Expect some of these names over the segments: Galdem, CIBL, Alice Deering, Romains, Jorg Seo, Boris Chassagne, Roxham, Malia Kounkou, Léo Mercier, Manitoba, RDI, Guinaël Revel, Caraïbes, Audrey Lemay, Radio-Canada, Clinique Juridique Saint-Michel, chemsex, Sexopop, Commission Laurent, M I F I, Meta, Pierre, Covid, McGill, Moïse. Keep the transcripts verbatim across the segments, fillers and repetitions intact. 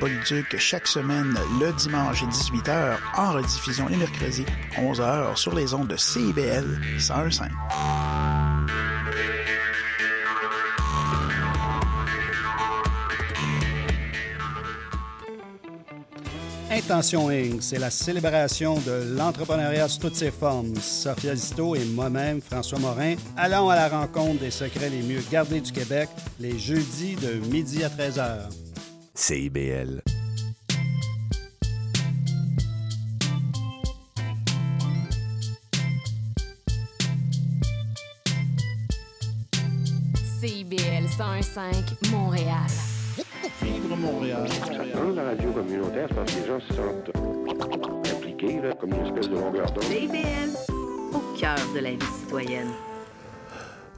Bolduc chaque semaine le dimanche dix-huit heures, en rediffusion les mercredis onze heures sur les ondes de C I B L cent un virgule cinq. Intention Incorporated, c'est la célébration de l'entrepreneuriat sous toutes ses formes. Sophia Zito et moi-même, François Morin, allons à la rencontre des secrets les mieux gardés du Québec, les jeudis de midi à treize heures. C I B L. C I B L cent un virgule cinq, Montréal. Vivre Montréal. Dans la radio communautaire, c'est parce que les gens se sentent impliqués là, comme une espèce de longueur d'onde. C I B L, au cœur de la vie citoyenne.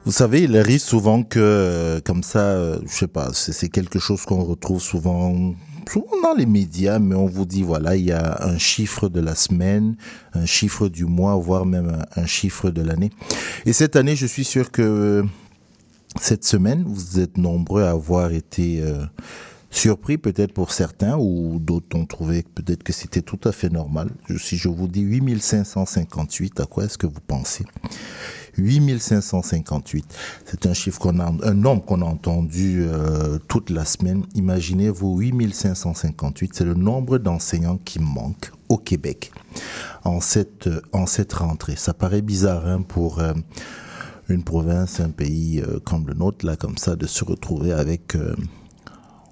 Vous savez, il arrive souvent que, euh, comme ça, euh, je sais pas, c'est, c'est quelque chose qu'on retrouve souvent, souvent dans les médias, mais on vous dit, voilà, il y a un chiffre de la semaine, un chiffre du mois, voire même un, un chiffre de l'année. Et cette année, je suis sûr que... Euh, cette semaine, vous êtes nombreux à avoir été euh, surpris, peut-être pour certains, ou d'autres ont trouvé peut-être que c'était tout à fait normal. Si je vous dis huit mille cinq cent cinquante-huit, à quoi est-ce que vous pensez ? huit mille cinq cent cinquante-huit, c'est un chiffre qu'on a, un nombre qu'on a entendu euh, toute la semaine. Imaginez-vous, huit mille cinq cent cinquante-huit, c'est le nombre d'enseignants qui manquent au Québec en cette, euh, en cette rentrée. Ça paraît bizarre hein, pour... Euh, une province, un pays euh, comme le nôtre, là, comme ça, de se retrouver avec euh,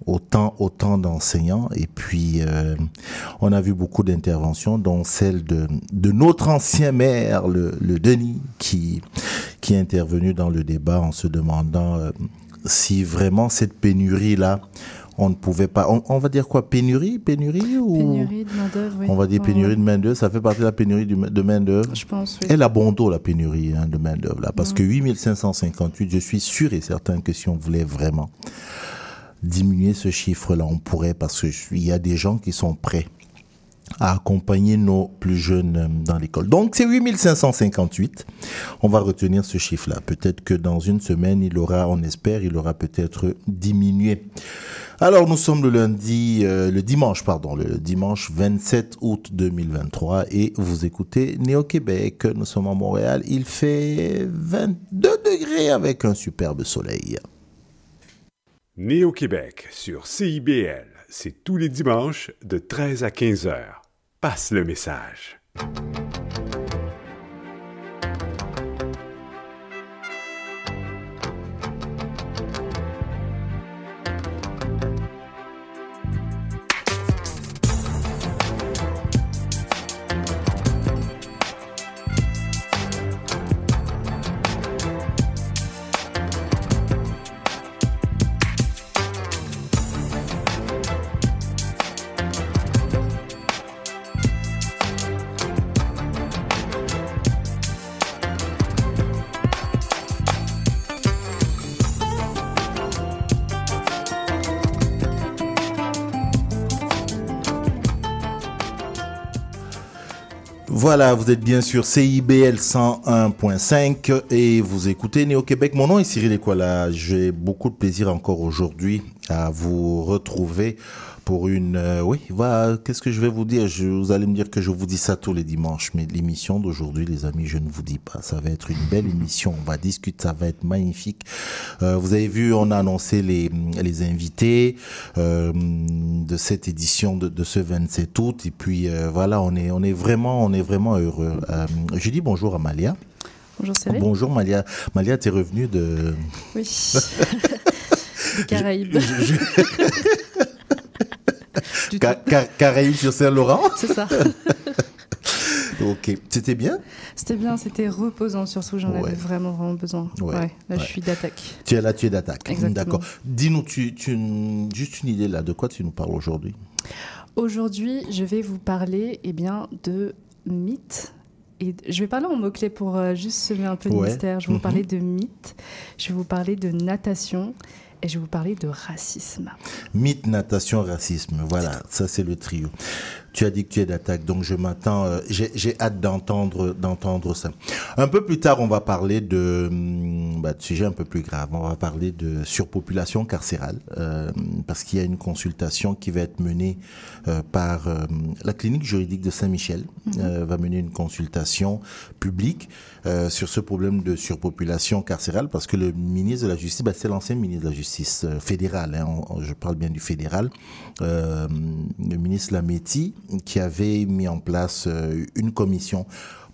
autant, autant d'enseignants. Et puis, euh, on a vu beaucoup d'interventions, dont celle de, de notre ancien maire, le, le Denis, qui, qui est intervenu dans le débat en se demandant euh, si vraiment cette pénurie-là, on ne pouvait pas... On, on va dire quoi? Pénurie? Pénurie ou... Pénurie de main-d'œuvre, oui. On va dire pénurie de main-d'œuvre. Ça fait partie de la pénurie de main-d'œuvre. Je pense, oui. Elle a bon dos, la pénurie hein, de main-d'œuvre, là. Parce mmh. que huit mille cinq cent cinquante-huit, je suis sûr et certain que si on voulait vraiment diminuer ce chiffre-là, on pourrait, parce qu'il y a des gens qui sont prêts à accompagner nos plus jeunes dans l'école. Donc, c'est huit mille cinq cent cinquante-huit. On va retenir ce chiffre-là. Peut-être que dans une semaine, il aura, on espère, il aura peut-être diminué. Alors, nous sommes le lundi, euh, le dimanche, pardon, le dimanche vingt-sept août deux mille vingt-trois et vous écoutez Néo-Québec. Nous sommes à Montréal. Il fait vingt-deux degrés avec un superbe soleil. Néo-Québec sur C I B L. C'est tous les dimanches de treize à quinze heures. Passe le message. Voilà, vous êtes bien sûr C I B L cent un virgule cinq et vous écoutez Néo-Québec. Mon nom est Cyril Ekwalla. J'ai beaucoup de plaisir encore aujourd'hui à vous retrouver pour une... Euh, oui, voilà, qu'est-ce que je vais vous dire je, vous allez me dire que je vous dis ça tous les dimanches, mais l'émission d'aujourd'hui, les amis, je ne vous dis pas. Ça va être une belle émission, on va discuter, ça va être magnifique. Euh, vous avez vu, on a annoncé les, les invités euh, de cette édition de, de ce vingt-sept août, et puis euh, voilà, on est, on est vraiment, on est vraiment heureux. Euh, je dis bonjour à Malia. Bonjour Cyril. Bonjour Malia. Malia, t'es revenue de... Oui, Caraïbes. Je, je... Ca- Ca- Caraïbes sur Saint-Laurent. C'est ça. Ok. C'était bien? C'était bien, c'était reposant surtout, j'en ouais. avais vraiment, vraiment besoin. Ouais. ouais. Là, ouais. je suis d'attaque. Tu es là, tu es d'attaque. Exactement. D'accord. Dis-nous, tu, tu, juste une idée là, de quoi tu nous parles aujourd'hui? Aujourd'hui, je vais vous parler eh bien, de mythes. Et je vais parler en mots-clés pour euh, juste semer un peu de ouais. mystère. Je vais vous parler mm-hmm. de mythes, je vais vous parler de natation. Et je vais vous parler de racisme. Mythe, natation, racisme. Voilà, ça c'est le trio. Tu as dit que tu es d'attaque, donc je m'attends, euh, j'ai, j'ai hâte d'entendre, d'entendre ça. Un peu plus tard, on va parler de, bah, de sujet un peu plus grave, on va parler de surpopulation carcérale, euh, parce qu'il y a une consultation qui va être menée euh, par euh, la Clinique Juridique de Saint-Michel, mm-hmm. euh, va mener une consultation publique euh, sur ce problème de surpopulation carcérale, parce que le ministre de la Justice, bah, c'est l'ancien ministre de la Justice euh, fédérale, hein, on, on, je parle bien du fédéral, euh, le ministre Lametti, qui avait mis en place une commission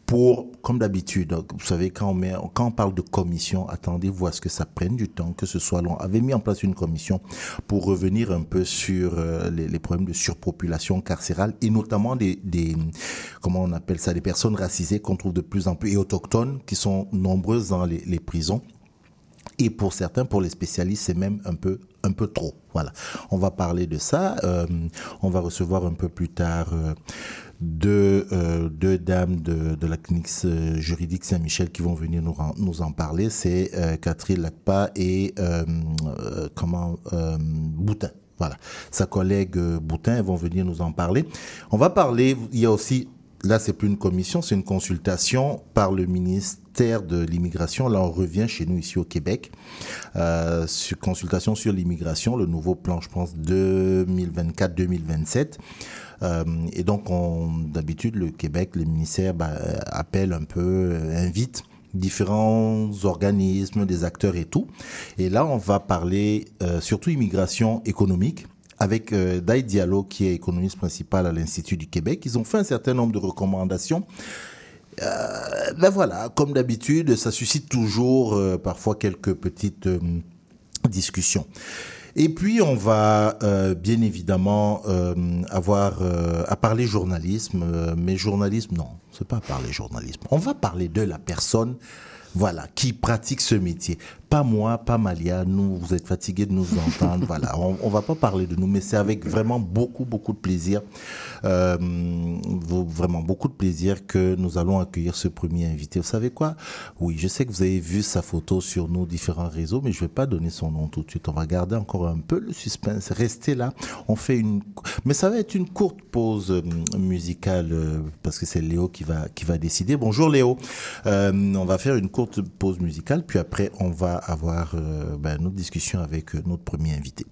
pour, comme d'habitude, vous savez, quand on, met, quand on parle de commission, attendez, voir ce que ça prenne du temps, que ce soit long. On avait mis en place une commission pour revenir un peu sur les, les problèmes de surpopulation carcérale et notamment des, des, comment on appelle ça, des personnes racisées qu'on trouve de plus en plus et autochtones qui sont nombreuses dans les, les prisons. Et pour certains, pour les spécialistes, c'est même un peu, un peu trop. Voilà. On va parler de ça. Euh, on va recevoir un peu plus tard euh, deux, euh, deux dames de, de la clinique juridique Saint-Michel qui vont venir nous, nous en parler. C'est euh, Katerie Lakpa et euh, euh, comment, euh, Boutin. Voilà. Sa collègue euh, Boutin, elles vont venir nous en parler. On va parler, il y a aussi... Là, c'est plus une commission, c'est une consultation par le ministère de l'Immigration. Là, on revient chez nous, ici au Québec. Euh, sur consultation sur l'immigration, le nouveau plan, je pense, deux mille vingt-quatre deux mille vingt-sept. Euh, et donc, on, d'habitude, le Québec, le ministère bah, appelle un peu, invite différents organismes, des acteurs et tout. Et là, on va parler euh, surtout immigration économique. Avec euh, Daye Diallo, qui est économiste principal à l'Institut du Québec. Ils ont fait un certain nombre de recommandations. Euh, ben voilà, comme d'habitude, ça suscite toujours euh, parfois quelques petites euh, discussions. Et puis, on va euh, bien évidemment euh, avoir euh, à parler journalisme, euh, mais journalisme, non, c'est pas à parler journalisme. On va parler de la personne. Voilà, qui pratique ce métier. Pas moi, pas Malia, nous, vous êtes fatigués de nous entendre, voilà. On, on va pas parler de nous, mais c'est avec vraiment beaucoup, beaucoup de plaisir, euh, vraiment beaucoup de plaisir que nous allons accueillir ce premier invité. Vous savez quoi? Oui, je sais que vous avez vu sa photo sur nos différents réseaux, mais je vais pas donner son nom tout de suite. On va garder encore un peu le suspense. Restez là, on fait une... Mais ça va être une courte pause musicale, parce que c'est Léo qui va, qui va décider. Bonjour Léo, euh, on va faire une courte pause musicale, puis après on va avoir euh, ben, notre discussion avec euh, notre premier invité.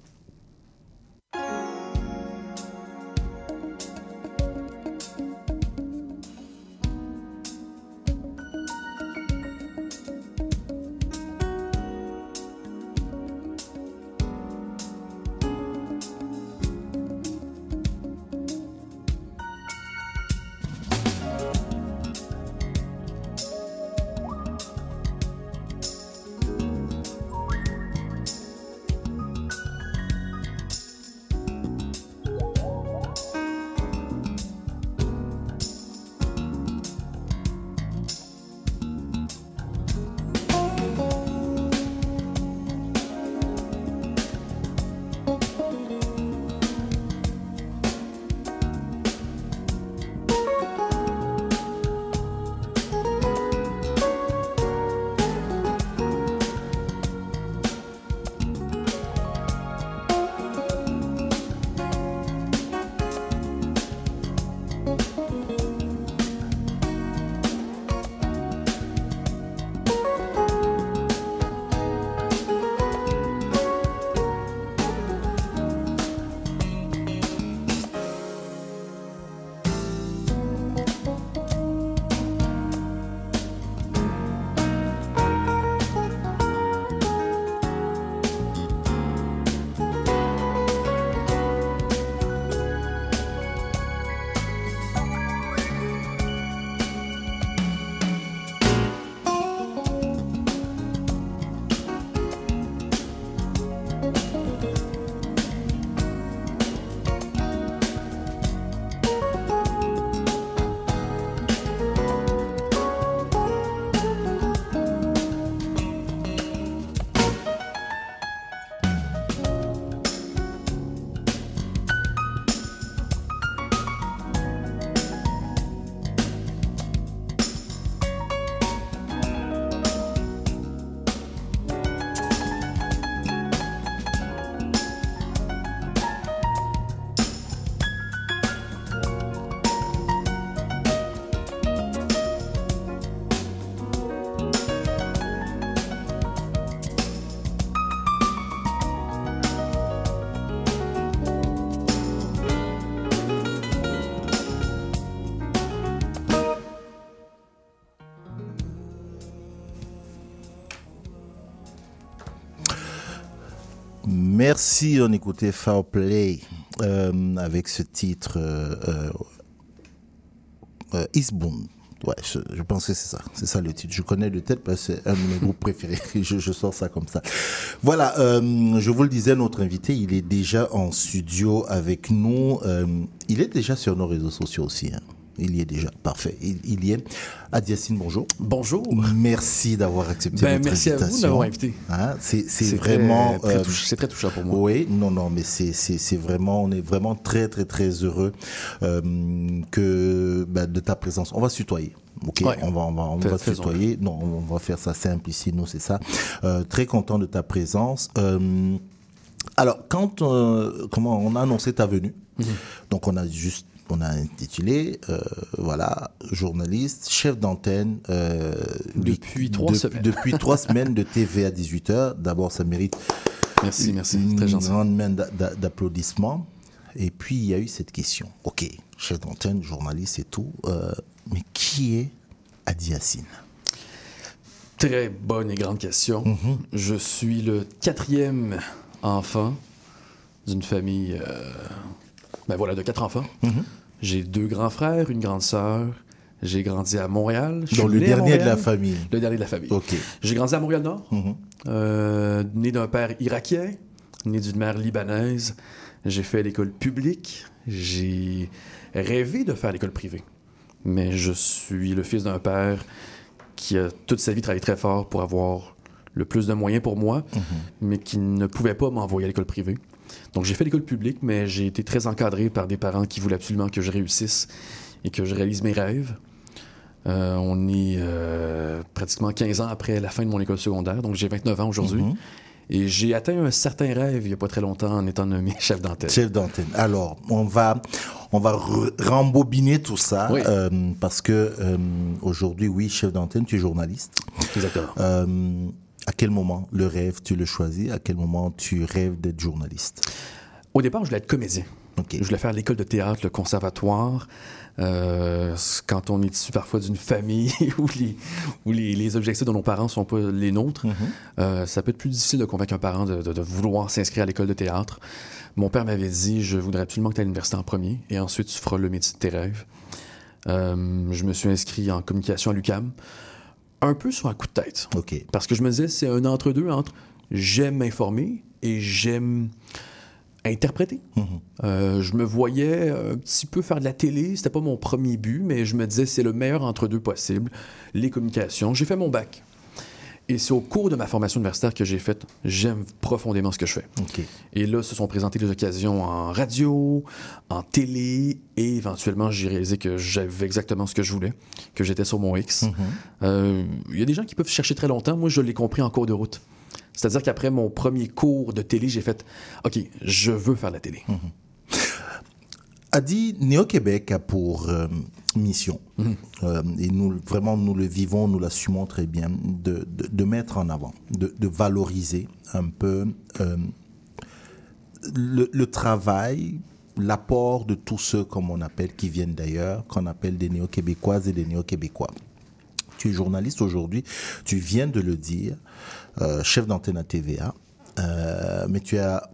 Merci, on écoutait Fair Play euh, avec ce titre euh, euh, Eastbourne. Ouais, je, je pense que c'est ça. C'est ça le titre. Je connais de tête parce que c'est un de mes groupes préférés. Je, je sors ça comme ça. Voilà, euh, je vous le disais, notre invité, il est déjà en studio avec nous. Euh, il est déjà sur nos réseaux sociaux aussi, hein. Il y est déjà, parfait, il, il y est. Hadi Hassin, bonjour. Bonjour. Merci d'avoir accepté ben, notre merci invitation. Merci à vous d'avoir invité. Hein, c'est, c'est, c'est vraiment... Très, très touche, euh, c'est très touchant pour moi. Oui, non, non, mais c'est, c'est, c'est vraiment... On est vraiment très, très, très heureux euh, que, bah, de ta présence. On va se tutoyer. Ok, ouais. on va, on va, on Fais, va se tutoyer. Non, on va faire ça simple ici, nous, c'est ça. Euh, très content de ta présence. Euh, alors, quand euh, comment on a annoncé ta venue, mmh. donc on a juste... On a intitulé, euh, voilà, journaliste, chef d'antenne. Euh, depuis de, trois de, semaines. Depuis trois semaines de T V à dix-huit heures. D'abord, ça mérite merci, une, merci. Très une grande main d'a, d'a, d'applaudissements. Et puis, il y a eu cette question. OK, chef d'antenne, journaliste et tout. Euh, mais qui est Hadi Hassin? Très bonne et grande question. Mm-hmm. Je suis le quatrième enfant d'une famille... Euh, ben voilà, de quatre enfants. Mm-hmm. J'ai deux grands frères, une grande sœur. J'ai grandi à Montréal. Je Donc, le dernier Montréal, de la famille. Le dernier de la famille. OK. J'ai grandi à Montréal-Nord, mm-hmm. euh, né d'un père irakien, né d'une mère libanaise. J'ai fait l'école publique. J'ai rêvé de faire l'école privée. Mais je suis le fils d'un père qui a toute sa vie travaillé très fort pour avoir le plus de moyens pour moi, mm-hmm. mais qui ne pouvait pas m'envoyer à l'école privée. Donc, j'ai fait l'école publique, mais j'ai été très encadré par des parents qui voulaient absolument que je réussisse et que je réalise mes rêves. Euh, on est euh, pratiquement quinze ans après la fin de mon école secondaire, donc j'ai vingt-neuf ans aujourd'hui. Mm-hmm. Et j'ai atteint un certain rêve il n'y a pas très longtemps en étant nommé chef d'antenne. Chef d'antenne. Alors, on va, on va re- rembobiner tout ça, oui. euh, parce que euh, aujourd'hui, oui, chef d'antenne, tu es journaliste. Exactement. Euh, À quel moment le rêve, tu le choisis? À quel moment tu rêves d'être journaliste? Au départ, je voulais être comédien. Okay. Je voulais faire l'école de théâtre, le conservatoire. Euh, quand on est issu parfois d'une famille où, les, où les, les objectifs de nos parents ne sont pas les nôtres, mm-hmm. euh, ça peut être plus difficile de convaincre un parent de, de, de vouloir s'inscrire à l'école de théâtre. Mon père m'avait dit « Je voudrais absolument que tu ailles à l'université en premier et ensuite tu feras le métier de tes rêves. Euh, » Je me suis inscrit en communication à l'U Q A M. Un peu sur un coup de tête. Okay. Parce que je me disais, c'est un entre-deux entre j'aime m'informer et j'aime interpréter. Mm-hmm. Euh, je me voyais un petit peu faire de la télé. C'était pas mon premier but, mais je me disais, c'est le meilleur entre-deux possible. Les communications. J'ai fait mon bac. Et c'est au cours de ma formation universitaire que j'ai fait « J'aime profondément ce que je fais okay. ». Et là, se sont présentées des occasions en radio, en télé, et éventuellement, j'ai réalisé que j'avais exactement ce que je voulais, que j'étais sur mon X. Il mm-hmm. euh, y a des gens qui peuvent chercher très longtemps. Moi, je l'ai compris en cours de route. C'est-à-dire qu'après mon premier cours de télé, j'ai fait « OK, je veux faire de la télé mm-hmm. ». Hadi, Néo-Québec a pour euh, mission, mmh. euh, et nous, vraiment nous le vivons, nous l'assumons très bien, de, de, de mettre en avant, de, de valoriser un peu euh, le, le travail, l'apport de tous ceux, comme on appelle, qui viennent d'ailleurs, qu'on appelle des Néo-Québécoises et des Néo-Québécois. Tu es journaliste aujourd'hui, tu viens de le dire, euh, chef d'antenne à T V A, euh, mais tu as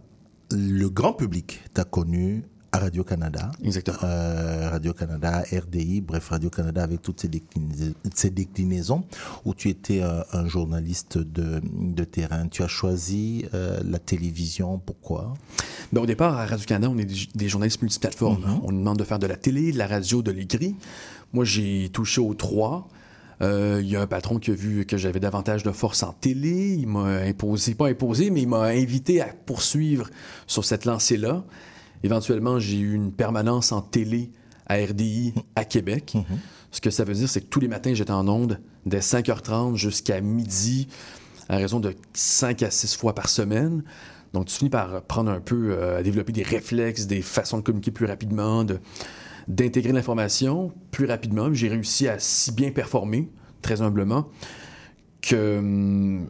le grand public t'a connu à Radio-Canada. Exactement. Euh, Radio-Canada, R D I, bref, Radio-Canada avec toutes ses, déclina- ses déclinaisons, où tu étais euh, un journaliste de, de terrain. Tu as choisi euh, la télévision, pourquoi? Bien, au départ, à Radio-Canada, on est des, des journalistes multiplateformes. Mm-hmm. On nous demande de faire de la télé, de la radio, de l'écrit. Moi, j'ai touché aux trois. Il euh, y a un patron qui a vu que j'avais davantage de force en télé. Il m'a imposé, pas imposé, mais il m'a invité à poursuivre sur cette lancée-là. Éventuellement, j'ai eu une permanence en télé à R D I à Québec. Mm-hmm. Ce que ça veut dire, c'est que tous les matins, j'étais en onde dès cinq heures trente jusqu'à midi, à raison de cinq à six fois par semaine. Donc, tu finis par prendre un peu, euh, à développer des réflexes, des façons de communiquer plus rapidement, de, d'intégrer l'information plus rapidement. J'ai réussi à si bien performer, très humblement, que euh,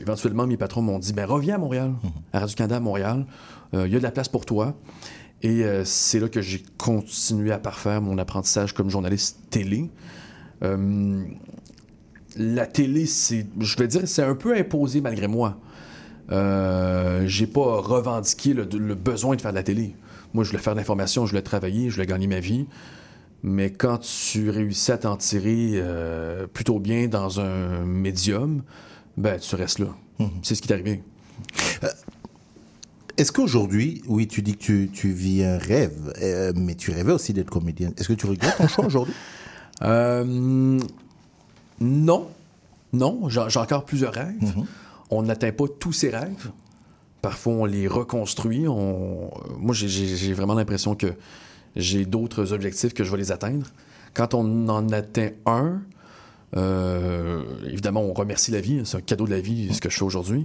éventuellement, mes patrons m'ont dit « Ben, reviens à Montréal, mm-hmm. à Radio-Canada à Montréal. » Il euh, y a de la place pour toi. Et euh, c'est là que j'ai continué à parfaire mon apprentissage comme journaliste télé. Euh, la télé, c'est, je vais dire, c'est un peu imposé malgré moi. Euh, j'ai pas revendiqué le, le besoin de faire de la télé. Moi, je voulais faire de l'information, je voulais travailler, je voulais gagner ma vie. Mais quand tu réussis à t'en tirer euh, plutôt bien dans un médium, ben tu restes là. Mm-hmm. C'est ce qui t'est arrivé. Euh, est-ce qu'aujourd'hui, oui, tu dis que tu, tu vis un rêve, euh, mais tu rêvais aussi d'être comédienne. Est-ce que tu regrettes ton choix aujourd'hui? euh, non. Non, j'ai, j'ai encore plusieurs rêves. Mm-hmm. On n'atteint pas tous ses rêves. Parfois, on les reconstruit. On... Moi, j'ai, j'ai vraiment l'impression que j'ai d'autres objectifs que je vais les atteindre. Quand on en atteint un, euh, évidemment, on remercie la vie. C'est un cadeau de la vie, ce que je fais aujourd'hui.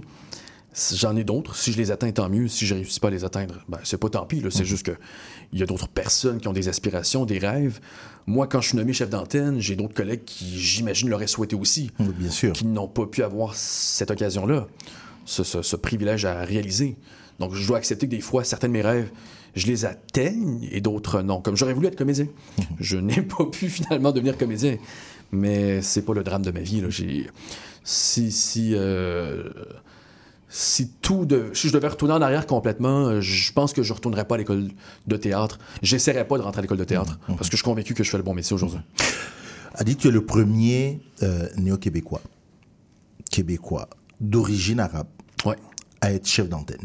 J'en ai d'autres. Si je les atteins, tant mieux. Si je ne réussis pas à les atteindre, ben, c'est pas tant pis. Là. C'est mm-hmm. juste qu'il y a d'autres personnes qui ont des aspirations, des rêves. Moi, quand je suis nommé chef d'antenne, j'ai d'autres collègues qui, j'imagine, l'auraient souhaité aussi. Mm, bien sûr. Qui n'ont pas pu avoir cette occasion-là. Ce, ce, ce privilège à réaliser. Donc, je dois accepter que des fois, certains de mes rêves, je les atteigne et d'autres non. Comme j'aurais voulu être comédien. Je n'ai pas pu finalement devenir comédien. Mais c'est pas le drame de ma vie. Là. J'ai... Si, si, euh... si, tout de... si je devais retourner en arrière complètement, je pense que je ne retournerais pas à l'école de théâtre. J'essaierais pas de rentrer à l'école de théâtre mmh, mmh. parce que je suis convaincu que je fais le bon métier aujourd'hui. Hadi, tu es le premier euh, néo-québécois, québécois, d'origine arabe. Ouais. À être chef d'antenne.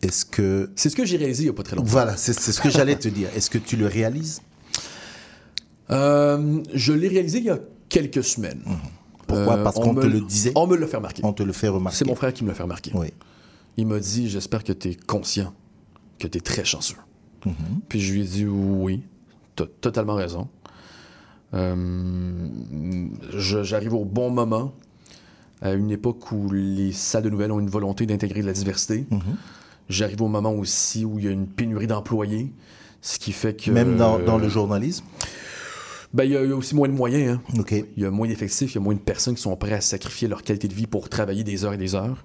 Est-ce que... C'est ce que j'ai réalisé il n'y a pas très longtemps. Voilà, c'est, c'est ce que j'allais te dire. Est-ce que tu le réalises? Euh, je l'ai réalisé il y a quelques semaines. Mmh. Pourquoi? Parce euh, qu'on te le disait? On me l'a fait remarquer. On te le fait remarquer. C'est mon frère qui me l'a fait remarquer. Oui. Il m'a dit, j'espère que tu es conscient, que tu es très chanceux. Mmh. Puis je lui ai dit, oui, tu as totalement raison. Euh, je, j'arrive au bon moment... à une époque où les salles de nouvelles ont une volonté d'intégrer de la diversité. Mm-hmm. J'arrive au moment aussi où il y a une pénurie d'employés, ce qui fait que... Même dans, euh, dans le journalisme? Ben, il y, y a aussi moins de moyens. Hein. Okay. Il y a moins d'effectifs, il y a moins de personnes qui sont prêtes à sacrifier leur qualité de vie pour travailler des heures et des heures.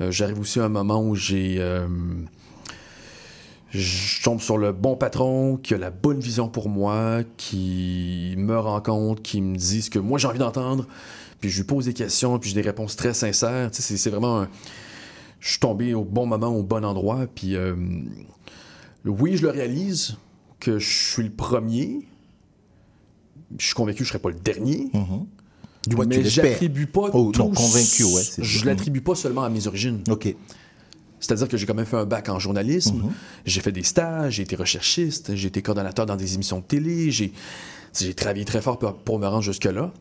Euh, j'arrive aussi à un moment où j'ai... Euh, je tombe sur le bon patron, qui a la bonne vision pour moi, qui me rencontre, qui me dit ce que moi j'ai envie d'entendre. Puis je lui pose des questions, puis j'ai des réponses très sincères. Tu sais, c'est, c'est vraiment... Un... Je suis tombé au bon moment, au bon endroit. Puis euh... oui, je le réalise, que je suis le premier. Je suis convaincu que je ne serai pas le dernier. Mm-hmm. Du moins, mais je n'attribue pas oh, tout... Non, convaincu, ouais, c'est je ne l'attribue pas seulement à mes origines. OK. C'est-à-dire que j'ai quand même fait un bac en journalisme. Mm-hmm. J'ai fait des stages, j'ai été recherchiste, j'ai été coordonnateur dans des émissions de télé. J'ai, j'ai travaillé très fort pour, pour me rendre jusque-là.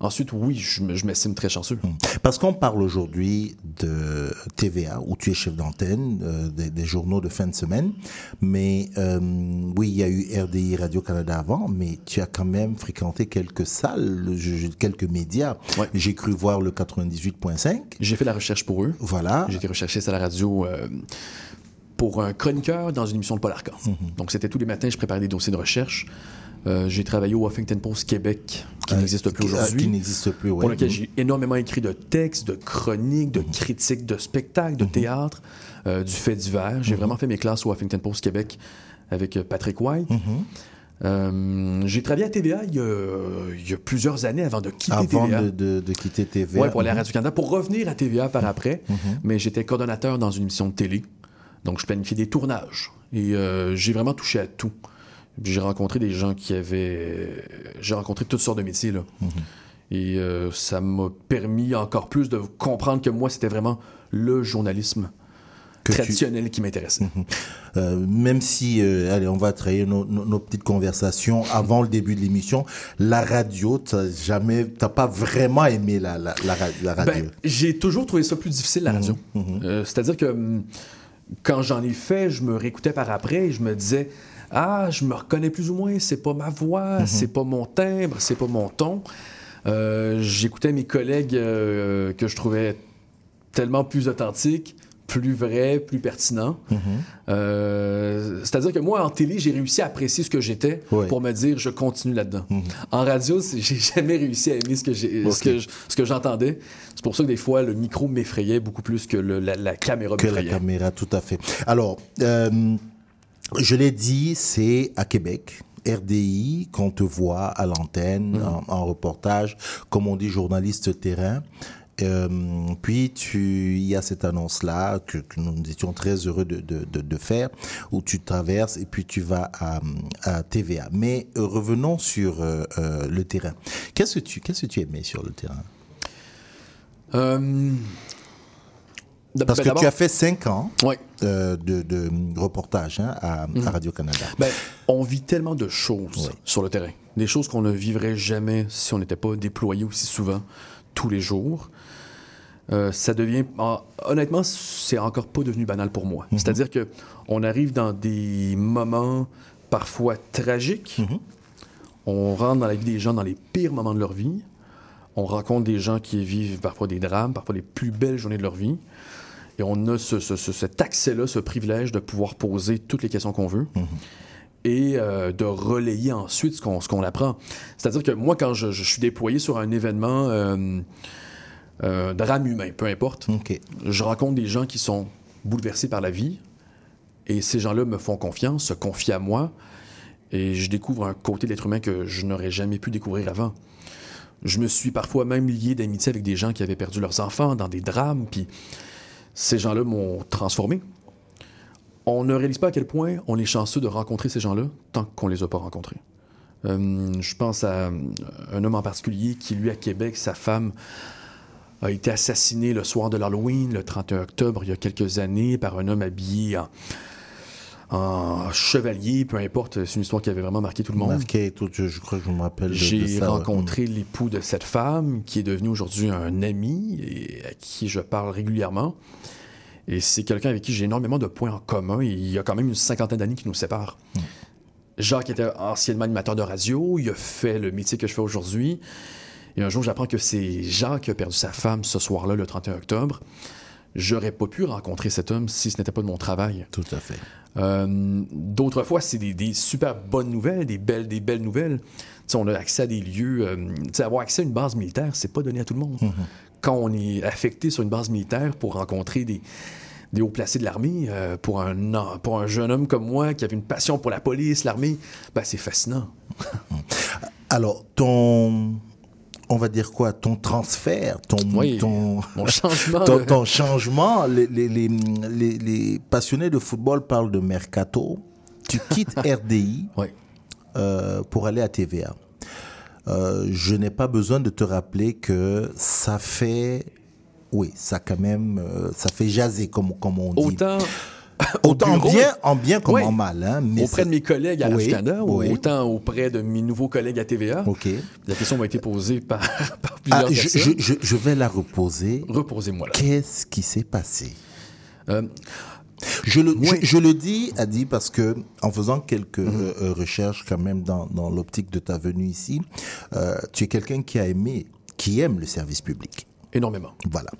Ensuite, oui, je, je m'estime très chanceux. Parce qu'on parle aujourd'hui de T V A, où tu es chef d'antenne, euh, des, des journaux de fin de semaine. Mais euh, oui, il y a eu R D I, Radio-Canada avant, mais tu as quand même fréquenté quelques salles, je, quelques médias. Ouais. J'ai cru voir le quatre-vingt-dix-huit virgule cinq. J'ai fait la recherche pour eux. Voilà. J'ai été recherchiste à la radio euh, pour un chroniqueur dans une émission de Paul Arcand. Mm-hmm. Donc, c'était tous les matins, je préparais des dossiers de recherche. Euh, j'ai travaillé au Huffington Post Québec, qui euh, n'existe plus aujourd'hui, qui n'existe plus, ouais. Pour lequel mmh. j'ai énormément écrit de textes, de chroniques, de mmh. critiques, de spectacles, de mmh. théâtre, euh, du fait divers. J'ai mmh. vraiment fait mes classes au Huffington Post Québec avec Patrick White. Mmh. Euh, j'ai travaillé à T V A il y, a, il y a plusieurs années avant de quitter avant T V A. Avant de, de, de quitter T V A. Oui, pour aller à Radio-Canada, pour revenir à T V A par après. Mmh. Mais j'étais coordonnateur dans une émission de télé, donc je planifiais des tournages. Et euh, j'ai vraiment touché à tout. J'ai rencontré des gens qui avaient... J'ai rencontré toutes sortes de métiers, là. Mm-hmm. Et euh, ça m'a permis encore plus de comprendre que moi, c'était vraiment le journalisme que traditionnel tu... qui m'intéressait. Mm-hmm. Euh, même si, euh, allez, on va trahir nos, nos, nos petites conversations avant le début de l'émission, la radio, t'as jamais... T'as pas vraiment aimé la, la, la, la radio. Ben, j'ai toujours trouvé ça plus difficile, la radio. Mm-hmm. Euh, c'est-à-dire que quand j'en ai fait, je me réécoutais par après et je me disais... Ah, je me reconnais plus ou moins, c'est pas ma voix, mm-hmm. c'est pas mon timbre, c'est pas mon ton. Euh, j'écoutais mes collègues euh, que je trouvais tellement plus authentiques, plus vrais, plus pertinents. Mm-hmm. Euh, c'est-à-dire que moi, en télé, j'ai réussi à apprécier ce que j'étais oui. pour me dire, je continue là-dedans. Mm-hmm. En radio, c'est, j'ai jamais réussi à aimer ce que, j'ai, okay. ce, que je, ce que j'entendais. C'est pour ça que des fois, le micro m'effrayait beaucoup plus que le, la, la caméra que m'effrayait. Que la caméra, tout à fait. Alors... Euh... Je l'ai dit, c'est à Québec, R D I, qu'on te voit à l'antenne, mmh. en, en reportage, comme on dit, journaliste terrain. Euh, puis tu, il y a cette annonce-là que, que nous étions très heureux de, de, de, de faire, où tu traverses et puis tu vas à, à T V A. Mais revenons sur euh, euh, le terrain. Qu'est-ce que tu, qu'est-ce que tu aimais sur le terrain ? euh... Parce ben, que tu as fait cinq ans ouais. euh, de, de reportage hein, à, mmh. à Radio-Canada. Ben, on vit tellement de choses ouais. sur le terrain. Des choses qu'on ne vivrait jamais si on n'était pas déployé aussi souvent, tous les jours. Euh, ça devient... Ah, honnêtement, c'est encore pas devenu banal pour moi. Mmh. C'est-à-dire qu'on arrive dans des moments parfois tragiques. Mmh. On rentre dans la vie des gens dans les pires moments de leur vie. On rencontre des gens qui vivent parfois des drames, parfois les plus belles journées de leur vie. Et on a ce, ce, ce, cet accès-là, ce privilège de pouvoir poser toutes les questions qu'on veut mm-hmm. et euh, de relayer ensuite ce qu'on, ce qu'on apprend. C'est-à-dire que moi, quand je, je suis déployé sur un événement euh, euh, drame humain, peu importe, okay. je rencontre des gens qui sont bouleversés par la vie et ces gens-là me font confiance, se confient à moi et je découvre un côté de l'être humain que je n'aurais jamais pu découvrir avant. Je me suis parfois même lié d'amitié avec des gens qui avaient perdu leurs enfants dans des drames, puis ces gens-là m'ont transformé. On ne réalise pas à quel point on est chanceux de rencontrer ces gens-là tant qu'on ne les a pas rencontrés. Euh, je pense à un homme en particulier qui, lui, à Québec, sa femme a été assassinée le soir de l'Halloween, le trente et un octobre, il y a quelques années, par un homme habillé en... en chevalier, peu importe, c'est une histoire qui avait vraiment marqué tout le monde. Marqué, tout, je, je crois que je me rappelle de, J'ai de ça. J'ai rencontré hum. l'époux de cette femme, qui est devenu aujourd'hui un ami, et à qui je parle régulièrement. Et c'est quelqu'un avec qui j'ai énormément de points en commun. Et il y a quand même une cinquantaine d'années qui nous séparent. Hum. Jacques était anciennement animateur de radio, il a fait le métier que je fais aujourd'hui. Et un jour, j'apprends que c'est Jacques qui a perdu sa femme ce soir-là, le trente et un octobre. J'aurais pas pu rencontrer cet homme si ce n'était pas de mon travail. Tout à fait. Euh, d'autres fois, c'est des, des super bonnes nouvelles, des belles, des belles nouvelles. T'sais, on a accès à des lieux... Euh, avoir accès à une base militaire, c'est pas donné à tout le monde. Mm-hmm. Quand on est affecté sur une base militaire pour rencontrer des, des hauts placés de l'armée, euh, pour, un, pour un jeune homme comme moi qui avait une passion pour la police, l'armée, ben, c'est fascinant. Alors, ton... on va dire quoi, ton transfert, ton, oui, ton, mon changement, ton, ton changement. Les, les, les, les, les passionnés de football parlent de mercato. Tu quittes R D I oui. euh, pour aller à T V A. Euh, je n'ai pas besoin de te rappeler que ça fait, oui, ça quand même, euh, ça fait jaser comme, comme on dit. Autant... Autant en bien, en bien comme oui. en mal. Hein, mais auprès c'est... de mes collègues à Radio-Canada, oui, oui. autant auprès de mes nouveaux collègues à T V A. Okay. La question m'a été posée par, par plusieurs ah, personnes. Je, je, je vais la reposer. Reposez-moi là. Qu'est-ce qui s'est passé? Euh, je, le, oui. je, je le dis, Hadi, parce que en faisant quelques mm-hmm. euh, recherches quand même dans, dans l'optique de ta venue ici, euh, tu es quelqu'un qui a aimé, qui aime le service public. Énormément. Voilà.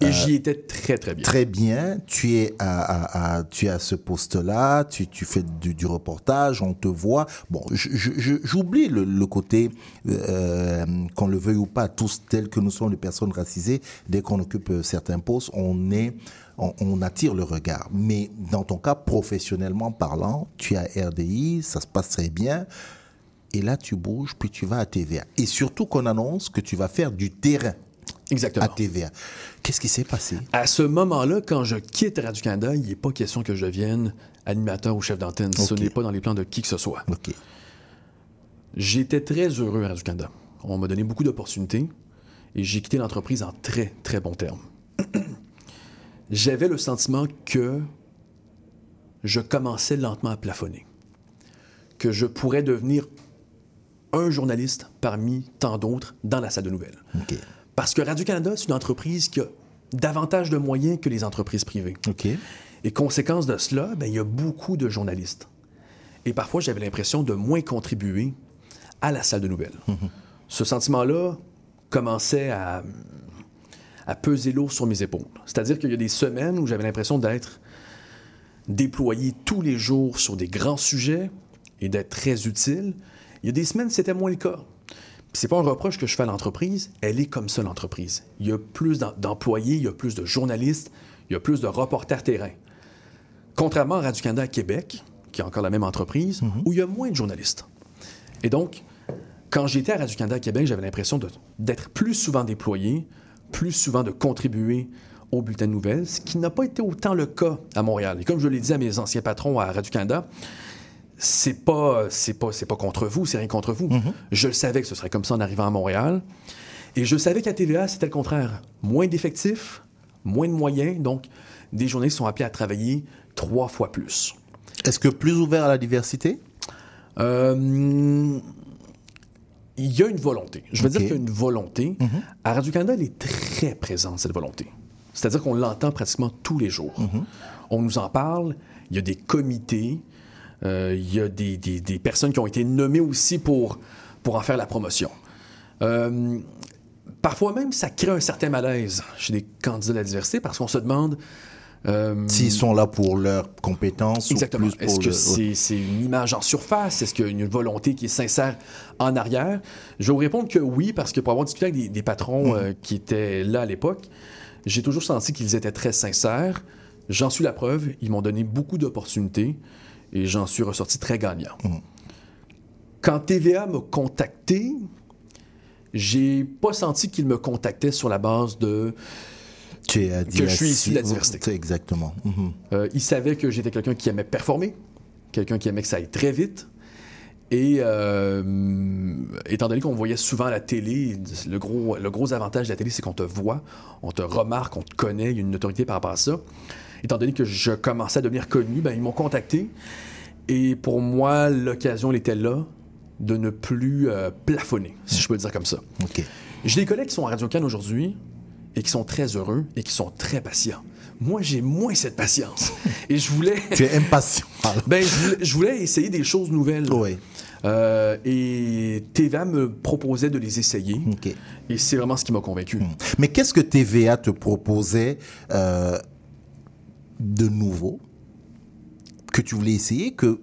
Et euh, j'y étais très, très bien. Très bien. Tu es à, à, à, tu es à ce poste-là, tu, tu fais du, du reportage, on te voit. Bon, je, je, j'oublie le, le côté, euh, qu'on le veuille ou pas, tous tels que nous sommes les personnes racisées, dès qu'on occupe certains postes, on est... On, on attire le regard. Mais dans ton cas, professionnellement parlant, tu es à R D I, ça se passe très bien. Et là, tu bouges, puis tu vas à T V A. Et surtout qu'on annonce que tu vas faire du terrain. Exactement. À T V A. Qu'est-ce qui s'est passé? À ce moment-là, quand je quitte Radio-Canada, il n'est pas question que je devienne animateur ou chef d'antenne. Okay. Ce n'est pas dans les plans de qui que ce soit. Okay. J'étais très heureux à Radio-Canada. On m'a donné beaucoup d'opportunités et j'ai quitté l'entreprise en très, très bons termes. J'avais le sentiment que je commençais lentement à plafonner, que je pourrais devenir un journaliste parmi tant d'autres dans la salle de nouvelles. OK. Parce que Radio-Canada, c'est une entreprise qui a davantage de moyens que les entreprises privées. Okay. Et conséquence de cela, ben, il y a beaucoup de journalistes. Et parfois, j'avais l'impression de moins contribuer à la salle de nouvelles. Mm-hmm. Ce sentiment-là commençait à, à peser lourd sur mes épaules. C'est-à-dire qu'il y a des semaines où j'avais l'impression d'être déployé tous les jours sur des grands sujets et d'être très utile. Il y a des semaines, c'était moins le cas. C'est pas un reproche que je fais à l'entreprise, elle est comme ça, l'entreprise. Il y a plus d'employés, il y a plus de journalistes, il y a plus de reporters terrain. Contrairement à Radio-Canada à Québec, qui est encore la même entreprise, mm-hmm. où il y a moins de journalistes. Et donc, quand j'étais à Radio-Canada à Québec, j'avais l'impression de, d'être plus souvent déployé, plus souvent de contribuer au bulletin de nouvelles, ce qui n'a pas été autant le cas à Montréal. Et comme je l'ai dit à mes anciens patrons à Radio-Canada, c'est pas, c'est pas, c'est pas contre vous, c'est rien contre vous. Mm-hmm. Je le savais que ce serait comme ça en arrivant à Montréal. Et je savais qu'à T V A, c'était le contraire. Moins d'effectifs, moins de moyens, donc des journalistes sont appelés à travailler trois fois plus. Est-ce que plus ouvert à la diversité? Euh, il y a une volonté. Je veux okay. dire qu'il y a une volonté. Mm-hmm. À Radio-Canada, elle est très présente, cette volonté. C'est-à-dire qu'on l'entend pratiquement tous les jours. Mm-hmm. On nous en parle, il y a des comités, euh, il y a des, des, des personnes qui ont été nommées aussi pour, pour en faire la promotion. Euh, parfois même, ça crée un certain malaise chez des candidats de la diversité parce qu'on se demande... Euh, s'ils sont là pour leurs compétences exactement. Ou plus pour... Est-ce que le... c'est, c'est une image en surface? Est-ce qu'il y a une volonté qui est sincère en arrière? Je vais vous répondre que oui, parce que pour avoir discuté avec des, des patrons mm-hmm. euh, qui étaient là à l'époque, j'ai toujours senti qu'ils étaient très sincères. J'en suis la preuve. Ils m'ont donné beaucoup d'opportunités et j'en suis ressorti très gagnant. Mm-hmm. Quand T V A m'a contacté, j'ai pas senti qu'ils me contactaient sur la base de... Tu es que je suis issu de la diversité. Exactement. Mm-hmm. Euh, ils savaient que j'étais quelqu'un qui aimait performer, quelqu'un qui aimait que ça aille très vite. Et euh, étant donné qu'on me voyait souvent à la télé, le gros, le gros avantage de la télé, c'est qu'on te voit, on te remarque, on te connaît, il y a une autorité par rapport à ça. Étant donné que je commençais à devenir connu, ben, ils m'ont contacté. Et pour moi, l'occasion, elle était là de ne plus euh, plafonner, si mm. je peux le dire comme ça. Okay. J'ai des collègues qui sont à Radio-Canada aujourd'hui, et qui sont très heureux et qui sont très patients. Moi, j'ai moins cette patience. Et je voulais... Tu es impatient. Ben, je voulais, je voulais essayer des choses nouvelles. Oui. Euh, et T V A me proposait de les essayer. Okay. Et c'est vraiment ce qui m'a convaincu. Mmh. Mais qu'est-ce que T V A te proposait euh, de nouveau que tu voulais essayer, que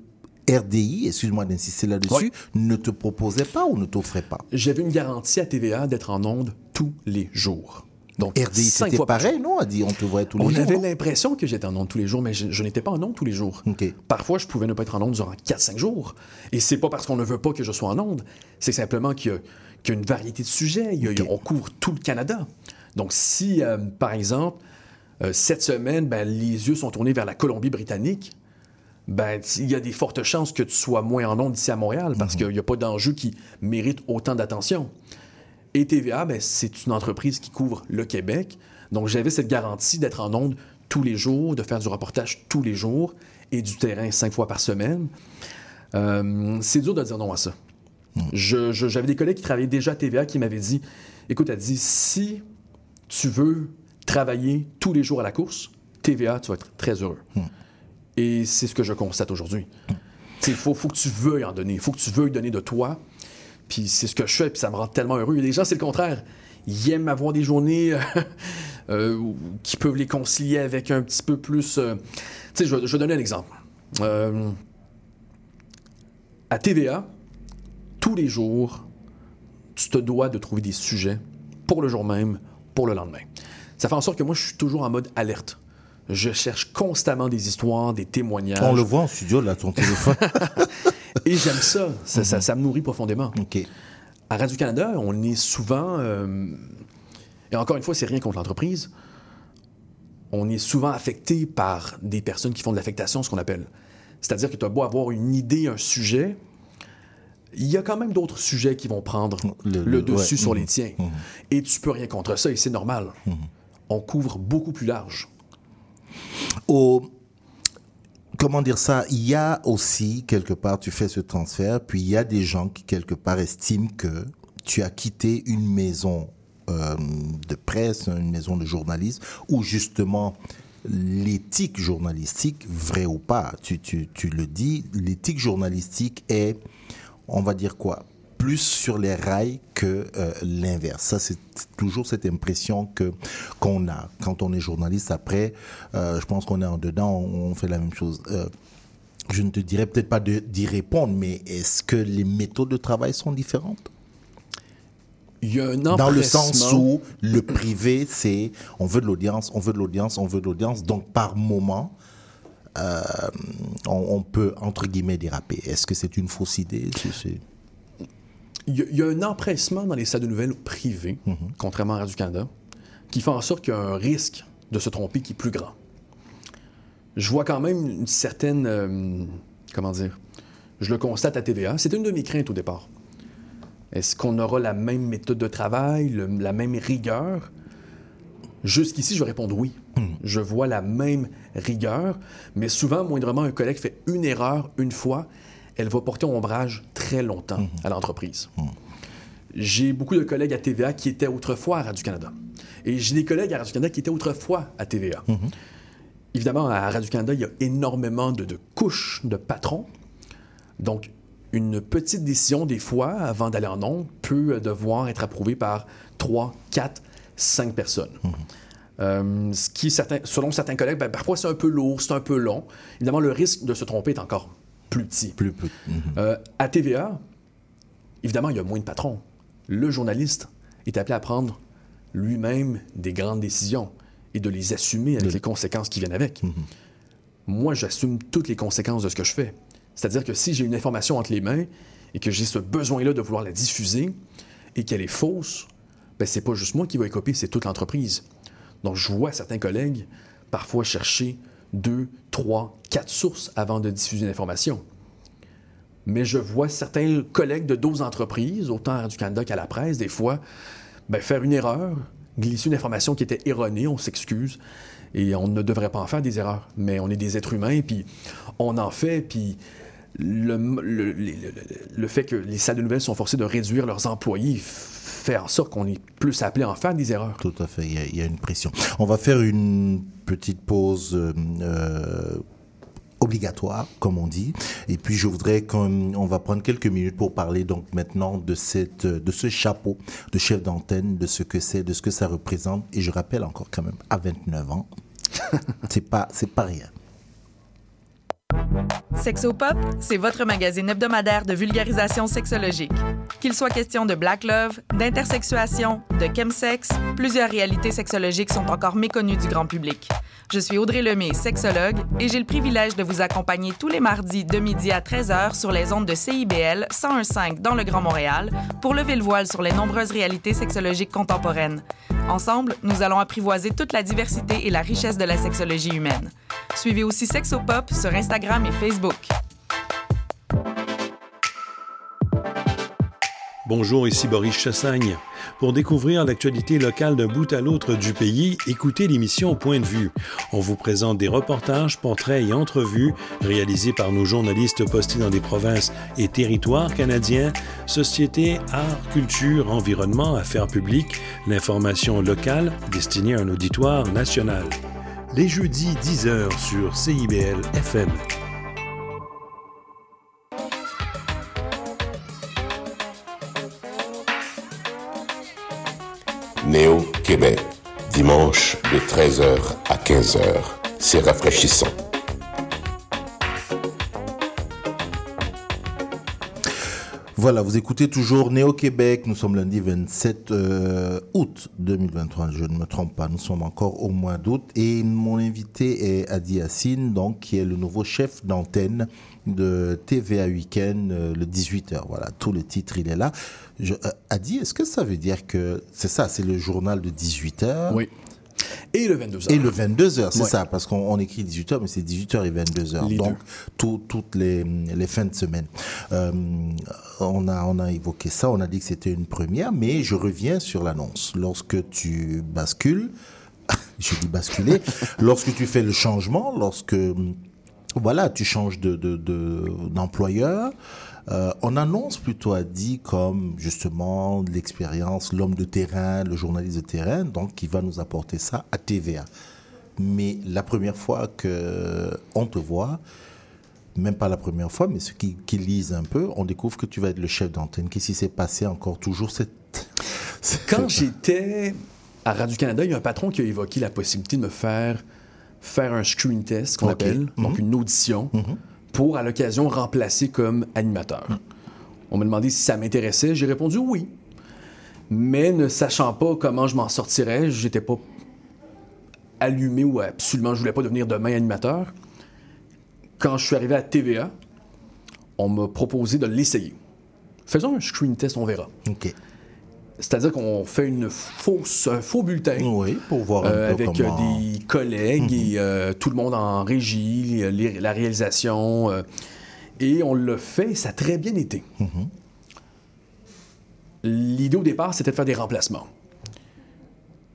R D I, excuse-moi d'insister là-dessus, oui. ne te proposait pas ou ne t'offrait pas? J'avais une garantie à T V A d'être en ondes tous les jours. Donc, R D I, c'était pareil, non? A dit, on te voyait tous les on jours. On avait non? l'impression que j'étais en ondes tous les jours, mais je, je n'étais pas en ondes tous les jours. Okay. Parfois, je pouvais ne pas être en ondes durant quatre à cinq jours. Et c'est pas parce qu'on ne veut pas que je sois en ondes, c'est simplement qu'il y a, qu'il y a une variété de sujets. Il y a, okay. On couvre tout le Canada. Donc, si, euh, par exemple, euh, cette semaine, ben, les yeux sont tournés vers la Colombie-Britannique, ben, il y a des fortes chances que tu sois moins en ondes ici à Montréal, parce mm-hmm. qu'il n'y a pas d'enjeu qui mérite autant d'attention. Et T V A, ben, c'est une entreprise qui couvre le Québec. Donc, j'avais cette garantie d'être en ondes tous les jours, de faire du reportage tous les jours et du terrain cinq fois par semaine. Euh, c'est dur de dire non à ça. Mmh. Je, je, j'avais des collègues qui travaillaient déjà à T V A qui m'avaient dit, écoute, elle dit, si tu veux travailler tous les jours à la course, T V A, tu vas être très heureux. Mmh. Et c'est ce que je constate aujourd'hui. Il faut, faut que tu veuilles en donner. Il faut que tu veuilles donner de toi. Puis c'est ce que je fais, puis ça me rend tellement heureux. Et les gens, c'est le contraire. Ils aiment avoir des journées euh, euh, qui peuvent les concilier avec un petit peu plus... Euh... Tu sais, je, je vais donner un exemple. Euh, à T V A, tous les jours, tu te dois de trouver des sujets pour le jour même, pour le lendemain. Ça fait en sorte que moi, je suis toujours en mode alerte. Je cherche constamment des histoires, des témoignages. On le voit en studio, là, ton téléphone. Et j'aime ça. Ça, mm-hmm. ça, ça me nourrit profondément. Okay. À Radio-Canada, on est souvent... Euh, et encore une fois, c'est rien contre l'entreprise. On est souvent affecté par des personnes qui font de l'affectation, ce qu'on appelle. C'est-à-dire que tu as beau avoir une idée, un sujet, il y a quand même d'autres sujets qui vont prendre le, le, le dessus ouais. sur mm-hmm. les tiens. Mm-hmm. Et tu peux rien contre ça, et c'est normal. Mm-hmm. On couvre beaucoup plus large. Au... Comment dire ça? Il y a aussi, quelque part, tu fais ce transfert, puis il y a des gens qui, quelque part, estiment que tu as quitté une maison euh, de presse, une maison de journalisme, où justement, l'éthique journalistique, vrai ou pas, tu, tu, tu le dis, l'éthique journalistique est, on va dire quoi? Plus sur les rails que euh, l'inverse. Ça, c'est toujours cette impression que, qu'on a. Quand on est journaliste, après, euh, je pense qu'on est en dedans, on, on fait la même chose. Euh, je ne te dirais peut-être pas de, d'y répondre, mais est-ce que les méthodes de travail sont différentes? Il y a un empressement. Dans le sens où le privé, c'est on veut de l'audience, on veut de l'audience, on veut de l'audience. Donc, par moment... Euh, on, on peut, entre guillemets, déraper. Est-ce que c'est une fausse idée? C'est... Il y a un empressement dans les salles de nouvelles privées, mm-hmm. contrairement à Radio-Canada, qui fait en sorte qu'il y a un risque de se tromper qui est plus grand. Je vois quand même une certaine... Euh, comment dire? Je le constate à T V A. C'était une de mes craintes au départ. Est-ce qu'on aura la même méthode de travail, le, la même rigueur? Jusqu'ici, je vais répondre oui. Mmh. Je vois la même rigueur, mais souvent, moindrement, un collègue fait une erreur une fois, elle va porter ombrage très longtemps mmh. à l'entreprise. Mmh. J'ai beaucoup de collègues à T V A qui étaient autrefois à Radio-Canada. Et j'ai des collègues à Radio-Canada qui étaient autrefois à T V A. Mmh. Évidemment, à Radio-Canada, il y a énormément de, de couches de patrons. Donc, une petite décision, des fois, avant d'aller en ondes, peut devoir être approuvée par trois, quatre, cinq personnes. Mmh. Euh, ce qui, certains, selon certains collègues, ben, parfois c'est un peu lourd, c'est un peu long. Évidemment, le risque de se tromper est encore plus petit. Plus petit. Mmh. Euh, à T V A, évidemment, il y a moins de patrons. Le journaliste est appelé à prendre lui-même des grandes décisions et de les assumer avec de... les conséquences qui viennent avec. Mmh. Moi, j'assume toutes les conséquences de ce que je fais. C'est-à-dire que si j'ai une information entre les mains et que j'ai ce besoin-là de vouloir la diffuser et qu'elle est fausse, ben, c'est pas juste moi qui vais écoper, c'est toute l'entreprise. Donc, je vois certains collègues parfois chercher deux, trois, quatre sources avant de diffuser une information. Mais je vois certains collègues de d'autres entreprises, autant à Radio-Canada qu'à la presse, des fois, ben, faire une erreur, glisser une information qui était erronée, on s'excuse, et on ne devrait pas en faire des erreurs. Mais on est des êtres humains, puis on en fait, puis... Le, le, le, le fait que les salles de nouvelles sont forcées de réduire leurs employés fait en sorte qu'on est plus appelé à en faire des erreurs. Tout à fait, il y a, il y a une pression. On va faire une petite pause euh, obligatoire, comme on dit, et puis je voudrais qu'on on va prendre quelques minutes pour parler donc maintenant de, cette, de ce chapeau de chef d'antenne, de ce que c'est, de ce que ça représente, et je rappelle encore quand même, à vingt-neuf ans, c'est pas, c'est pas rien. Sexopop, c'est votre magazine hebdomadaire de vulgarisation sexologique. Qu'il soit question de black love, d'intersexuation, de chemsex, plusieurs réalités sexologiques sont encore méconnues du grand public. Je suis Audrey Lemay, sexologue, et j'ai le privilège de vous accompagner tous les mardis de midi à treize heures sur les ondes de C I B L cent un virgule cinq dans le Grand Montréal pour lever le voile sur les nombreuses réalités sexologiques contemporaines. Ensemble, nous allons apprivoiser toute la diversité et la richesse de la sexologie humaine. Suivez aussi Sexopop sur Instagram et Facebook. Bonjour, ici Boris Chassagne. Pour découvrir l'actualité locale d'un bout à l'autre du pays, écoutez l'émission Point de vue. On vous présente des reportages, portraits et entrevues réalisés par nos journalistes postés dans des provinces et territoires canadiens, société, arts, culture, environnement, affaires publiques, l'information locale destinée à un auditoire national. Les jeudis dix heures sur C I B L F M. Néo-Québec, dimanche de treize heures à quinze heures. C'est rafraîchissant. Voilà, vous écoutez toujours Néo-Québec. Nous sommes lundi vingt-sept août deux mille vingt-trois. Je ne me trompe pas, nous sommes encore au mois d'août. Et mon invité est Hadi Hassin, donc, qui est le nouveau chef d'antenne de T V A Week-end, euh, le dix-huit heures. Voilà, tout le titre, il est là. Je, euh, Hadi, est-ce que ça veut dire que c'est ça, c'est le journal de dix-huit heures? Oui. Et le vingt-deux heures. Et le vingt-deux heures, c'est ouais. ça, parce qu'on on écrit dix-huit heures, mais c'est dix-huit heures et vingt-deux heures. Les donc, tout, toutes les, les fins de semaine. Euh, on, a, on a évoqué ça, on a dit que c'était une première, mais je reviens sur l'annonce. Lorsque tu bascules, je dis basculer, lorsque tu fais le changement, lorsque, voilà, tu changes de, de, de, d'employeur, Euh, on annonce plutôt Hadi comme justement l'expérience, l'homme de terrain, le journaliste de terrain, donc qui va nous apporter ça à T V A. Mais la première fois qu'on te voit, même pas la première fois, mais ceux qui, qui lisent un peu, on découvre que tu vas être le chef d'antenne. Qu'est-ce qui s'est passé encore toujours cette... cette... Quand j'étais à Radio-Canada, il y a un patron qui a évoqué la possibilité de me faire faire un screen test, qu'on okay. appelle, mm-hmm. donc une audition. Mm-hmm. pour, à l'occasion, remplacer comme animateur. Mmh. On m'a demandé si ça m'intéressait. J'ai répondu oui. Mais ne sachant pas comment je m'en sortirais, j'étais pas allumé ou absolument, je voulais pas devenir demain animateur. Quand je suis arrivé à T V A, on m'a proposé de l'essayer. Faisons un screen test, on verra. Okay. c'est-à-dire qu'on fait une fausse, un faux bulletin oui, pour voir un euh, peu avec comment... des collègues mm-hmm. et euh, tout le monde en régie, les, la réalisation. Euh, et on l'a fait, ça a très bien été. Mm-hmm. L'idée au départ, c'était de faire des remplacements.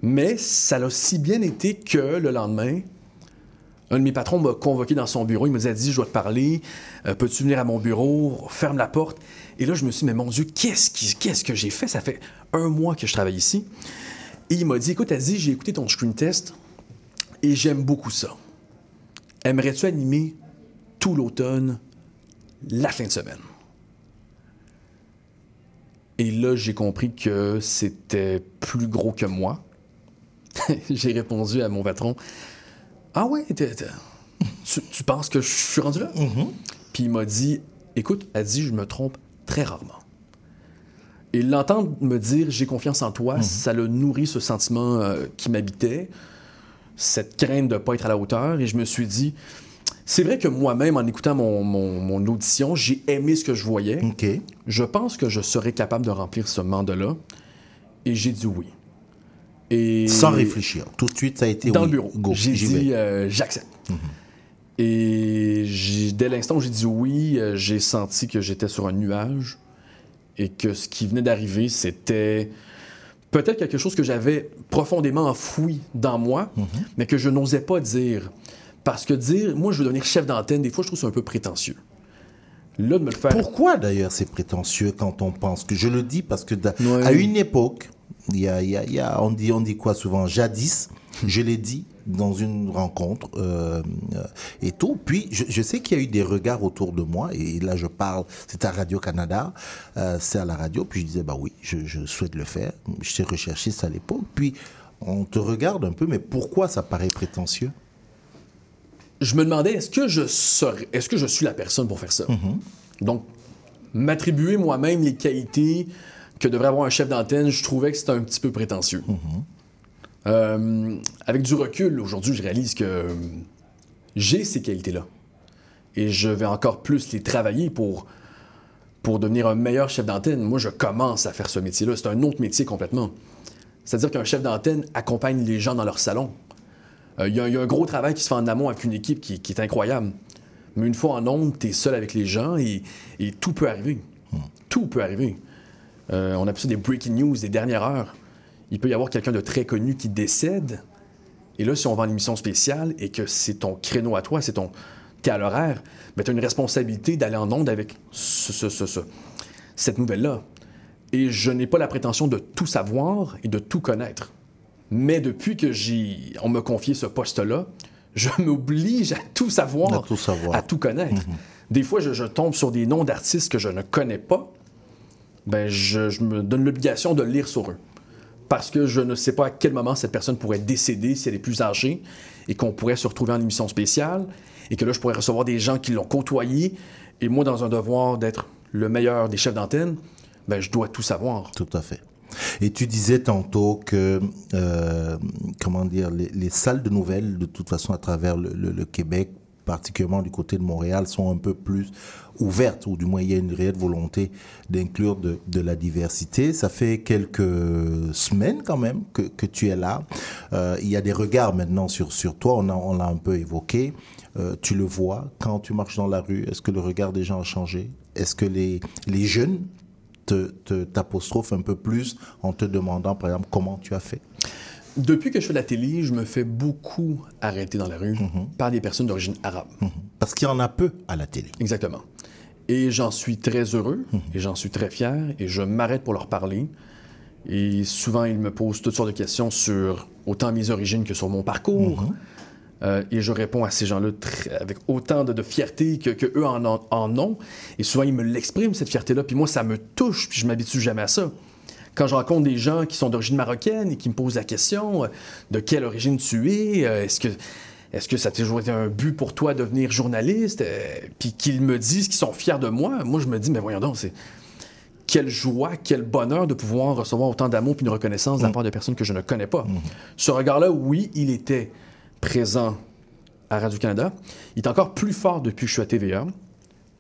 Mais ça l'a si bien été que le lendemain, un de mes patrons m'a convoqué dans son bureau. Il m'a dit, je dois te parler. Euh, peux-tu venir à mon bureau? Ferme la porte. Et là, je me suis dit, mais mon Dieu, qu'est-ce, qui, qu'est-ce que j'ai fait? Ça fait un mois que je travaille ici. Et il m'a dit, écoute, Hadi, j'ai écouté ton screen test et j'aime beaucoup ça. Aimerais-tu animer tout l'automne, la fin de semaine? Et là, j'ai compris que c'était plus gros que moi. J'ai répondu à mon patron, « Ah ouais, t'es, t'es, tu, tu penses que je suis rendu là? Mm-hmm. » Puis il m'a dit, « Écoute, Hadi, je me trompe très rarement. » Et l'entendre me dire « J'ai confiance en toi mm-hmm. », ça le nourrit ce sentiment euh, qui m'habitait, cette crainte de ne pas être à la hauteur. Et je me suis dit, c'est vrai que moi-même, en écoutant mon, mon, mon audition, j'ai aimé ce que je voyais. Okay. Je pense que je serais capable de remplir ce mandat-là. Et j'ai dit oui. Et sans réfléchir. Tout de suite, ça a été dans oui. le bureau. Go. J'ai J'y dit euh, « J'accepte mm-hmm. ». Et j'ai, dès l'instant où j'ai dit oui, euh, j'ai senti que j'étais sur un nuage et que ce qui venait d'arriver, c'était peut-être quelque chose que j'avais profondément enfoui dans moi, mm-hmm. mais que je n'osais pas dire. Parce que dire, moi, je veux devenir chef d'antenne, des fois, je trouve ça un peu prétentieux. Là, de me le faire... Pourquoi, d'ailleurs, c'est prétentieux quand on pense que... Je le dis parce que d'a... ouais. à une époque, y a, y a, y a, on, dit, on dit quoi souvent? Jadis, je l'ai dit. Dans une rencontre euh, et tout. Puis, je, je sais qu'il y a eu des regards autour de moi, et là, je parle, c'est à Radio-Canada, euh, c'est à la radio, puis je disais, bah oui, je, je souhaite le faire. Je sais rechercher ça à l'époque. Puis, on te regarde un peu, mais pourquoi ça paraît prétentieux? Je me demandais, est-ce que je serais, est-ce que je suis la personne pour faire ça? Mm-hmm. Donc, m'attribuer moi-même les qualités que devrait avoir un chef d'antenne, je trouvais que c'était un petit peu prétentieux. Mm-hmm. Euh, avec du recul, aujourd'hui, je réalise que j'ai ces qualités-là. Et je vais encore plus les travailler pour, pour devenir un meilleur chef d'antenne. Moi, je commence à faire ce métier-là. C'est un autre métier complètement. C'est-à-dire qu'un chef d'antenne accompagne les gens dans leur salon. Euh, y a, y a un gros travail qui se fait en amont avec une équipe qui, qui est incroyable. Mais une fois en ondes, t'es seul avec les gens et, et tout peut arriver. Mmh. Tout peut arriver. Euh, on appelle ça des breaking news, des dernières heures. Il peut y avoir quelqu'un de très connu qui décède. Et là, si on va en émission spéciale et que c'est ton créneau à toi, c'est ton... t'es à l'horaire, ben t'as une responsabilité d'aller en onde avec ce, ce, ce, ce, cette nouvelle-là. Et je n'ai pas la prétention de tout savoir et de tout connaître. Mais depuis que j'ai... on m'a confié ce poste-là, je m'oblige à tout savoir, à tout, savoir. À tout connaître. Mm-hmm. Des fois, je, je tombe sur des noms d'artistes que je ne connais pas. Ben, je, je me donne l'obligation de lire sur eux. Parce que je ne sais pas à quel moment cette personne pourrait décéder si elle est plus âgée et qu'on pourrait se retrouver en émission spéciale et que là, je pourrais recevoir des gens qui l'ont côtoyé. Et moi, dans un devoir d'être le meilleur des chefs d'antenne, ben, je dois tout savoir. Tout à fait. Et tu disais tantôt que, euh, comment dire, les, les salles de nouvelles, de toute façon, à travers le, le, le Québec, particulièrement du côté de Montréal, sont un peu plus ouvertes, ou du moins il y a une réelle volonté d'inclure de, de la diversité. Ça fait quelques semaines quand même que, que tu es là. Euh, il y a des regards maintenant sur, sur toi, on, a, on l'a un peu évoqué. Euh, tu le vois quand tu marches dans la rue. Est-ce que le regard des gens a changé? Est-ce que les, les jeunes te, te, t'apostrophent un peu plus en te demandant, par exemple, comment tu as fait? Depuis que je fais de la télé, je me fais beaucoup arrêter dans la rue mm-hmm. par des personnes d'origine arabe. Mm-hmm. Parce qu'il y en a peu à la télé. Exactement. Et j'en suis très heureux, mm-hmm. et j'en suis très fier, et je m'arrête pour leur parler. Et souvent, ils me posent toutes sortes de questions sur autant mes origines que sur mon parcours. Mm-hmm. Euh, et je réponds à ces gens-là très, avec autant de, de fierté que, que eux en, en, en ont. Et souvent, ils me l'expriment, cette fierté-là. Puis moi, ça me touche, puis je m'habitue jamais à ça. Quand je rencontre des gens qui sont d'origine marocaine et qui me posent la question euh, de quelle origine tu es, euh, est-ce que, est-ce que ça a toujours été un but pour toi de devenir journaliste, euh, puis qu'ils me disent qu'ils sont fiers de moi, moi je me dis, mais voyons donc, c'est... quelle joie, quel bonheur de pouvoir recevoir autant d'amour et de reconnaissance de la part de personnes que je ne connais pas. Mm-hmm. Ce regard-là, oui, il était présent à Radio-Canada. Il est encore plus fort depuis que je suis à T V A.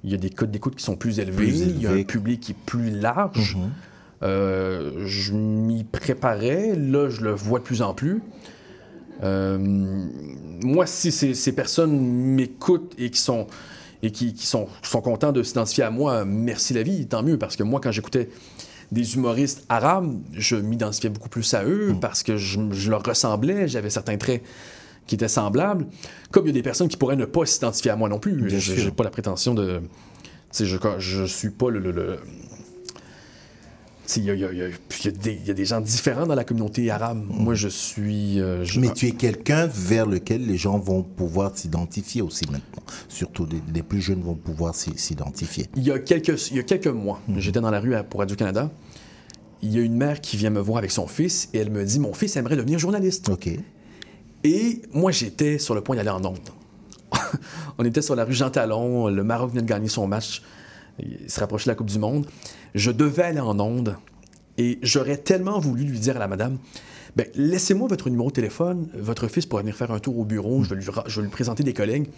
Il y a des codes d'écoute qui sont plus élevés, plus élevé. Il y a un public qui est plus large. Mm-hmm. Euh, je m'y préparais, là je le vois de plus en plus. Euh, moi, si ces, ces personnes m'écoutent et qui sont et qui, qui sont, sont contents de s'identifier à moi, merci la vie, tant mieux, parce que moi, quand j'écoutais des humoristes arabes, je m'identifiais beaucoup plus à eux mmh. parce que je, je leur ressemblais, j'avais certains traits qui étaient semblables. Comme il y a des personnes qui pourraient ne pas s'identifier à moi non plus, je j'ai pas la prétention de... Tu sais, je, je suis pas le... le, le... Il y, y, y, y a des gens différents dans la communauté arabe. Mmh. Moi, je suis... Euh, je... Mais tu es quelqu'un vers lequel les gens vont pouvoir s'identifier aussi maintenant. Surtout les, les plus jeunes vont pouvoir s'identifier. Il y a quelques, il y a quelques mois, mmh. j'étais dans la rue à, pour Radio-Canada. Il y a une mère qui vient me voir avec son fils et elle me dit « Mon fils aimerait devenir journaliste. Okay. » Et moi, j'étais sur le point d'aller en onde. On était sur la rue Jean-Talon. Le Maroc venait de gagner son match. Il se rapprochait de la Coupe du Monde. Je devais aller en onde et j'aurais tellement voulu lui dire à la madame « Bien, laissez-moi votre numéro de téléphone, votre fils pourrait venir faire un tour au bureau, je vais lui, je vais lui présenter des collègues. »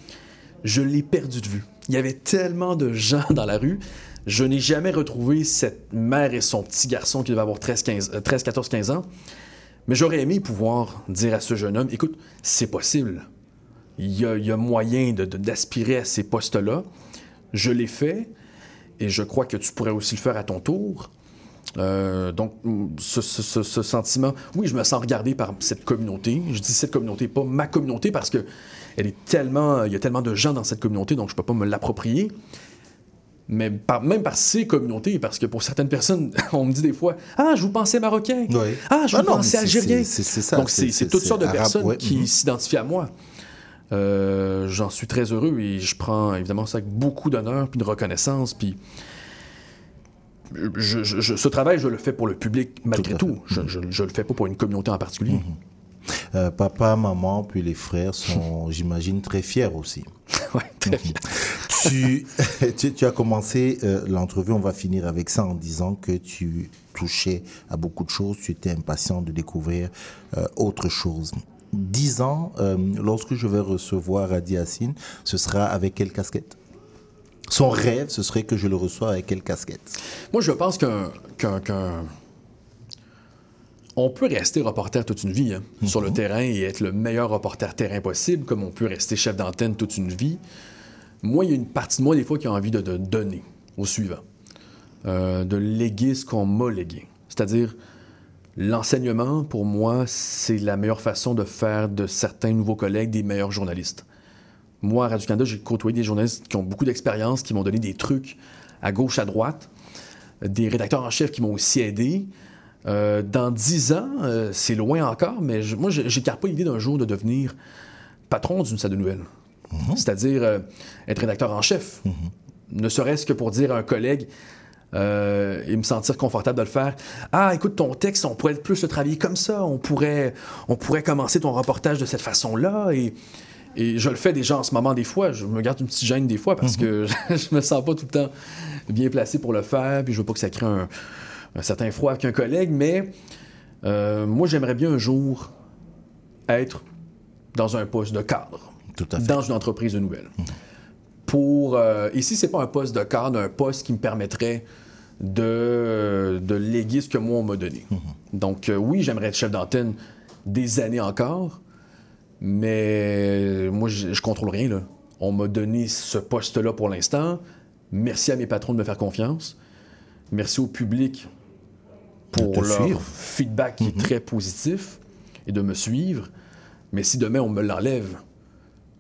Je l'ai perdu de vue. Il y avait tellement de gens dans la rue. Je n'ai jamais retrouvé cette mère et son petit garçon qui devait avoir treize, quatorze, quinze ans. Mais j'aurais aimé pouvoir dire à ce jeune homme « Écoute, c'est possible. Il y a, il y a moyen de, de, d'aspirer à ces postes-là. Je l'ai fait. » Et je crois que tu pourrais aussi le faire à ton tour. Euh, donc, ce, ce, ce sentiment... Oui, je me sens regardé par cette communauté. Je dis cette communauté, pas ma communauté, parce que elle est tellement, il y a tellement de gens dans cette communauté, donc je ne peux pas me l'approprier. Mais par, même par ces communautés, parce que pour certaines personnes, on me dit des fois « Ah, je vous pensais marocain. Oui. Ah, je vous ah pensais algérien. » Donc, c'est, c'est, c'est toutes c'est sortes arabe, de personnes ouais. qui mmh. s'identifient à moi. Euh, j'en suis très heureux et je prends évidemment ça avec beaucoup d'honneur puis de reconnaissance. Puis je, je, je, ce travail, je le fais pour le public malgré tout. tout. Je, je, je le fais pas pour une communauté en particulier. Mm-hmm. Euh, papa, maman, puis les frères sont, j'imagine, très fiers aussi. Oui, très fiers. tu, tu, tu as commencé euh, l'entrevue, on va finir avec ça en disant que tu touchais à beaucoup de choses, tu étais impatient de découvrir euh, autre chose. Dix ans, euh, lorsque je vais recevoir Hadi Hassin, ce sera avec quelle casquette? Son rêve, ce serait que je le reçois avec quelle casquette? Moi, je pense qu'un... qu'un, qu'un... On peut rester reporter toute une vie hein, mm-hmm. sur le terrain et être le meilleur reporter terrain possible, comme on peut rester chef d'antenne toute une vie. Moi, il y a une partie de moi, des fois, qui a envie de, de donner au suivant, euh, de léguer ce qu'on m'a légué. C'est-à-dire... L'enseignement, pour moi, c'est la meilleure façon de faire de certains nouveaux collègues des meilleurs journalistes. Moi, à Radio-Canada, j'ai côtoyé des journalistes qui ont beaucoup d'expérience, qui m'ont donné des trucs à gauche, à droite, des rédacteurs en chef qui m'ont aussi aidé. Euh, dans dix ans, euh, c'est loin encore, mais je, moi, j'écarte pas l'idée d'un jour de devenir patron d'une salle de nouvelles. Mm-hmm. C'est-à-dire euh, être rédacteur en chef. Mm-hmm. Ne serait-ce que pour dire à un collègue... Euh, et me sentir confortable de le faire. Ah, écoute, ton texte, on pourrait plus le travailler comme ça, on pourrait, on pourrait commencer ton reportage de cette façon-là. Et, et je le fais déjà en ce moment des fois, je me garde une petite gêne des fois parce que je, je me sens pas tout le temps bien placé pour le faire, puis je veux pas que ça crée un, un certain froid avec un collègue, mais euh, moi, j'aimerais bien un jour être dans un poste de cadre, tout à fait. Dans une entreprise de nouvelles. Mmh. Pour, euh, ici, c'est pas un poste de cadre, un poste qui me permettrait de, de léguer ce que moi, on m'a donné. Mm-hmm. Donc, euh, oui, j'aimerais être chef d'antenne des années encore, mais moi, je, je contrôle rien, là. On m'a donné ce poste-là pour l'instant. Merci à mes patrons de me faire confiance. Merci au public pour leur suivre. Feedback qui mm-hmm. est très positif et de me suivre. Mais si demain, on me l'enlève...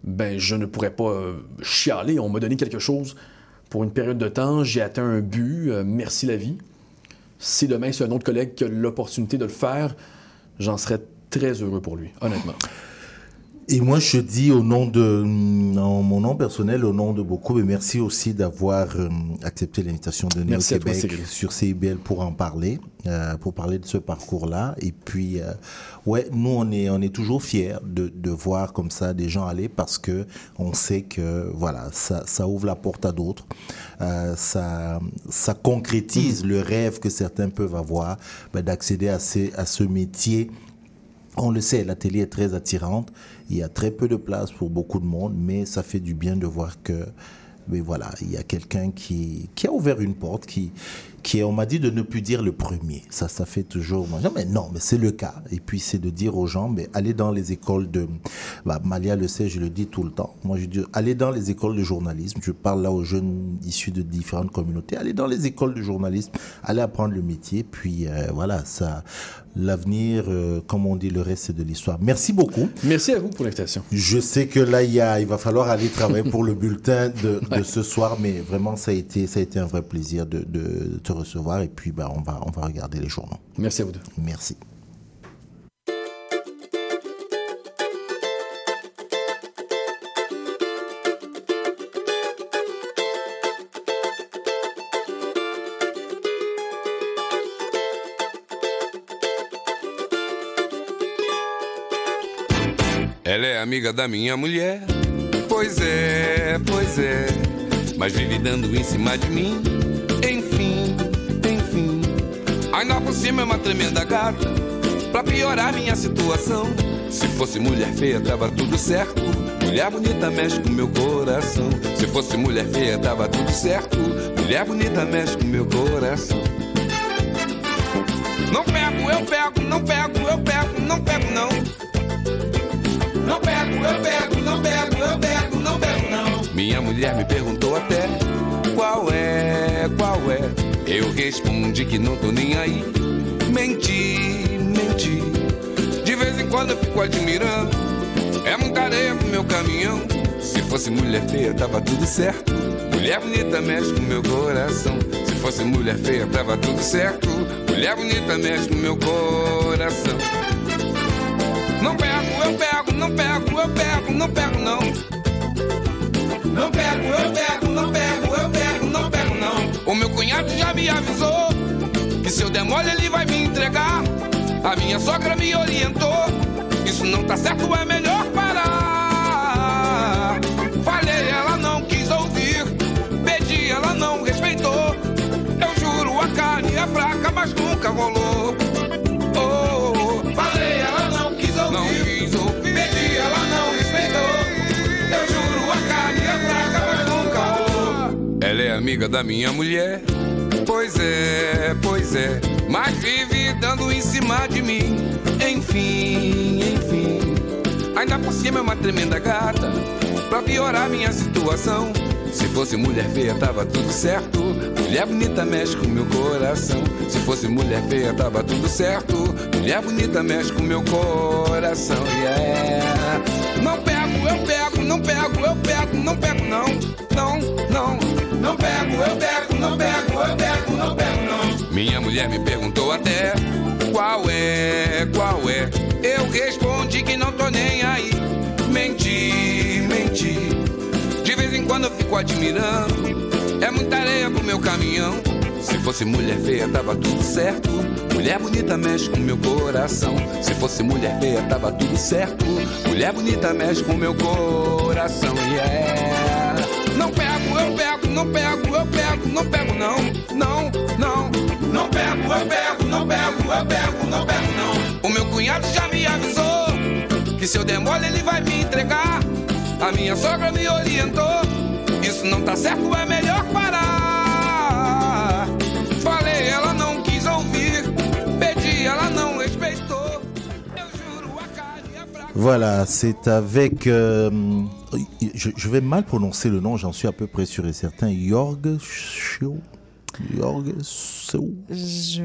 ben je ne pourrais pas euh, chialer. On m'a donné quelque chose pour une période de temps. J'ai atteint un but. Euh, merci la vie. Si demain, c'est un autre collègue qui a l'opportunité de le faire, j'en serais très heureux pour lui, honnêtement. Et moi, je dis au nom de non, mon nom personnel, au nom de beaucoup, et merci aussi d'avoir euh, accepté l'invitation de Néo-Québec sur C I B L pour en parler, euh, pour parler de ce parcours-là. Et puis, euh, ouais, nous, on est, on est toujours fiers de, de voir comme ça des gens aller parce que on sait que, voilà, ça, ça ouvre la porte à d'autres. Euh, ça, ça concrétise mmh. le rêve que certains peuvent avoir ben, d'accéder à, ces, à ce métier. On le sait, la télé est très attirante. Il y a très peu de place pour beaucoup de monde, mais ça fait du bien de voir que, mais voilà, il y a quelqu'un qui, qui a ouvert une porte, qui, qui est, on m'a dit de ne plus dire le premier. Ça, ça fait toujours... Mais non, mais c'est le cas. Et puis, c'est de dire aux gens, mais allez dans les écoles de... Bah, Malia le sait, je le dis tout le temps. Moi, je dis, allez dans les écoles de journalisme. Je parle là aux jeunes issus de différentes communautés. Allez dans les écoles de journalisme, allez apprendre le métier. Puis, euh, voilà, ça... L'avenir, euh, comme on dit, le reste, c'est de l'histoire. Merci beaucoup. Merci à vous pour l'invitation. Je sais que là, il, y a, il va falloir aller travailler pour le bulletin de, ouais. de ce soir, mais vraiment, ça a été, ça a été un vrai plaisir de, de te recevoir. Et puis, bah, on va, on va regarder les journaux. Merci à vous deux. Merci. Ela é amiga da minha mulher. Pois é, pois é. Mas vive dando em cima de mim. Enfim, enfim. Ainda por cima é uma tremenda gata. Pra piorar minha situação. Se fosse mulher feia tava tudo certo. Mulher bonita mexe com meu coração. Se fosse mulher feia tava tudo certo. Mulher bonita mexe com meu coração. Não pego, eu pego, não pego, eu pego, não pego não. Não pego, eu pego, não pego, eu pego, não pego não. Minha mulher me perguntou até qual é, qual é. Eu respondi que não tô nem aí. Menti, menti. De vez em quando eu fico admirando. É muita areia pro meu caminhão. Se fosse mulher feia tava tudo certo. Mulher bonita mexe com meu coração. Se fosse mulher feia tava tudo certo. Mulher bonita mexe com meu coração. Não pego, eu pego, não pego, eu pego, não pego não. Não pego, eu pego, não pego, eu pego, não pego não. O meu cunhado já me avisou que se eu der mole ele vai me entregar. A minha sogra me orientou, isso não tá certo, é melhor parar. Falei, ela não quis ouvir, pedi, ela não respeitou. Eu juro, a carne é fraca, mas nunca rolou. Ela é amiga da minha mulher. Pois é, pois é. Mas vive dando em cima de mim. Enfim, enfim. Ainda por cima é uma tremenda gata. Pra piorar minha situação. Se fosse mulher feia tava tudo certo. Mulher bonita mexe com meu coração. Se fosse mulher feia tava tudo certo. Mulher bonita mexe com meu coração. Yeah. Não pego, eu pego, não pego, eu pego, não pego não. Não, não. Não pego, eu pego, não pego, eu pego, não pego não. Minha mulher me perguntou até qual é, qual é. Eu respondi que não tô nem aí. Menti, menti. De vez em quando eu fico admirando. É muita areia pro meu caminhão. Se fosse mulher feia tava tudo certo. Mulher bonita mexe com meu coração. Se fosse mulher feia tava tudo certo. Mulher bonita mexe com meu coração. Yeah. Não pego, eu pego. Não pego, eu pego, não pego não, não, não. Não pego, eu pego, não pego, eu pego, não pego não. O meu cunhado já me avisou que se eu der mole ele vai me entregar. A minha sogra me orientou, isso não tá certo, é melhor parar. Falei, ela não quis ouvir, pedi, ela não respeitou. Eu juro, a carne é fraca. Voilà, c'est avec... Euh... Je, je vais mal prononcer le nom, j'en suis à peu près sûr et certain. Jorg Seo. Jorg Seo. Je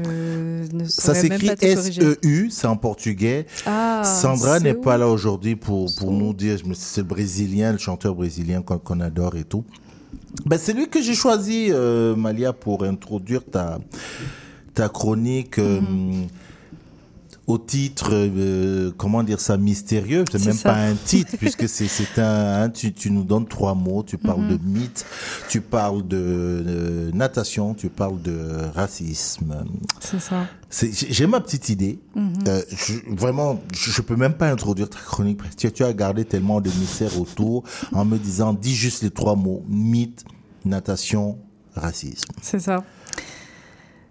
ne saurais même pas tout corriger. Ça s'écrit S E U, c'est en portugais. Ah, Sandra n'est pas là aujourd'hui pour, pour nous dire, c'est le brésilien, le chanteur brésilien qu'on, qu'on adore et tout. Ben, c'est lui que j'ai choisi, euh, Malia, pour introduire ta, ta chronique. Euh, mm. Au titre, euh, comment dire ça, mystérieux, c'est, c'est même ça. Pas un titre, puisque c'est, c'est un, hein, tu, tu nous donnes trois mots, tu parles mm-hmm. de mythe, tu parles de, de natation, tu parles de racisme. C'est ça. C'est, j'ai ma petite idée, mm-hmm. euh, je, vraiment, je, je peux même pas introduire ta chronique, parce que tu as gardé tellement de mystères autour, en me disant, dis juste les trois mots, mythe, natation, racisme. C'est ça.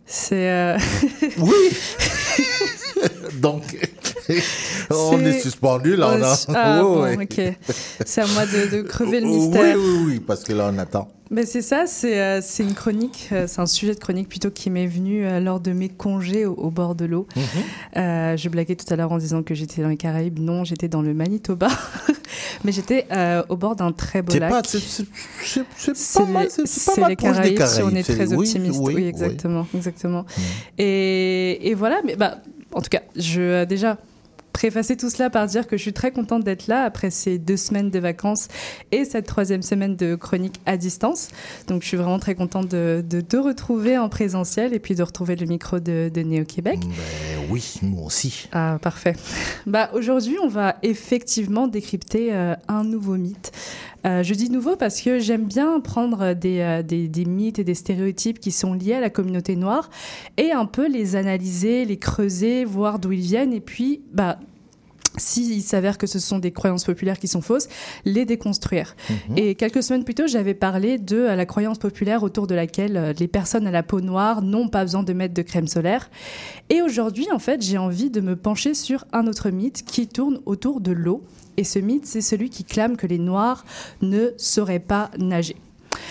C'est... Euh... oui. Donc, On est suspendu, là. On a... Ah, oh, bon, oui. OK. C'est à moi de, de crever le mystère. Oui, oui, oui, parce que là, on attend. Mais c'est ça, c'est, euh, c'est une chronique, euh, c'est un sujet de chronique plutôt qui m'est venu euh, lors de mes congés au, au bord de l'eau. Mm-hmm. Euh, je blaguais tout à l'heure en disant que j'étais dans les Caraïbes. Non, j'étais dans le Manitoba. Mais j'étais euh, au bord d'un très beau c'est lac. Pas, c'est, c'est, c'est, c'est, c'est pas mal, c'est, c'est, c'est pas mal proche des Caraïbes, si on est c'est, très oui, optimiste. Oui, oui exactement. Oui. exactement. Mm. Et, et voilà, mais bah, en tout cas, je, euh, déjà... préfacer tout cela par dire que je suis très contente d'être là après ces deux semaines de vacances et cette troisième semaine de chronique à distance. Donc, je suis vraiment très contente de te de, de retrouver en présentiel et puis de retrouver le micro de, de Néo-Québec. Ben oui, moi aussi. Ah, parfait. Bah, aujourd'hui, on va effectivement décrypter euh, un nouveau mythe. Euh, je dis nouveau parce que j'aime bien prendre des, euh, des, des mythes et des stéréotypes qui sont liés à la communauté noire et un peu les analyser, les creuser, voir d'où ils viennent et puis... bah s'il s'avère que ce sont des croyances populaires qui sont fausses, les déconstruire. Mmh. Et quelques semaines plus tôt, j'avais parlé de la croyance populaire autour de laquelle les personnes à la peau noire n'ont pas besoin de mettre de crème solaire. Et aujourd'hui, en fait, j'ai envie de me pencher sur un autre mythe qui tourne autour de l'eau. Et ce mythe, c'est celui qui clame que les Noirs ne sauraient pas nager.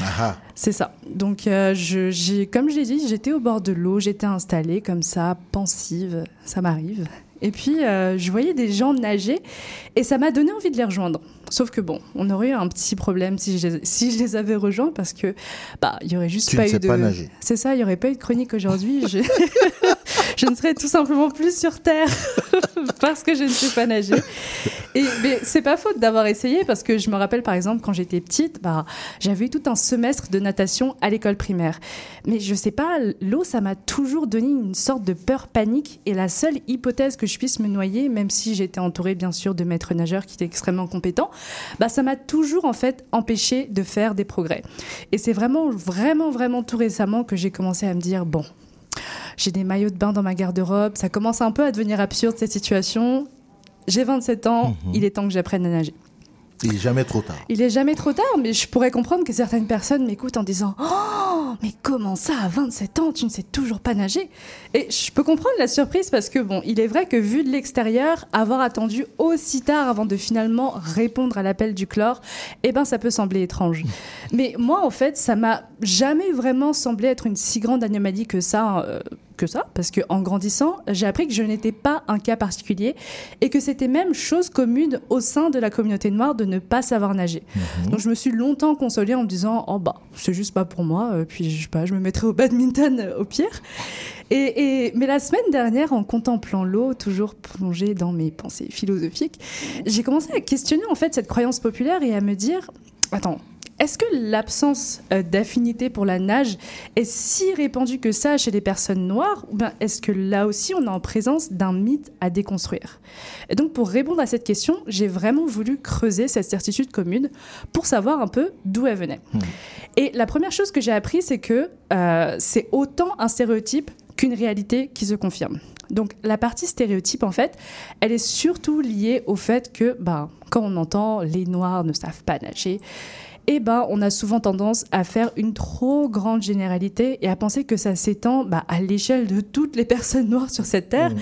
Aha. C'est ça. Donc, euh, je, j'ai, comme je l'ai dit, j'étais au bord de l'eau, j'étais installée comme ça, pensive, ça m'arrive. Et puis, euh, je voyais des gens nager et ça m'a donné envie de les rejoindre. Sauf que bon, on aurait eu un petit problème si je, si je les avais rejoints parce que, bah, il n'y aurait juste tu pas eu de... Tu ne sais pas nager. C'est ça, il n'y aurait pas eu de chronique aujourd'hui. Je... je ne serais tout simplement plus sur Terre parce que je ne sais pas nager. Et, mais ce n'est pas faute d'avoir essayé parce que je me rappelle, par exemple, quand j'étais petite, bah, j'avais eu tout un semestre de natation à l'école primaire. Mais je ne sais pas, l'eau, ça m'a toujours donné une sorte de peur panique et la seule hypothèse que je puisse me noyer, même si j'étais entourée bien sûr de maîtres nageurs qui étaient extrêmement compétents, bah, ça m'a toujours en fait empêchée de faire des progrès. Et c'est vraiment, vraiment, vraiment tout récemment que j'ai commencé à me dire « bon, j'ai des maillots de bain dans ma garde-robe, ça commence un peu à devenir absurde cette situation, j'ai vingt-sept ans, mmh. il est temps que j'apprenne à nager ». Il n'est jamais trop tard. Il n'est jamais trop tard, mais je pourrais comprendre que certaines personnes m'écoutent en disant « oh, mais comment ça, à vingt-sept ans, tu ne sais toujours pas nager ?» Et je peux comprendre la surprise parce que, bon, il est vrai que vu de l'extérieur, avoir attendu aussi tard avant de finalement répondre à l'appel du chlore, eh ben, ça peut sembler étrange. Mais moi, en fait, ça ne m'a jamais vraiment semblé être une si grande anomalie que ça... Euh, que ça, parce qu'en grandissant, j'ai appris que je n'étais pas un cas particulier et que c'était même chose commune au sein de la communauté noire de ne pas savoir nager. Mmh. Donc je me suis longtemps consolée en me disant « oh bah, c'est juste pas pour moi, puis je sais pas, je me mettrai au badminton euh, au pire ». Et, et, mais la semaine dernière, en contemplant l'eau, toujours plongée dans mes pensées philosophiques, j'ai commencé à questionner en fait cette croyance populaire et à me dire « attends, est-ce que l'absence d'affinité pour la nage est si répandue que ça chez les personnes noires ? Ou bien est-ce que là aussi, on est en présence d'un mythe à déconstruire ? Et donc, pour répondre à cette question, j'ai vraiment voulu creuser cette certitude commune pour savoir un peu d'où elle venait. Mmh. Et la première chose que j'ai appris, c'est que euh, c'est autant un stéréotype qu'une réalité qui se confirme. Donc, la partie stéréotype, en fait, elle est surtout liée au fait que, bah, quand on entend « les Noirs ne savent pas nager », eh ben, on a souvent tendance à faire une trop grande généralité et à penser que ça s'étend bah, à l'échelle de toutes les personnes noires sur cette terre, mmh.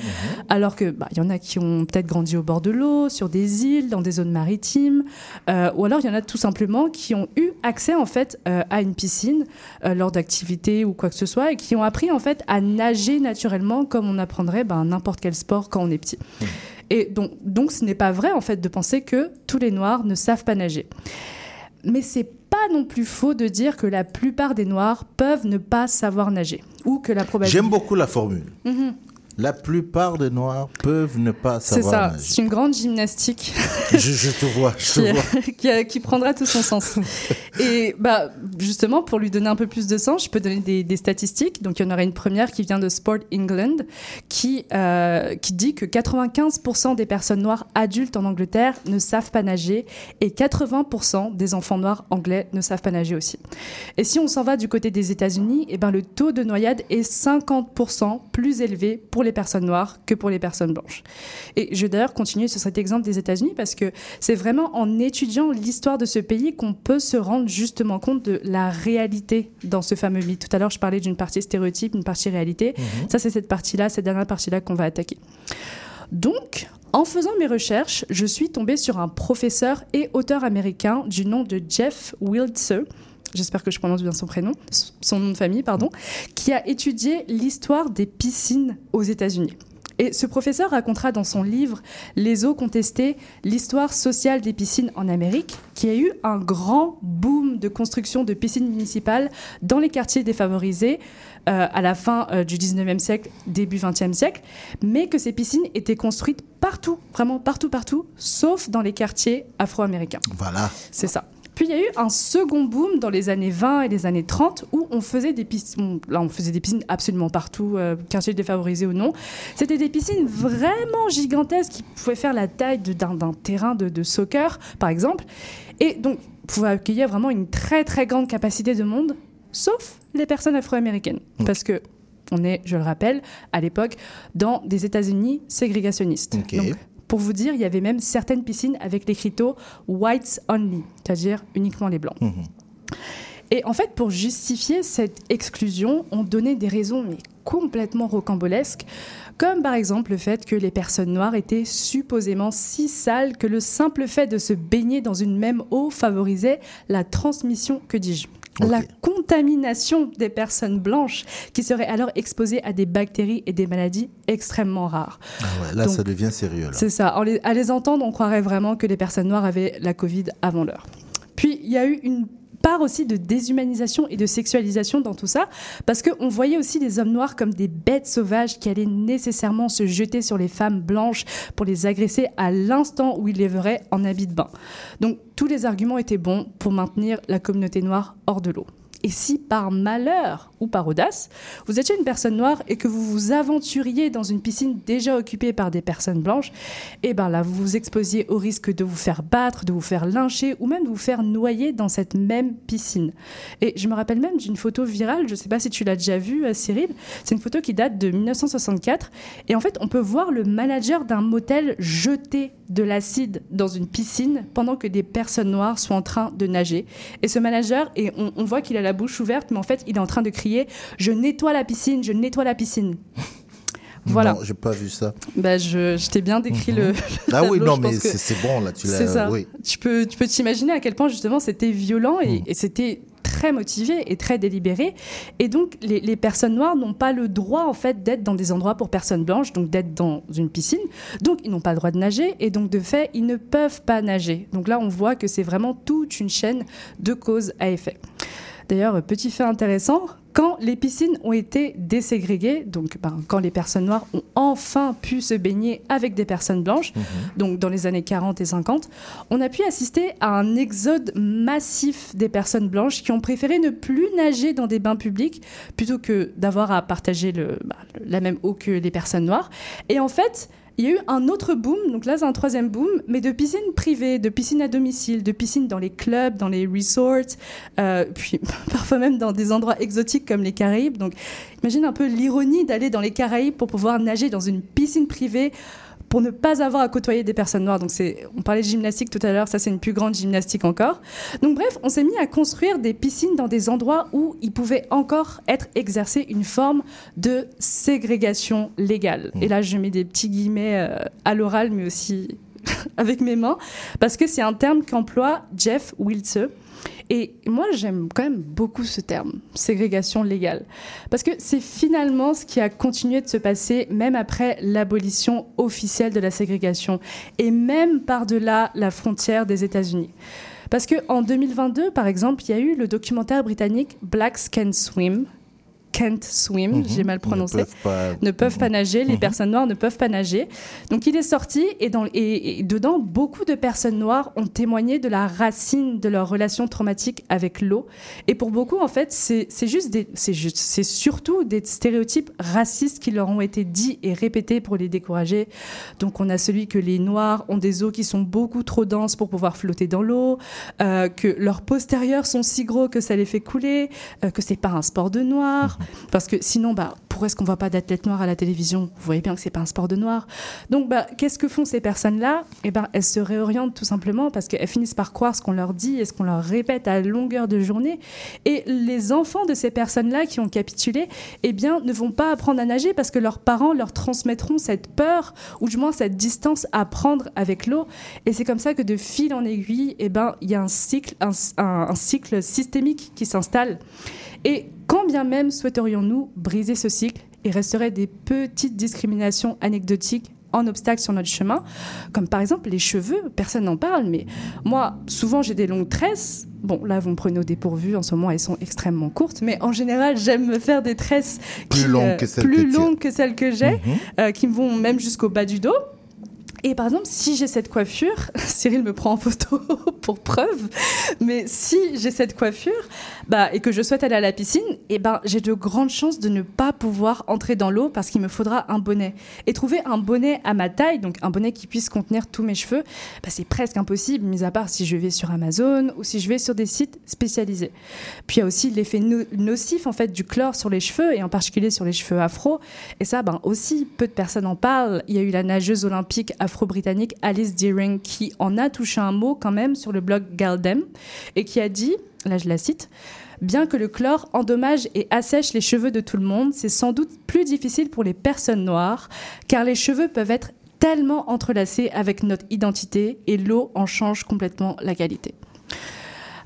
alors que bah, y en a qui ont peut-être grandi au bord de l'eau, sur des îles, dans des zones maritimes, euh, ou alors il y en a tout simplement qui ont eu accès en fait euh, à une piscine euh, lors d'activités ou quoi que ce soit et qui ont appris en fait à nager naturellement comme on apprendrait bah, n'importe quel sport quand on est petit. Mmh. Et donc, donc ce n'est pas vrai en fait de penser que tous les Noirs ne savent pas nager. Mais c'est pas non plus faux de dire que la plupart des Noirs peuvent ne pas savoir nager. Ou que la probabilité... J'aime beaucoup la formule. Mm-hmm. La plupart des Noirs peuvent ne pas savoir nager. C'est ça, nager. C'est une grande gymnastique. je, je te vois, je qui, te vois. Qui, qui prendra tout son sens. Et bah, justement, pour lui donner un peu plus de sens, je peux donner des, des statistiques. Donc, il y en aurait une première qui vient de Sport England, qui, euh, qui dit que quatre-vingt-quinze pour cent des personnes noires adultes en Angleterre ne savent pas nager et quatre-vingts pour cent des enfants noirs anglais ne savent pas nager aussi. Et si on s'en va du côté des États-Unis, eh ben, le taux de noyade est cinquante pour cent plus élevé pour les personnes noires que pour les personnes blanches. Et je vais d'ailleurs continuer sur cet exemple des États-Unis parce que c'est vraiment en étudiant l'histoire de ce pays qu'on peut se rendre justement compte de la réalité dans ce fameux mythe. Tout à l'heure, je parlais d'une partie stéréotype, une partie réalité. Mmh. Ça, c'est cette partie-là, cette dernière partie-là qu'on va attaquer. Donc, En faisant mes recherches, je suis tombée sur un professeur et auteur américain du nom de Jeff Wildzer, j'espère que je prononce bien son prénom, son nom de famille, pardon, qui a étudié l'histoire des piscines aux États-Unis. Et ce professeur racontera dans son livre « Les eaux contestées, l'histoire sociale des piscines en Amérique » qu'il y a eu un grand boom de construction de piscines municipales dans les quartiers défavorisés euh, à la fin euh, du dix-neuvième siècle, début vingtième siècle, mais que ces piscines étaient construites partout, vraiment partout, partout, sauf dans les quartiers afro-américains. Voilà. C'est ça. Puis il y a eu un second boom dans les années vingt et les années trente où on faisait des piscines, là on faisait des piscines absolument partout, euh, quartier défavorisé ou non. C'était des piscines vraiment gigantesques qui pouvaient faire la taille de, d'un, d'un terrain de, de soccer par exemple. Et donc pouvaient accueillir vraiment une très très grande capacité de monde, sauf les personnes afro-américaines. Mmh. Parce que on est, je le rappelle, à l'époque dans des États-Unis ségrégationnistes. Okay. Donc, pour vous dire, il y avait même certaines piscines avec l'écriteau « whites only », c'est-à-dire uniquement les blancs. Mmh. Et en fait, pour justifier cette exclusion, on donnait des raisons mais complètement rocambolesques, comme par exemple le fait que les personnes noires étaient supposément si sales que le simple fait de se baigner dans une même eau favorisait la transmission, que dis-je ? Okay. La contamination des personnes blanches qui seraient alors exposées à des bactéries et des maladies extrêmement rares. Ah ouais, là, donc, ça devient sérieux. Là. C'est ça. En les, à les entendre, on croirait vraiment que les personnes noires avaient la Covid avant l'heure. Puis, il y a eu une part aussi de déshumanisation et de sexualisation dans tout ça, parce qu'on voyait aussi les hommes noirs comme des bêtes sauvages qui allaient nécessairement se jeter sur les femmes blanches pour les agresser à l'instant où ils les verraient en habit de bain. Donc tous les arguments étaient bons pour maintenir la communauté noire hors de l'eau. Et si par malheur ou par audace, vous étiez une personne noire et que vous vous aventuriez dans une piscine déjà occupée par des personnes blanches, eh ben là, vous vous exposiez au risque de vous faire battre, de vous faire lyncher ou même de vous faire noyer dans cette même piscine. Et je me rappelle même d'une photo virale, je ne sais pas si tu l'as déjà vue, Cyril, c'est une photo qui date de dix-neuf cent soixante-quatre. Et en fait, on peut voir le manager d'un motel jeter de l'acide dans une piscine pendant que des personnes noires sont en train de nager. Et ce manager, et on, on voit qu'il a la bouche ouverte, mais en fait, il est en train de crier « Je nettoie la piscine, je nettoie la piscine ». Voilà. Non, j'ai pas vu ça. Bah, je, je t'ai bien décrit mm-hmm. le, le Ah tableau, oui, non, mais c'est, c'est bon, là, tu l'as... C'est ça. Oui. Tu peux, tu peux t'imaginer à quel point, justement, c'était violent et, mm. et c'était... très motivés et très délibérés. Et donc, les, les personnes noires n'ont pas le droit, en fait, d'être dans des endroits pour personnes blanches, donc d'être dans une piscine. Donc, ils n'ont pas le droit de nager. Et donc, de fait, ils ne peuvent pas nager. Donc là, on voit que c'est vraiment toute une chaîne de causes à effet. D'ailleurs, petit fait intéressant, quand les piscines ont été déségrégées, donc ben, quand les personnes noires ont enfin pu se baigner avec des personnes blanches, mmh. donc dans les années quarante et cinquante, on a pu assister à un exode massif des personnes blanches qui ont préféré ne plus nager dans des bains publics plutôt que d'avoir à partager le, bah, la même eau que les personnes noires. Et en fait... il y a eu un autre boom, donc là c'est un troisième boom, mais de piscines privées, de piscines à domicile, de piscines dans les clubs, dans les resorts, euh, puis parfois même dans des endroits exotiques comme les Caraïbes. Donc imagine un peu l'ironie d'aller dans les Caraïbes pour pouvoir nager dans une piscine privée pour ne pas avoir à côtoyer des personnes noires. Donc c'est, on parlait de gymnastique tout à l'heure, ça c'est une plus grande gymnastique encore. Donc bref, on s'est mis à construire des piscines dans des endroits où il pouvait encore être exercé une forme de ségrégation légale. Et là je mets des petits guillemets à l'oral, mais aussi avec mes mains, parce que c'est un terme qu'emploie Jeff Wildzer. Et moi, j'aime quand même beaucoup ce terme, ségrégation légale, parce que c'est finalement ce qui a continué de se passer, même après l'abolition officielle de la ségrégation, et même par-delà la frontière des États-Unis. Parce qu'en deux mille vingt-deux, par exemple, il y a eu le documentaire britannique « Blacks Can Swim », Can't swim, mm-hmm. j'ai mal prononcé, ne peuvent pas, ne peuvent pas nager, mm-hmm. les personnes noires ne peuvent pas nager. Donc il est sorti et, dans, et, et dedans, beaucoup de personnes noires ont témoigné de la racine de leur relation traumatique avec l'eau. Et pour beaucoup, en fait, c'est, c'est, juste des, c'est, juste, c'est surtout des stéréotypes racistes qui leur ont été dits et répétés pour les décourager. Donc on a celui que les noirs ont des os qui sont beaucoup trop denses pour pouvoir flotter dans l'eau, euh, que leurs postérieurs sont si gros que ça les fait couler, euh, que c'est pas un sport de noirs. Parce que sinon, bah, pour pourquoi est-ce qu'on ne voit pas d'athlètes noirs à la télévision? Vous voyez bien que ce n'est pas un sport de noirs. Donc, bah, qu'est-ce que font ces personnes-là? Eh ben, elles se réorientent tout simplement parce qu'elles finissent par croire ce qu'on leur dit et ce qu'on leur répète à longueur de journée. Et les enfants de ces personnes-là qui ont capitulé, eh bien, ne vont pas apprendre à nager parce que leurs parents leur transmettront cette peur ou du moins cette distance à prendre avec l'eau. Et c'est comme ça que de fil en aiguille, eh ben, il y a un cycle, un, un, un cycle systémique qui s'installe. Et quand bien même souhaiterions-nous briser ce cycle, il resterait des petites discriminations anecdotiques en obstacle sur notre chemin, comme par exemple les cheveux. Personne n'en parle, mais moi, souvent, j'ai des longues tresses. Bon, là, vous me prenez au dépourvu. En ce moment, elles sont extrêmement courtes. Mais en général, j'aime me faire des tresses plus, qui, longues, euh, que celles plus longues que celles que j'ai, mmh. euh, qui me vont même jusqu'au bas du dos. Et par exemple, si j'ai cette coiffure, Cyril me prend en photo pour preuve, mais si j'ai cette coiffure bah, et que je souhaite aller à la piscine, eh ben, j'ai de grandes chances de ne pas pouvoir entrer dans l'eau parce qu'il me faudra un bonnet. Et trouver un bonnet à ma taille, donc un bonnet qui puisse contenir tous mes cheveux, bah, c'est presque impossible, mis à part si je vais sur Amazon ou si je vais sur des sites spécialisés. Puis il y a aussi l'effet no- nocif en fait, du chlore sur les cheveux, et en particulier sur les cheveux afro. Et ça, ben, aussi, peu de personnes en parlent. Il y a eu la nageuse olympique afro afro-britannique Alice Deering qui en a touché un mot quand même sur le blog Galdem et qui a dit, là je la cite, « Bien que le chlore endommage et assèche les cheveux de tout le monde, c'est sans doute plus difficile pour les personnes noires car les cheveux peuvent être tellement entrelacés avec notre identité et l'eau en change complètement la qualité. »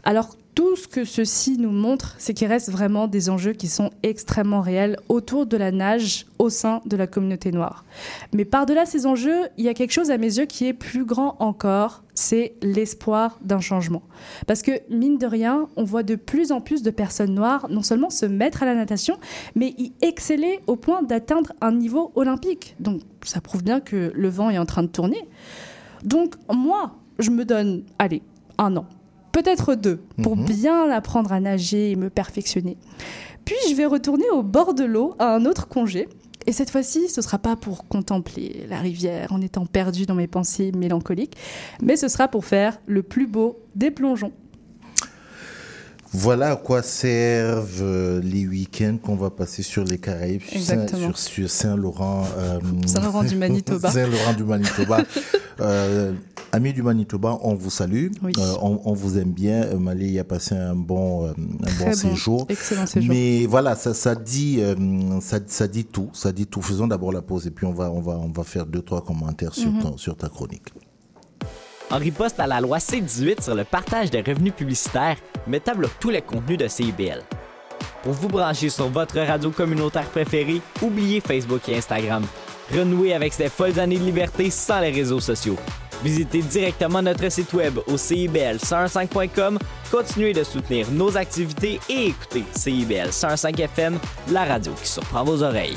Alors tout ce que ceci nous montre, c'est qu'il reste vraiment des enjeux qui sont extrêmement réels autour de la nage au sein de la communauté noire. Mais par-delà ces enjeux, il y a quelque chose à mes yeux qui est plus grand encore, c'est l'espoir d'un changement. Parce que, mine de rien, on voit de plus en plus de personnes noires non seulement se mettre à la natation, mais y exceller au point d'atteindre un niveau olympique. Donc, ça prouve bien que le vent est en train de tourner. Donc, moi, je me donne, allez, un an. Peut-être deux, pour mmh. bien apprendre à nager et me perfectionner. Puis je vais retourner au bord de l'eau à un autre congé. Et cette fois-ci, ce ne sera pas pour contempler la rivière en étant perdu dans mes pensées mélancoliques, mais ce sera pour faire le plus beau des plongeons. Voilà à quoi servent les week-ends qu'on va passer sur les Caraïbes, Saint, sur, sur Saint-Laurent... Euh, Saint-Laurent du Manitoba. Saint-Laurent du Manitoba. euh, amis du Manitoba, on vous salue. Oui. Euh, on, on vous aime bien. Malia a passé un bon, euh, un bon séjour. Bon. Excellent séjour. Mais voilà, ça, ça, dit, euh, ça, ça dit tout. Ça dit tout. Faisons d'abord la pause et puis on va, on va, on va faire deux, trois commentaires sur, mm-hmm. ton, sur ta chronique. En riposte à la loi C dix-huit sur le partage des revenus publicitaires, Meta bloque tous les contenus de C I B L. Pour vous brancher sur votre radio communautaire préférée, oubliez Facebook et Instagram. Renouez avec ces folles années de liberté sans les réseaux sociaux. Visitez directement notre site web au C I B L cent quinze point com, continuez de soutenir nos activités et écoutez C I B L cent cinq F M, la radio qui surprend vos oreilles.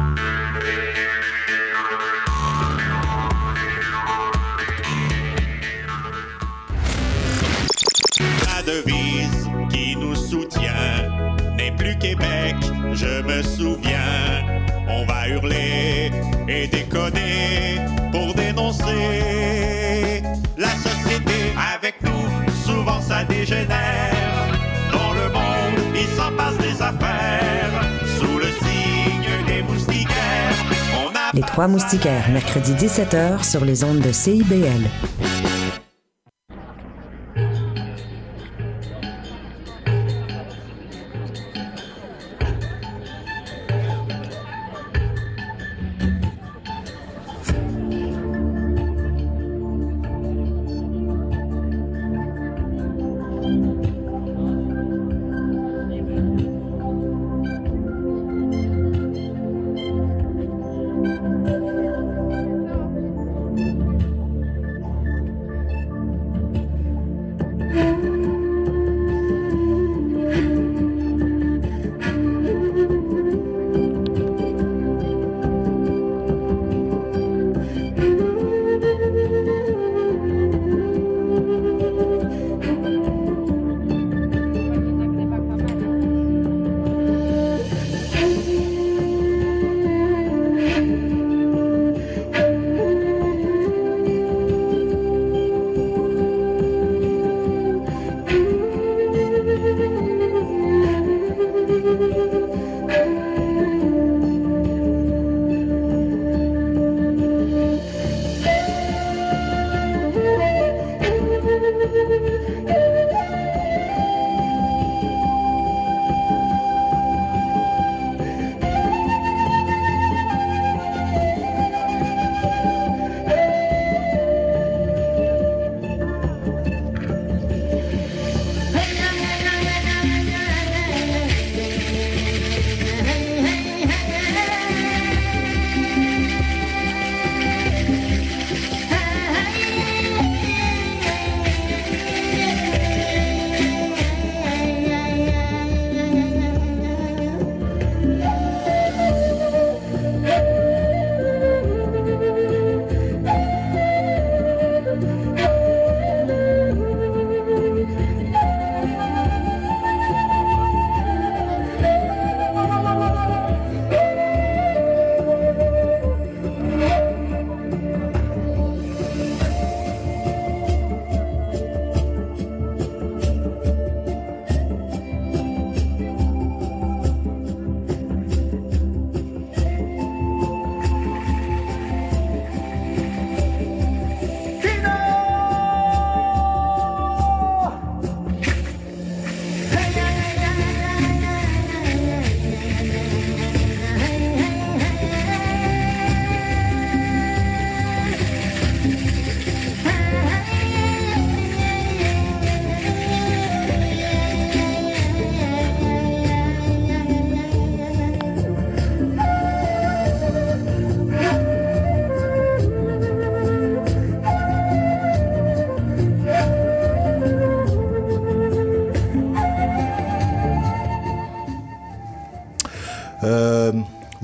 Devise qui nous soutient n'est plus Québec, je me souviens. On va hurler et déconner pour dénoncer la société. Avec nous, souvent ça dégénère. Dans le monde, il s'en passe des affaires. Sous le signe des moustiquaires, on a... Les trois moustiquaires, mercredi dix-sept heures sur les ondes de C I B L.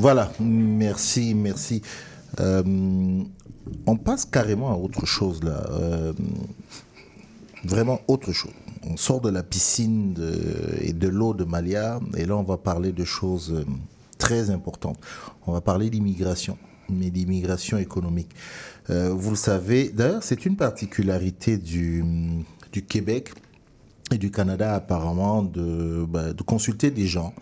Voilà, merci, merci. Euh, on passe carrément à autre chose, là. Euh, vraiment autre chose. On sort de la piscine de, et de l'eau de Malia, et là, on va parler de choses très importantes. On va parler d'immigration, mais d'immigration économique. Euh, vous le savez, d'ailleurs, c'est une particularité du, du Québec et du Canada, apparemment, de, bah, de consulter des gens,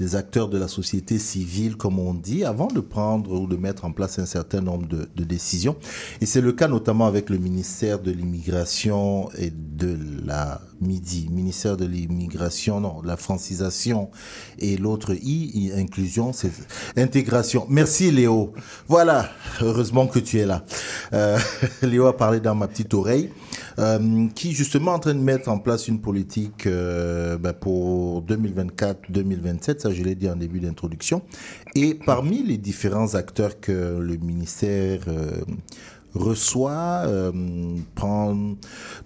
des acteurs de la société civile, comme on dit, avant de prendre ou de mettre en place un certain nombre de, de décisions. Et c'est le cas notamment avec le ministère de l'immigration et de la Midi, ministère de l'immigration, non, la francisation et l'autre I, inclusion, c'est intégration. Merci Léo. Voilà, heureusement que tu es là. Euh, Léo a parlé dans ma petite oreille, euh, qui justement est en train de mettre en place une politique euh, ben pour deux mille vingt-quatre deux mille vingt-sept, ça je l'ai dit en début d'introduction. Et parmi les différents acteurs que le ministère euh, reçoit, euh, prend,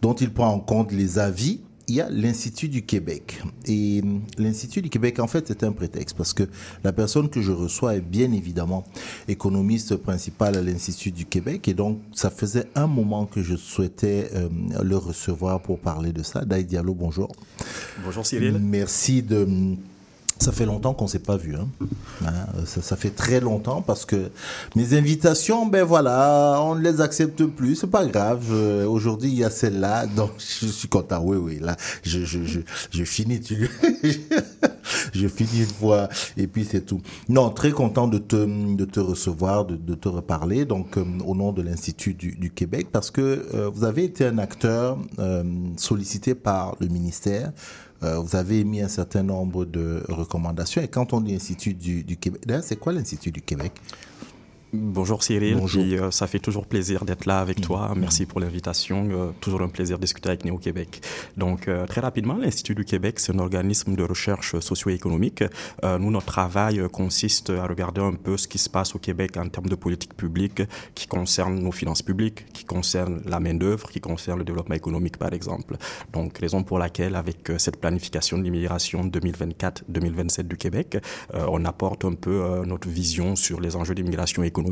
dont il prend en compte les avis, il y a l'Institut du Québec. Et l'Institut du Québec, en fait, c'est un prétexte parce que la personne que je reçois est bien évidemment économiste principale à l'Institut du Québec. Et donc, ça faisait un moment que je souhaitais euh, le recevoir pour parler de ça. Daye Diallo, bonjour. Bonjour Cyril. Merci de... Ça fait longtemps qu'on ne s'est pas vu. Hein. Ça, ça fait très longtemps parce que mes invitations, ben voilà, on ne les accepte plus. C'est pas grave. Euh, aujourd'hui, il y a celle-là. Donc, je suis content. Oui, oui, là, je, je, je, je finis. Tu... je finis une fois et puis c'est tout. Non, très content de te, de te recevoir, de, de te reparler. Donc, euh, au nom de l'Institut du, du Québec, parce que euh, vous avez été un acteur euh, sollicité par le ministère. Vous avez émis un certain nombre de recommandations. Et quand on dit l'Institut du, du Québec... D'ailleurs, c'est quoi l'Institut du Québec ? Bonjour Cyril. Bonjour. Puis, euh, ça fait toujours plaisir d'être là avec mmh. toi. Merci pour l'invitation. Euh, toujours un plaisir de discuter avec Néo-Québec. Donc, euh, très rapidement, l'Institut du Québec, c'est un organisme de recherche socio-économique. Euh, nous, notre travail consiste à regarder un peu ce qui se passe au Québec en termes de politique publique qui concerne nos finances publiques, qui concerne la main-d'œuvre, qui concerne le développement économique, par exemple. Donc, raison pour laquelle, avec euh, cette planification de l'immigration deux mille vingt-quatre deux mille vingt-sept du Québec, euh, on apporte un peu euh, notre vision sur les enjeux d'immigration économique.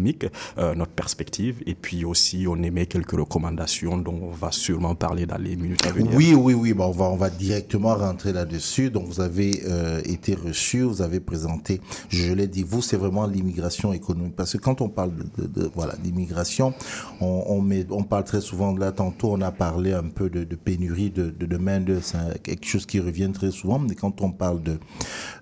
Euh, notre perspective, et puis aussi on émet quelques recommandations dont on va sûrement parler dans les minutes à venir. Oui, oui, oui, ben on, va, on va directement rentrer là-dessus. Donc vous avez euh, été reçu, vous avez présenté, je l'ai dit, vous, c'est vraiment l'immigration économique, parce que quand on parle de, de, de, voilà, d'immigration, on, on, met, on parle très souvent de là, tantôt on a parlé un peu de, de pénurie de, de, de main-d'œuvre, c'est quelque chose qui revient très souvent, mais quand on parle de,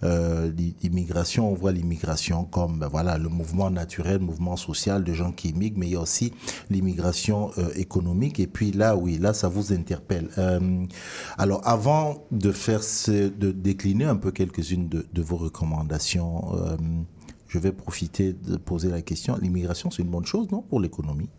euh, d'immigration, on voit l'immigration comme ben voilà, le mouvement naturel, mouvement social de gens qui immigrent, mais il y a aussi l'immigration euh, économique. Et puis là, oui, là, ça vous interpelle. Euh, alors, avant de faire ce, de décliner un peu quelques-unes de, de vos recommandations, euh, je vais profiter de poser la question. L'immigration, c'est une bonne chose, non, pour l'économie ?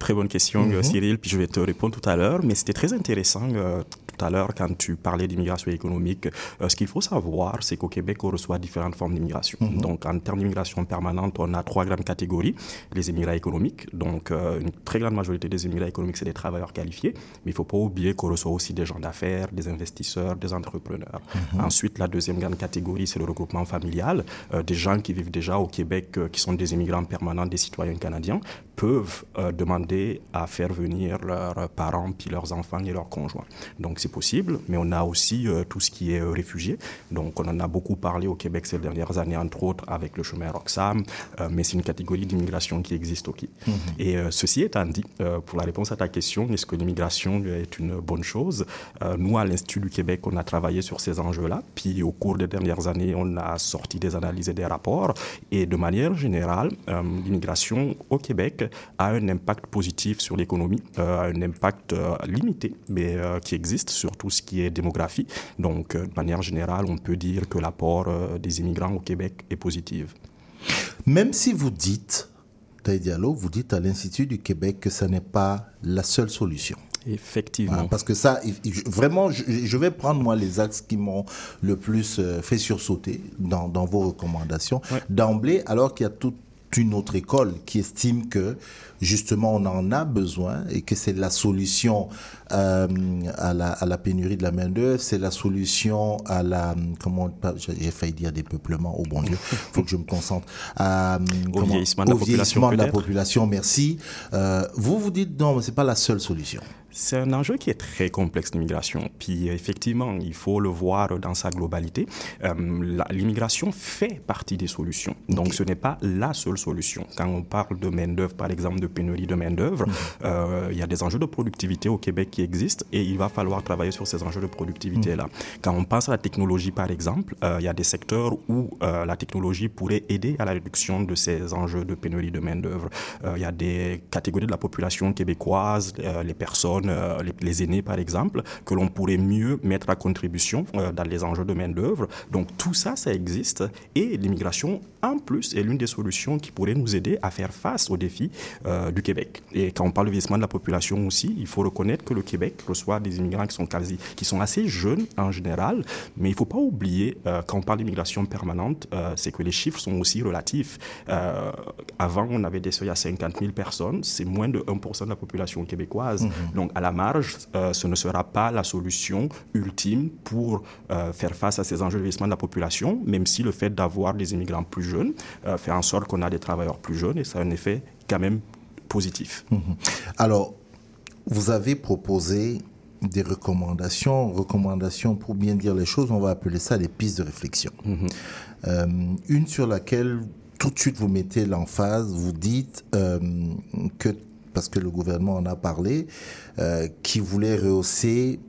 Très bonne question, mm-hmm. Cyril. Puis je vais te répondre tout à l'heure, mais c'était très intéressant. Euh, tout à l'heure, quand tu parlais d'immigration économique, euh, ce qu'il faut savoir, c'est qu'au Québec, on reçoit différentes formes d'immigration. Mm-hmm. Donc, en termes d'immigration permanente, on a trois grandes catégories. Les immigrés économiques. Donc, euh, une très grande majorité des immigrés économiques, c'est des travailleurs qualifiés. Mais il ne faut pas oublier qu'on reçoit aussi des gens d'affaires, des investisseurs, des entrepreneurs. Mm-hmm. Ensuite, la deuxième grande catégorie, c'est le regroupement familial. Euh, des gens qui vivent déjà au Québec, euh, qui sont des immigrants permanents, des citoyens canadiens, peuvent euh, demander à faire venir leurs parents, puis leurs enfants et leurs conjoints. Donc c'est possible, mais on a aussi euh, tout ce qui est euh, réfugié. Donc on en a beaucoup parlé au Québec ces dernières années, entre autres avec le chemin Roxham, euh, mais c'est une catégorie d'immigration qui existe aussi. Mm-hmm. Et euh, ceci étant dit, euh, pour la réponse à ta question, est-ce que l'immigration est une bonne chose ? euh, Nous, à l'Institut du Québec, on a travaillé sur ces enjeux-là, puis au cours des dernières années, on a sorti des analyses et des rapports, et de manière générale, euh, l'immigration au Québec a un impact positif sur l'économie, euh, un impact euh, limité, mais euh, qui existe sur tout ce qui est démographie. Donc, euh, de manière générale, on peut dire que l'apport euh, des immigrants au Québec est positif. Même si vous dites, Daye Diallo, vous dites à l'Institut du Québec que ce n'est pas la seule solution. Effectivement. Voilà, parce que ça, vraiment, je, je vais prendre, moi, les axes qui m'ont le plus fait sursauter dans, dans vos recommandations. Ouais. D'emblée, alors qu'il y a tout une autre école qui estime que justement on en a besoin et que c'est la solution euh, à, la, à la pénurie de la main d'œuvre, c'est la solution à la comment j'ai failli dire dépeuplement, oh bon Dieu, faut que je me concentre à, au comment, vieillissement de la, au vieillissement de la population. Merci. Euh, vous vous dites non, mais c'est pas la seule solution. C'est un enjeu qui est très complexe, l'immigration. Puis effectivement, il faut le voir dans sa globalité. Euh, la, l'immigration fait partie des solutions. Donc okay. ce n'est pas la seule solution. Quand on parle de main-d'œuvre, par exemple, de pénurie de main-d'œuvre, euh, il y a des enjeux de productivité au Québec qui existent et il va falloir travailler sur ces enjeux de productivité-là. Quand on pense à la technologie, par exemple, euh, il y a des secteurs où euh, la technologie pourrait aider à la réduction de ces enjeux de pénurie de main-d'œuvre. Euh, il y a des catégories de la population québécoise, euh, les personnes les aînés par exemple, que l'on pourrait mieux mettre à contribution dans les enjeux de main-d'œuvre. Donc tout ça, ça existe et l'immigration en plus est l'une des solutions qui pourrait nous aider à faire face aux défis euh, du Québec. Et quand on parle de vieillissement de la population aussi, il faut reconnaître que le Québec reçoit des immigrants qui sont, quasi, qui sont assez jeunes en général, mais il ne faut pas oublier, euh, quand on parle d'immigration permanente, euh, c'est que les chiffres sont aussi relatifs. Euh, avant, on avait des seuils à cinquante mille personnes, c'est moins de un pour cent de la population québécoise. Mm-hmm. Donc à la marge, euh, ce ne sera pas la solution ultime pour euh, faire face à ces enjeux de vieillissement de la population, même si le fait d'avoir des immigrants plus jeunes euh, fait en sorte qu'on a des travailleurs plus jeunes et ça a un effet quand même positif. Mmh. Alors, vous avez proposé des recommandations, recommandations pour bien dire les choses, on va appeler ça des pistes de réflexion. Mmh. Euh, une sur laquelle tout de suite vous mettez l'emphase, vous dites euh, que parce que le gouvernement en a parlé, euh, qui voulait rehausser,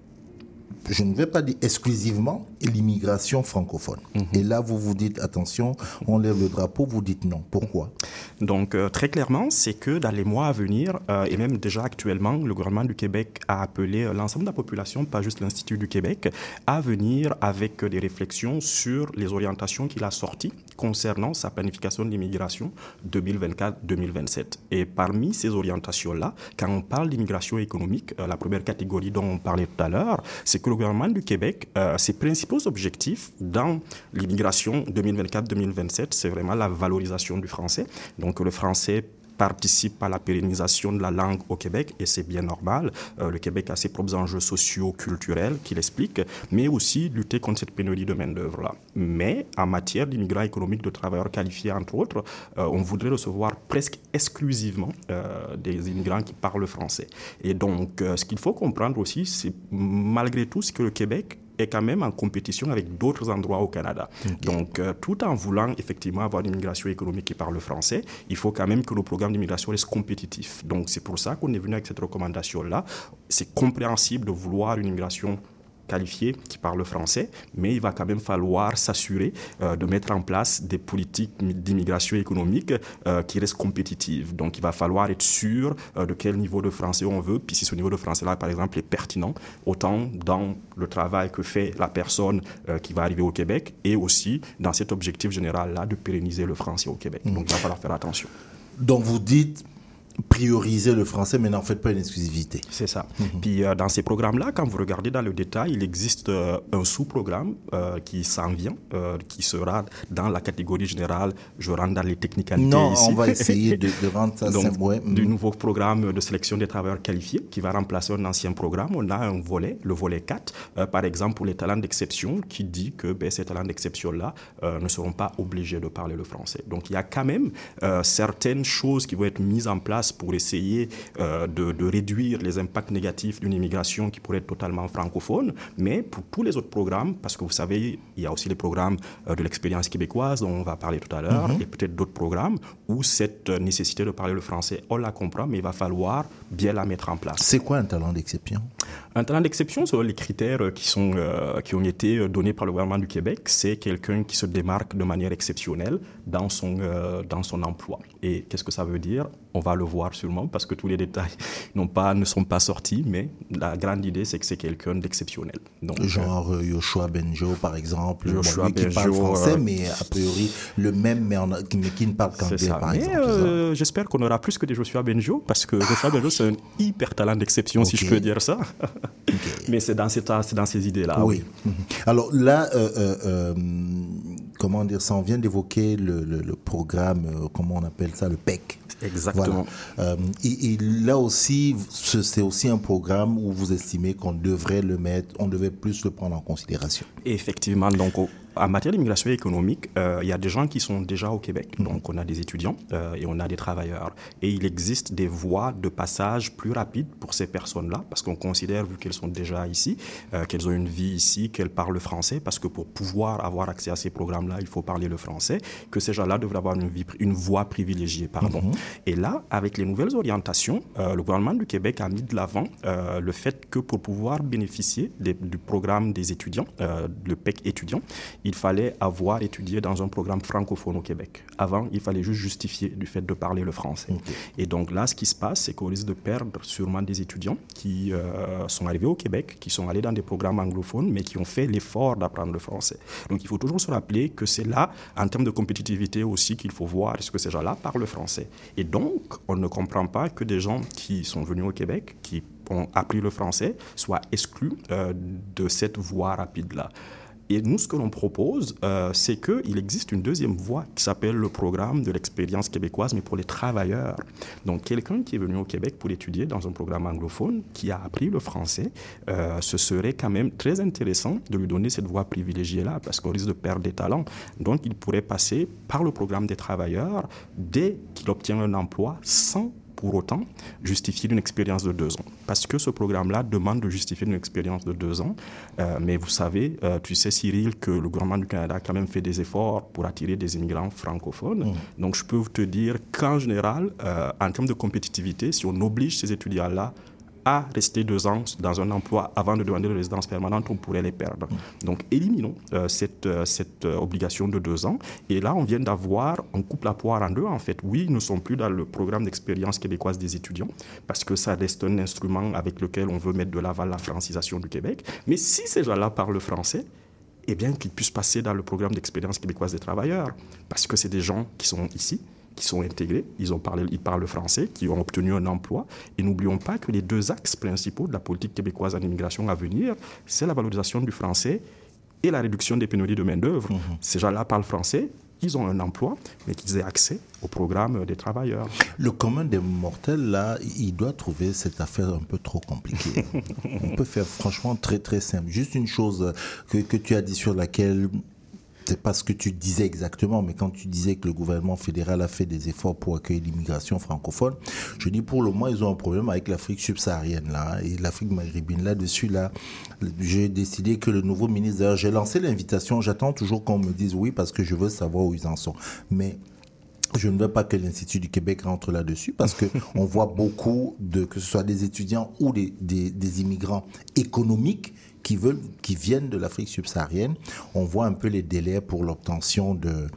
je ne vais pas dire exclusivement, l'immigration francophone. Mm-hmm. Et là, vous vous dites, attention, on lève le drapeau, vous dites non. Pourquoi ? Donc, euh, très clairement, c'est que dans les mois à venir, euh, et même déjà actuellement, le gouvernement du Québec a appelé l'ensemble de la population, pas juste l'Institut du Québec, à venir avec des réflexions sur les orientations qu'il a sorties concernant sa planification de l'immigration deux mille vingt-quatre deux mille vingt-sept. Et parmi ces orientations-là, quand on parle d'immigration économique, euh, la première catégorie dont on parlait tout à l'heure, c'est que le gouvernement du Québec, euh, ses principaux objectifs dans l'immigration deux mille vingt-quatre deux mille vingt-sept, c'est vraiment la valorisation du français. Donc le français participe à la pérennisation de la langue au Québec, et c'est bien normal. Euh, le Québec a ses propres enjeux sociaux, culturels qui l'expliquent, mais aussi lutter contre cette pénurie de main-d'œuvre-là. Mais en matière d'immigrants économiques, de travailleurs qualifiés, entre autres, euh, on voudrait recevoir presque exclusivement euh, des immigrants qui parlent français. Et donc, euh, ce qu'il faut comprendre aussi, c'est malgré tout ce que le Québec est quand même en compétition avec d'autres endroits au Canada. Okay. Donc, euh, tout en voulant effectivement avoir une immigration économique qui parle français, il faut quand même que le programme d'immigration reste compétitif. Donc, c'est pour ça qu'on est venu avec cette recommandation-là. C'est compréhensible de vouloir une immigration qualifiés qui parlent français, mais il va quand même falloir s'assurer euh, de mettre en place des politiques d'immigration économique euh, qui restent compétitives. Donc, il va falloir être sûr euh, de quel niveau de français on veut, puis si ce niveau de français-là, par exemple, est pertinent, autant dans le travail que fait la personne euh, qui va arriver au Québec et aussi dans cet objectif général-là de pérenniser le français au Québec. Mmh. Donc, il va falloir faire attention. Donc, vous dites... prioriser le français, mais n'en faites pas une exclusivité. C'est ça. Mm-hmm. Puis euh, dans ces programmes-là, quand vous regardez dans le détail, il existe euh, un sous-programme euh, qui s'en vient, euh, qui sera dans la catégorie générale. Je rentre dans les technicalités non, ici. Non, on va essayer de, de rendre ça simple. Mm-hmm. Du nouveau programme de sélection des travailleurs qualifiés qui va remplacer un ancien programme. On a un volet, le volet quatre, euh, par exemple pour les talents d'exception, qui dit que ben, ces talents d'exception-là euh, ne seront pas obligés de parler le français. Donc il y a quand même euh, certaines choses qui vont être mises en place pour essayer euh, de, de réduire les impacts négatifs d'une immigration qui pourrait être totalement francophone, mais pour tous les autres programmes, parce que vous savez, il y a aussi les programmes euh, de l'expérience québécoise dont on va parler tout à l'heure, mm-hmm. et peut-être d'autres programmes où cette nécessité de parler le français, on la comprend, mais il va falloir bien la mettre en place. C'est quoi un talent d'exception ? Un talent d'exception, selon les critères qui, sont, euh, qui ont été donnés par le gouvernement du Québec, c'est quelqu'un qui se démarque de manière exceptionnelle dans son, euh, dans son emploi. Et qu'est-ce que ça veut dire ? On va le voir sûrement parce que tous les détails n'ont pas, ne sont pas sortis, mais la grande idée, c'est que c'est quelqu'un d'exceptionnel. Donc, genre euh, Yoshua Bengio, par exemple, Yoshua bon, lui, Bengio, qui parle français, euh, mais a priori le même, mais, en, mais qui ne parle qu'anglais, par mais exemple. Euh, j'espère qu'on aura plus que des Yoshua Bengio, parce que Yoshua ah. Bengio, c'est un hyper talent d'exception, okay. si je peux dire ça. Okay. Mais c'est dans, cette, c'est dans ces idées-là. Oui. oui. Alors là, euh, euh, comment dire ça, on vient d'évoquer le, le, le programme, euh, comment on appelle ça, le P E C. Exactement. Voilà. Euh, et, et là aussi, c'est aussi un programme où vous estimez qu'on devrait le mettre, on devait plus le prendre en considération. Effectivement, donc en matière d'immigration économique, il euh, y a des gens qui sont déjà au Québec, mmh. donc on a des étudiants euh, et on a des travailleurs. Et il existe des voies de passage plus rapides pour ces personnes-là, parce qu'on considère, vu qu'elles sont déjà ici, euh, qu'elles ont une vie ici, qu'elles parlent le français, parce que pour pouvoir avoir accès à ces programmes-là, il faut parler le français, que ces gens-là devraient avoir une, vie, une voie privilégiée. Pardon. Mmh. Et là, avec les nouvelles orientations, euh, le gouvernement du Québec a mis de l'avant euh, le fait que pour pouvoir bénéficier des, du programme des étudiants, euh, le P E C étudiant, il fallait avoir étudié dans un programme francophone au Québec. Avant, il fallait juste justifier du fait de parler le français. Okay. Et donc là, ce qui se passe, c'est qu'on risque de perdre sûrement des étudiants qui euh, sont arrivés au Québec, qui sont allés dans des programmes anglophones, mais qui ont fait l'effort d'apprendre le français. Donc il faut toujours se rappeler que c'est là, en termes de compétitivité aussi, qu'il faut voir est-ce que ces gens-là parlent le français. Et donc, on ne comprend pas que des gens qui sont venus au Québec, qui ont appris le français, soient exclus euh, de cette voie rapide-là. Et nous, ce que l'on propose, euh, c'est qu'il existe une deuxième voie qui s'appelle le programme de l'expérience québécoise, mais pour les travailleurs. Donc, quelqu'un qui est venu au Québec pour étudier dans un programme anglophone, qui a appris le français, euh, ce serait quand même très intéressant de lui donner cette voie privilégiée-là, parce qu'on risque de perdre des talents. Donc, il pourrait passer par le programme des travailleurs dès qu'il obtient un emploi sans pour autant justifier une expérience de deux ans. Parce que ce programme-là demande de justifier une expérience de deux ans. Euh, mais vous savez, euh, tu sais Cyril, que le gouvernement du Canada a quand même fait des efforts pour attirer des immigrants francophones. Mmh. Donc je peux te dire qu'en général, euh, en termes de compétitivité, si on oblige ces étudiants-là à rester deux ans dans un emploi avant de demander une résidence permanente, on pourrait les perdre. Donc, éliminons euh, cette, euh, cette obligation de deux ans. Et là, on vient d'avoir, on coupe la poire en deux, en fait. Oui, nous ne sommes plus dans le programme d'expérience québécoise des étudiants, parce que ça reste un instrument avec lequel on veut mettre de l'avant la francisation du Québec. Mais si ces gens-là parlent français, eh bien, qu'ils puissent passer dans le programme d'expérience québécoise des travailleurs, parce que c'est des gens qui sont ici, qui sont intégrés, ils, ont parlé, ils parlent français, qui ont obtenu un emploi. Et n'oublions pas que les deux axes principaux de la politique québécoise en immigration à venir, c'est la valorisation du français et la réduction des pénuries de main-d'œuvre. Mmh. Ces gens-là parlent français, ils ont un emploi, mais qu'ils aient accès au programme des travailleurs. Le commun des mortels, là, il doit trouver cette affaire un peu trop compliquée. On peut faire franchement très, très simple. Juste une chose que, que tu as dit sur laquelle... C'est pas ce que tu disais exactement, mais quand tu disais que le gouvernement fédéral a fait des efforts pour accueillir l'immigration francophone, je dis pour le moment, ils ont un problème avec l'Afrique subsaharienne, là, et l'Afrique maghrébine. Là-dessus, là, j'ai décidé que le nouveau ministre, d'ailleurs, j'ai lancé l'invitation, j'attends toujours qu'on me dise oui, parce que je veux savoir où ils en sont. Mais... je ne veux pas que l'Institut du Québec rentre là-dessus parce qu'on voit beaucoup, de, que ce soit des étudiants ou des, des, des immigrants économiques qui, veulent, qui viennent de l'Afrique subsaharienne. On voit un peu les délais pour l'obtention de...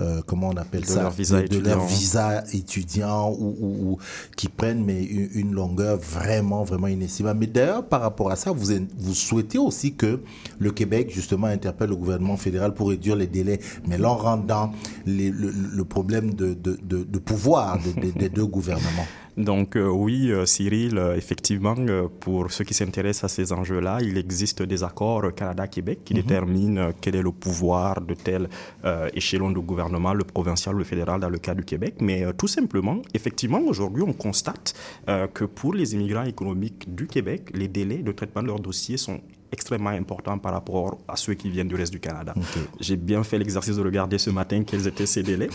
Euh, comment on appelle de ça leur visa de, de leur visa étudiant ou, ou, ou qui prennent mais une, une longueur vraiment vraiment inestimable. Mais d'ailleurs par rapport à ça, vous vous souhaitez aussi que le Québec justement interpelle le gouvernement fédéral pour réduire les délais. Mais là on rentre dans les, le, le problème de de de, de pouvoir de, de, des deux gouvernements. Donc euh, oui, euh, Cyril, euh, effectivement, euh, pour ceux qui s'intéressent à ces enjeux-là, il existe des accords Canada-Québec qui mm-hmm. déterminent quel est le pouvoir de tel euh, échelon de gouvernement, le provincial, le fédéral, dans le cas du Québec. Mais euh, tout simplement, effectivement, aujourd'hui, on constate euh, que pour les immigrants économiques du Québec, les délais de traitement de leurs dossiers sont extrêmement important par rapport à ceux qui viennent du reste du Canada. Okay. J'ai bien fait l'exercice de regarder ce matin quels étaient ces délais.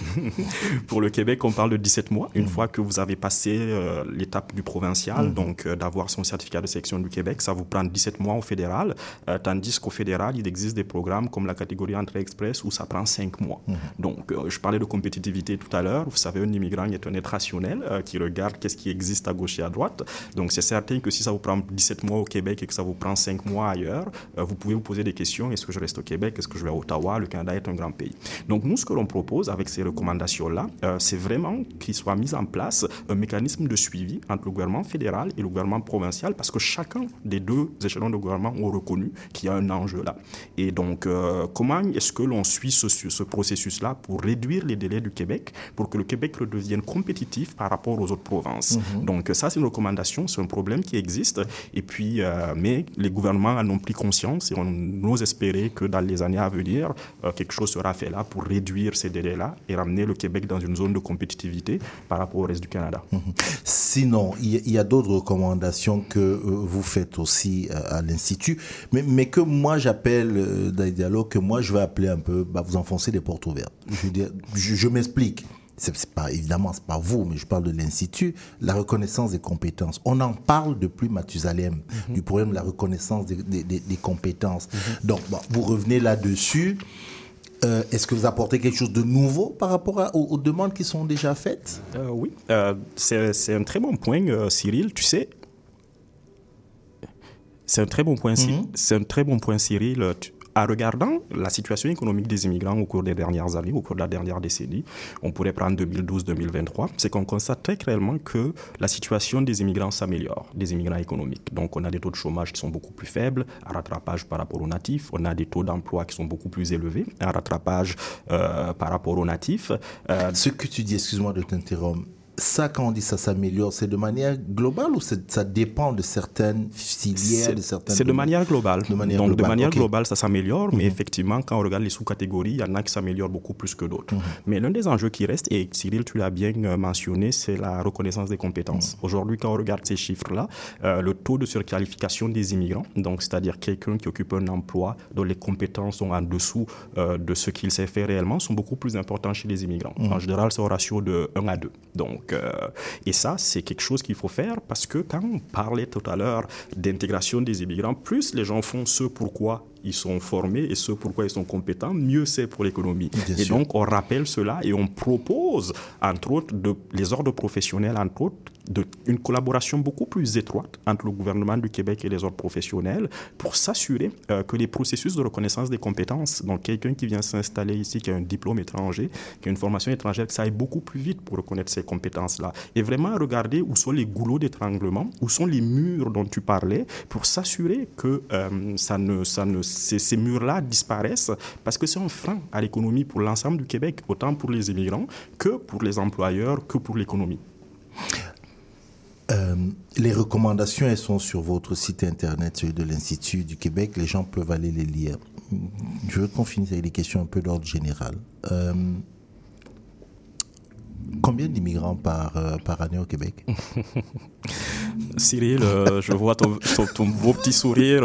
Pour le Québec, on parle de dix-sept mois, une mmh. fois que vous avez passé euh, l'étape du provincial, mmh. donc euh, d'avoir son certificat de sélection du Québec, ça vous prend dix-sept mois au fédéral, euh, tandis qu'au fédéral, il existe des programmes comme la catégorie entrée express où ça prend cinq mois. Mmh. Donc, euh, je parlais de compétitivité tout à l'heure. Vous savez, un immigrant est un être rationnel euh, qui regarde qu'est-ce qui existe à gauche et à droite. Donc, c'est certain que si ça vous prend dix-sept mois au Québec et que ça vous prend cinq mois ailleurs, vous pouvez vous poser des questions. Est-ce que je reste au Québec? Est-ce que je vais à Ottawa? Le Canada est un grand pays. Donc nous, ce que l'on propose avec ces recommandations-là, euh, c'est vraiment qu'il soit mis en place un mécanisme de suivi entre le gouvernement fédéral et le gouvernement provincial, parce que chacun des deux échelons de gouvernement ont reconnu qu'il y a un enjeu là. Et donc, euh, comment est-ce que l'on suit ce, ce processus-là pour réduire les délais du Québec, pour que le Québec redevienne compétitif par rapport aux autres provinces? Mm-hmm. Donc ça, c'est une recommandation, c'est un problème qui existe. Et puis, euh, mais les gouvernements en ont pris conscience et on ose espérer que dans les années à venir, euh, quelque chose sera fait là pour réduire ces délais-là et ramener le Québec dans une zone de compétitivité par rapport au reste du Canada. Mmh. Sinon, il y, y a d'autres recommandations que euh, vous faites aussi euh, à l'Institut, mais, mais que moi j'appelle, euh, Daye Diallo, que moi je vais appeler un peu, bah, vous enfoncez des portes ouvertes. Je, veux dire, je, je m'explique. C'est, c'est pas, évidemment, c'est pas vous, mais je parle de l'Institut, la reconnaissance des compétences. On en parle depuis Mathusalem, mm-hmm. du problème de la reconnaissance des, des, des, des compétences. Mm-hmm. Donc, bon, vous revenez là-dessus. Euh, est-ce que vous apportez quelque chose de nouveau par rapport à, aux, aux demandes qui sont déjà faites ? euh, Oui, euh, c'est, c'est un très bon point, euh, Cyril. Tu sais, c'est un très bon point, mm-hmm. c'est un très bon point Cyril. Tu... En regardant la situation économique des immigrants au cours des dernières années, au cours de la dernière décennie, on pourrait prendre deux mille douze deux mille vingt-trois, c'est qu'on constate très clairement que la situation des immigrants s'améliore, des immigrants économiques. Donc on a des taux de chômage qui sont beaucoup plus faibles, un rattrapage par rapport aux natifs, on a des taux d'emploi qui sont beaucoup plus élevés, un rattrapage euh, par rapport aux natifs. Euh... Ce que tu dis, excuse-moi de t'interrompre, ça, quand on dit ça s'améliore, c'est de manière globale ou c'est, ça dépend de certaines filières, c'est, de certaines... C'est de manière globale. De manière Donc, globale. de manière okay. globale, ça s'améliore, mm-hmm. mais effectivement, quand on regarde les sous-catégories, il y en a qui s'améliorent beaucoup plus que d'autres. Mm-hmm. Mais l'un des enjeux qui reste, et Cyril, tu l'as bien mentionné, c'est la reconnaissance des compétences. Mm-hmm. Aujourd'hui, quand on regarde ces chiffres-là, euh, le taux de surqualification des immigrants, donc c'est-à-dire quelqu'un qui occupe un emploi dont les compétences sont en dessous euh, de ce qu'il sait faire réellement, sont beaucoup plus importants chez les immigrants. Mm-hmm. En général, c'est au ratio de un à deux. Donc, Donc, euh, et ça, c'est quelque chose qu'il faut faire parce que quand on parlait tout à l'heure d'intégration des immigrants, plus les gens font ce pourquoi ils sont formés et ce pourquoi ils sont compétents, mieux c'est pour l'économie. Bien et sûr. Donc, on rappelle cela et on propose, entre autres, de, les ordres professionnels, entre autres, de, une collaboration beaucoup plus étroite entre le gouvernement du Québec et les ordres professionnels pour s'assurer euh, que les processus de reconnaissance des compétences, donc quelqu'un qui vient s'installer ici, qui a un diplôme étranger, qui a une formation étrangère, que ça aille beaucoup plus vite pour reconnaître ces compétences-là. Et vraiment regarder où sont les goulots d'étranglement, où sont les murs dont tu parlais, pour s'assurer que euh, ça ne, ça ne Ces, ces murs-là disparaissent parce que c'est un frein à l'économie pour l'ensemble du Québec, autant pour les immigrants que pour les employeurs, que pour l'économie. Euh, les recommandations, elles sont sur votre site internet, celui de l'Institut du Québec. Les gens peuvent aller les lire. Je veux qu'on finisse avec des questions un peu d'ordre général. Euh, combien d'immigrants par, euh, par année au Québec ? Cyril, euh, je vois ton, ton, ton beau petit sourire.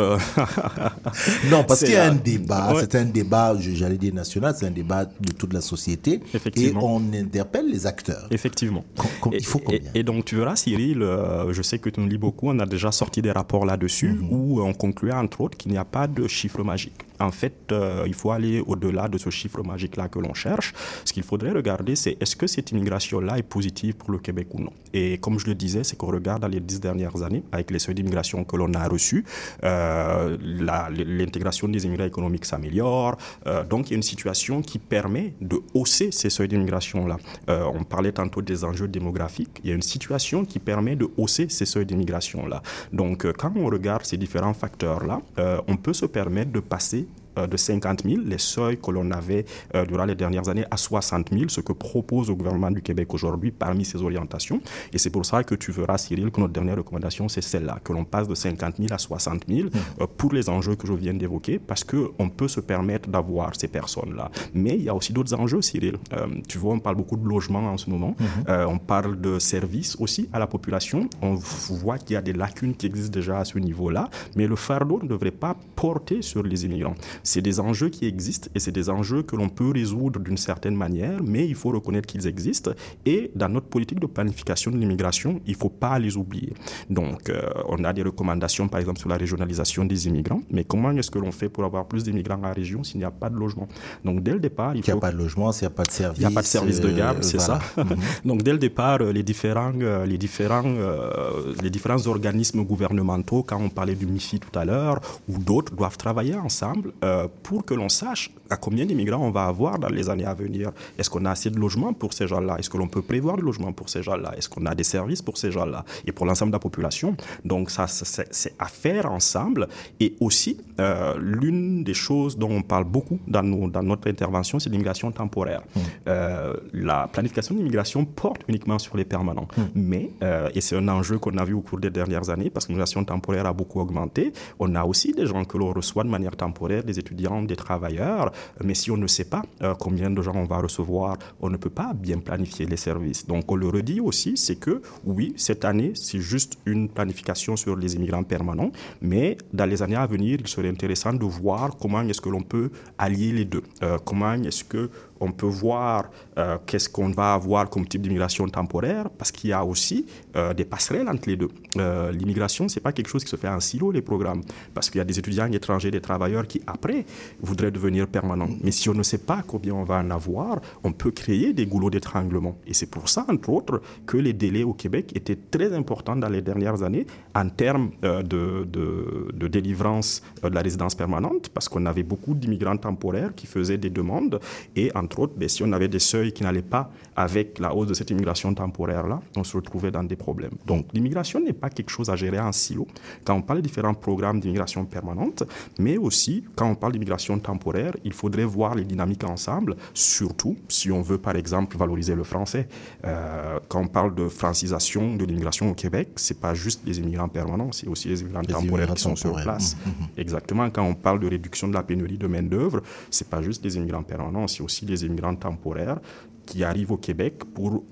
Non, parce c'est qu'il y a un débat, ouais. c'est un débat, j'allais dire national, c'est un débat de toute la société. Et on interpelle les acteurs. Effectivement. Com- com- et, il faut combien ? Et, et donc, tu verras, Cyril, euh, je sais que tu nous lis beaucoup, on a déjà sorti des rapports là-dessus, mm-hmm. où on concluait, entre autres, qu'il n'y a pas de chiffre magique. En fait, euh, il faut aller au-delà de ce chiffre magique-là que l'on cherche. Ce qu'il faudrait regarder, c'est est-ce que cette immigration-là est positive pour le Québec ou non ? Et comme je le disais, c'est qu'on regarde dans les dix dernières années, avec les seuils d'immigration que l'on a reçus, euh, la, l'intégration des immigrés économiques s'améliore. Euh, donc, il y a une situation qui permet de hausser ces seuils d'immigration-là. Euh, on parlait tantôt des enjeux démographiques. Il y a une situation qui permet de hausser ces seuils d'immigration-là. Donc, euh, quand on regarde ces différents facteurs-là, euh, on peut se permettre de passer de cinquante mille, les seuils que l'on avait euh, durant les dernières années, à soixante mille, ce que propose le gouvernement du Québec aujourd'hui parmi ses orientations. Et c'est pour ça que tu verras, Cyril, que notre dernière recommandation, c'est celle-là, que l'on passe de cinquante mille à soixante mille euh, pour les enjeux que je viens d'évoquer, parce qu'on peut se permettre d'avoir ces personnes-là. Mais il y a aussi d'autres enjeux, Cyril. Euh, tu vois, on parle beaucoup de logement en ce moment. Mm-hmm. Euh, on parle de services aussi à la population. On voit qu'il y a des lacunes qui existent déjà à ce niveau-là, mais le fardeau ne devrait pas porter sur les immigrants. C'est des enjeux qui existent et c'est des enjeux que l'on peut résoudre d'une certaine manière, mais il faut reconnaître qu'ils existent. Et dans notre politique de planification de l'immigration, il ne faut pas les oublier. Donc, euh, on a des recommandations, par exemple, sur la régionalisation des immigrants. Mais comment est-ce que l'on fait pour avoir plus d'immigrants en région s'il n'y a pas de logement ? Donc, dès le départ, il faut... Il n'y a pas de logement, s'il n'y a pas de service. Il n'y a pas de service de garde, euh, c'est voilà. ça. Mm-hmm. Donc, dès le départ, les différents, les, différents, euh, les différents organismes gouvernementaux, quand on parlait du M I F I tout à l'heure, ou d'autres, doivent travailler ensemble. Euh, euh, pour que l'on sache à combien d'immigrants on va avoir dans les années à venir. Est-ce qu'on a assez de logements pour ces gens-là? Est-ce que l'on peut prévoir de logements pour ces gens-là? Est-ce qu'on a des services pour ces gens-là? Et pour l'ensemble de la population. Donc ça, c'est, c'est à faire ensemble. Et aussi, euh, l'une des choses dont on parle beaucoup dans, nos, dans notre intervention, c'est l'immigration temporaire. Mmh. Euh, la planification de l'immigration porte uniquement sur les permanents. Mmh. Mais, euh, et c'est un enjeu qu'on a vu au cours des dernières années, parce que l'immigration temporaire a beaucoup augmenté. On a aussi des gens que l'on reçoit de manière temporaire, des étudiants, des travailleurs. Mais si on ne sait pas euh, combien de gens on va recevoir, on ne peut pas bien planifier les services. Donc, on le redit aussi, c'est que, oui, cette année, c'est juste une planification sur les immigrants permanents, mais dans les années à venir, il serait intéressant de voir comment est-ce que l'on peut allier les deux. Euh, comment est-ce que on peut voir euh, qu'est-ce qu'on va avoir comme type d'immigration temporaire, parce qu'il y a aussi euh, des passerelles entre les deux. Euh, l'immigration, c'est pas quelque chose qui se fait en silo, les programmes, parce qu'il y a des étudiants étrangers, des travailleurs qui, après, voudraient devenir permanents. Mais si on ne sait pas combien on va en avoir, on peut créer des goulots d'étranglement. Et c'est pour ça, entre autres, que les délais au Québec étaient très importants dans les dernières années en termes euh, de, de, de délivrance euh, de la résidence permanente, parce qu'on avait beaucoup d'immigrants temporaires qui faisaient des demandes, et en entre autres, ben, si on avait des seuils qui n'allaient pas avec la hausse de cette immigration temporaire-là, on se retrouvait dans des problèmes. Donc, l'immigration n'est pas quelque chose à gérer en silo. Quand on parle de différents programmes d'immigration permanente, mais aussi, quand on parle d'immigration temporaire, il faudrait voir les dynamiques ensemble, surtout si on veut, par exemple, valoriser le français. Euh, quand on parle de francisation de l'immigration au Québec, c'est pas juste les immigrants permanents, c'est aussi les immigrants les temporaires qui sont temporaires. Sur place. Mmh, mmh. Exactement. Quand on parle de réduction de la pénurie de main-d'œuvre, c'est pas juste les immigrants permanents, c'est aussi les immigrants temporaires qui arrivent au Québec pour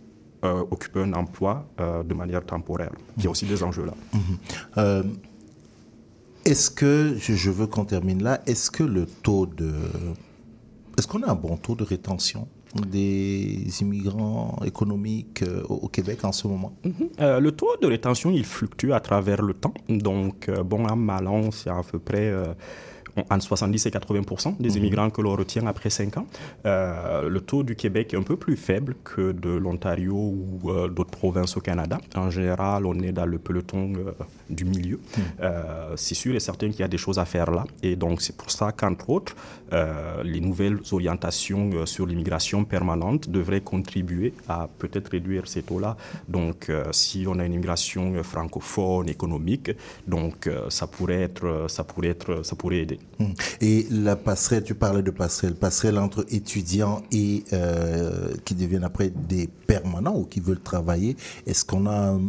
euh, occuper un emploi euh, de manière temporaire. Il y a aussi des enjeux là. Mm-hmm. Euh, est-ce que, je, je veux qu'on termine là, est-ce que le taux de... Est-ce qu'on a un bon taux de rétention des immigrants économiques euh, au Québec en ce moment? Mm-hmm. euh, Le taux de rétention, il fluctue à travers le temps. Donc, euh, bon, à mal an, c'est à peu près... Euh, entre soixante-dix et quatre-vingts pour cent des immigrants que l'on retient après cinq ans. Euh, le taux du Québec est un peu plus faible que de l'Ontario ou euh, d'autres provinces au Canada. En général, on est dans le peloton euh, du milieu. Mm. Euh, c'est sûr et certain qu'il y a des choses à faire là. Et donc, c'est pour ça qu'entre autres, euh, les nouvelles orientations euh, sur l'immigration permanente devraient contribuer à peut-être réduire ces taux-là. Donc, euh, si on a une immigration euh, francophone, économique, donc euh, ça pourrait être, ça pourrait être, ça pourrait aider. Et la passerelle, tu parlais de passerelle, passerelle entre étudiants et euh, qui deviennent après des permanents ou qui veulent travailler. Est-ce qu'on a, un,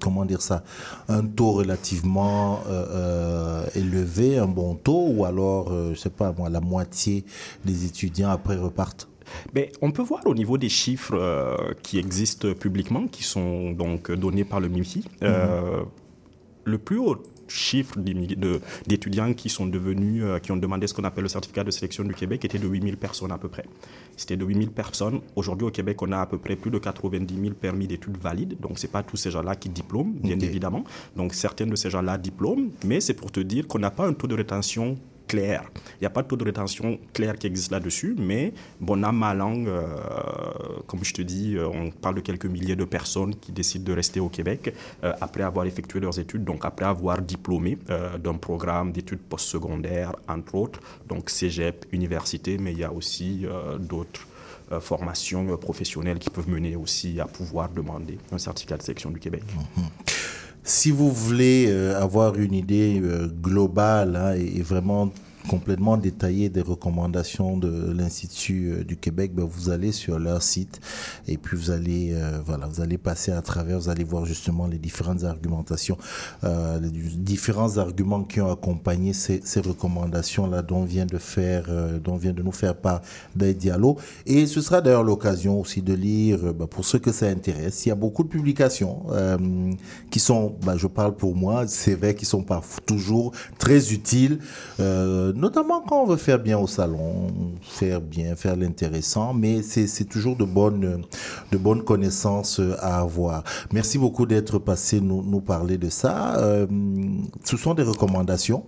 comment dire ça, un taux relativement euh, élevé, un bon taux, ou alors, euh, je ne sais pas moi, la moitié des étudiants après repartent? Mais on peut voir au niveau des chiffres euh, qui existent publiquement, qui sont donc donnés par le M I F I, euh, mmh. le plus haut chiffre d'étudiants qui sont devenus, qui ont demandé ce qu'on appelle le certificat de sélection du Québec, était de huit mille personnes à peu près. C'était de huit mille personnes. Aujourd'hui, au Québec, on a à peu près plus de quatre-vingt-dix mille permis d'études valides. Donc, ce n'est pas tous ces gens-là qui diplôment, bien okay. évidemment. Donc, certains de ces gens-là diplôment, mais c'est pour te dire qu'on n'a pas un taux de rétention clair. Il n'y a pas de taux de rétention clair qui existe là-dessus, mais bon à mal an, euh, comme je te dis, on parle de quelques milliers de personnes qui décident de rester au Québec euh, après avoir effectué leurs études, donc après avoir diplômé euh, d'un programme d'études postsecondaires, entre autres, donc cégep, université, mais il y a aussi euh, d'autres euh, formations euh, professionnelles qui peuvent mener aussi à pouvoir demander un certificat de sélection du Québec. Mm-hmm. Si vous voulez euh, avoir une idée euh, globale hein, et, et vraiment complètement détaillée des recommandations de l'Institut euh, du Québec, ben vous allez sur leur site et puis vous allez euh, voilà, vous allez passer à travers, vous allez voir justement les différentes argumentations, euh, les différents arguments qui ont accompagné ces, ces recommandations là dont vient de faire, euh, dont vient de nous faire part Daye Diallo. Et ce sera d'ailleurs l'occasion aussi de lire, euh, ben pour ceux que ça intéresse, il y a beaucoup de publications euh, qui sont, ben je parle pour moi, c'est vrai qu'ils sont pas toujours très utiles. Euh, Notamment quand on veut faire bien au salon, faire bien, faire l'intéressant, mais c'est, c'est toujours de bonnes, de bonnes connaissances à avoir. Merci beaucoup d'être passé nous, nous parler de ça. Euh, ce sont des recommandations.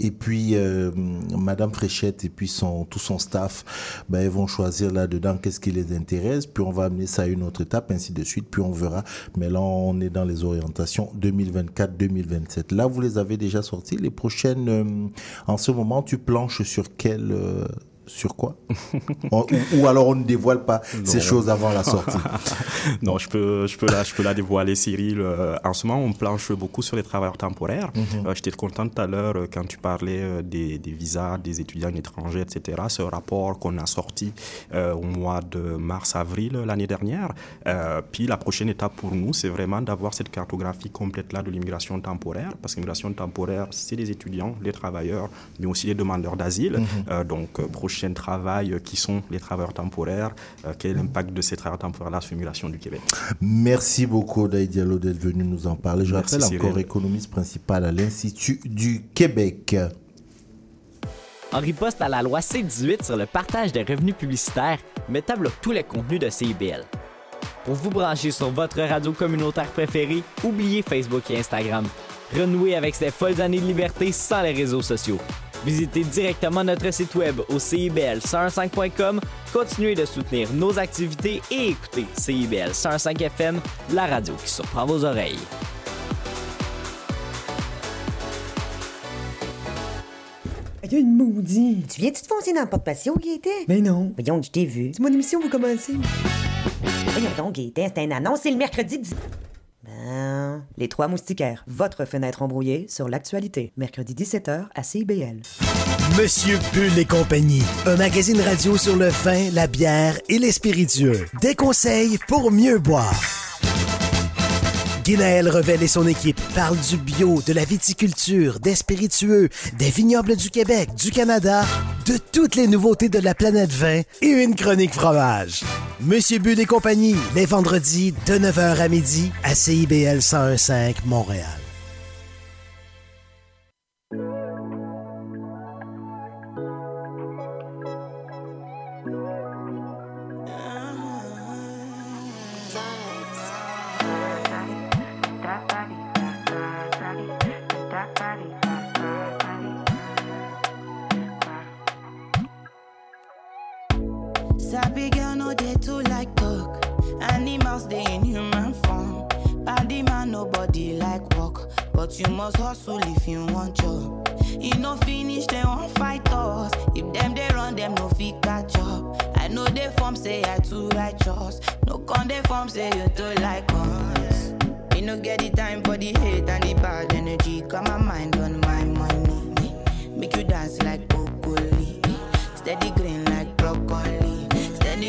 Et puis, euh, Madame Fréchette et puis son, tout son staff, ben, ils vont choisir là-dedans qu'est-ce qui les intéresse, puis on va amener ça à une autre étape, ainsi de suite, puis on verra. Mais là, on est dans les orientations deux mille vingt-quatre deux mille vingt-sept. Là, vous les avez déjà sortis. Les prochaines, euh, en ce moment, Laurent, tu planches sur quel... Euh, sur quoi? ou, ou alors on ne dévoile pas non. ces choses avant la sortie. Non, je peux, je, peux la, je peux la dévoiler, Cyril. En ce moment, on planche beaucoup sur les travailleurs temporaires. Mm-hmm. Euh, j'étais content tout à l'heure quand tu parlais des, des visas, des étudiants étrangers, et cetera. Ce rapport qu'on a sorti euh, au mois de mars-avril l'année dernière. Euh, puis la prochaine étape pour nous, c'est vraiment d'avoir cette cartographie complète-là de l'immigration temporaire. Parce que l'immigration temporaire, c'est les étudiants, les travailleurs, mais aussi les demandeurs d'asile. Mm-hmm. euh, donc, prochain de travail, qui sont les travailleurs temporaires, euh, quel est l'impact de ces travailleurs temporaires-là sur l'immigration du Québec. Merci beaucoup, Daye Diallo, d'être venu nous en parler. Je Merci, rappelle Cyril. Encore économiste principal à l'Institut du Québec. En riposte à la loi C dix-huit sur le partage des revenus publicitaires, mettez à bloc tous les contenus de C I B L. Pour vous brancher sur votre radio communautaire préférée, oubliez Facebook et Instagram. Renouez avec ces folles années de liberté sans les réseaux sociaux. Visitez directement notre site web au C I B L cent quinze point com, continuez de soutenir nos activités et écoutez C I B L cent cinq F M, la radio qui surprend vos oreilles. Il y a une maudite. Tu viens-tu te foncer dans le porte-patio, Gaëtan? Mais non. Voyons, je t'ai vu. C'est mon émission, vous commencez. Voyons donc, Gaëtan, c'est un annonce, c'est le mercredi dix... Ben... Les Trois Moustiquaires, votre fenêtre embrouillée sur l'actualité. Mercredi dix-sept heures à C I B L. Monsieur Bulle et compagnie, un magazine radio sur le vin, la bière et les spiritueux. Des conseils pour mieux boire. Guinaël Revel et son équipe parlent du bio, de la viticulture, des spiritueux, des vignobles du Québec, du Canada, de toutes les nouveautés de la planète vin et une chronique fromage. Monsieur Bulle et compagnie, les vendredis de neuf heures à midi à C I B L cent quinze Montréal. Sabi girl no dey to like talk. Animals dey in human form. Body man nobody like walk. But you must hustle if you want job. You no finish they won't fight us. If them they run them no fit catch up. I know they form say I too righteous. No con they form say you too like us. You no get the time for the hate and the bad energy. Got my mind on my money. Make you dance like broccoli. Steady green like broccoli.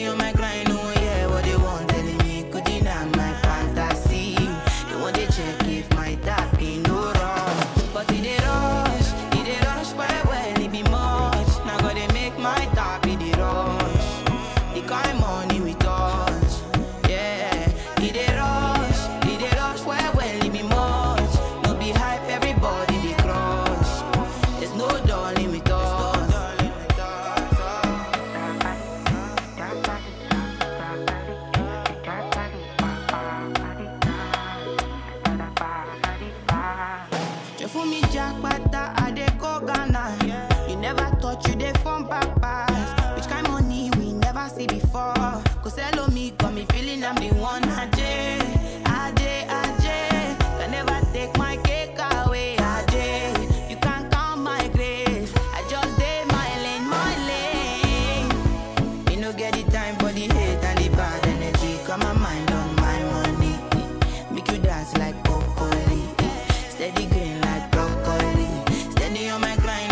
On my grind, oh yeah, what they want telling me could deny my fantasy. They want to check if my tap be no wrong. But it they rush, it they rush, but well it be much. Now gotta make my tap it they rush. The kind money we touch, yeah. It they rush, it they rush, well well it be much. No be hype, everybody they crush. There's no darling with us. You dey form papas, which kind money we never see before. Cause hello me, got me feeling I'm the one. Ajay, Ajay, Ajay, can never take my cake away. Ajay, you can't count my grace. I just dey my lane, my lane. You no get the time for the hate and the bad energy. Got my mind on my money, make you dance like broccoli, steady green like broccoli, steady on my grind.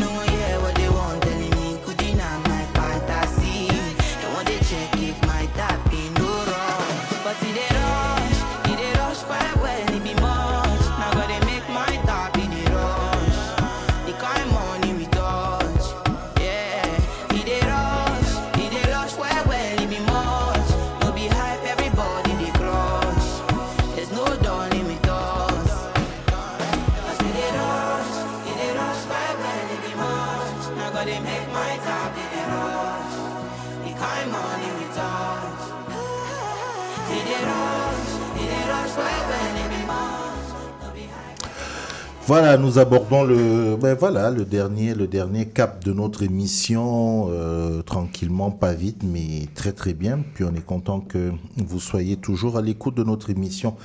Voilà, nous abordons le, ben voilà, le dernier, le dernier cap de notre émission, euh, tranquillement, pas vite, mais très très bien. Puis on est content que vous soyez toujours à l'écoute de notre émission.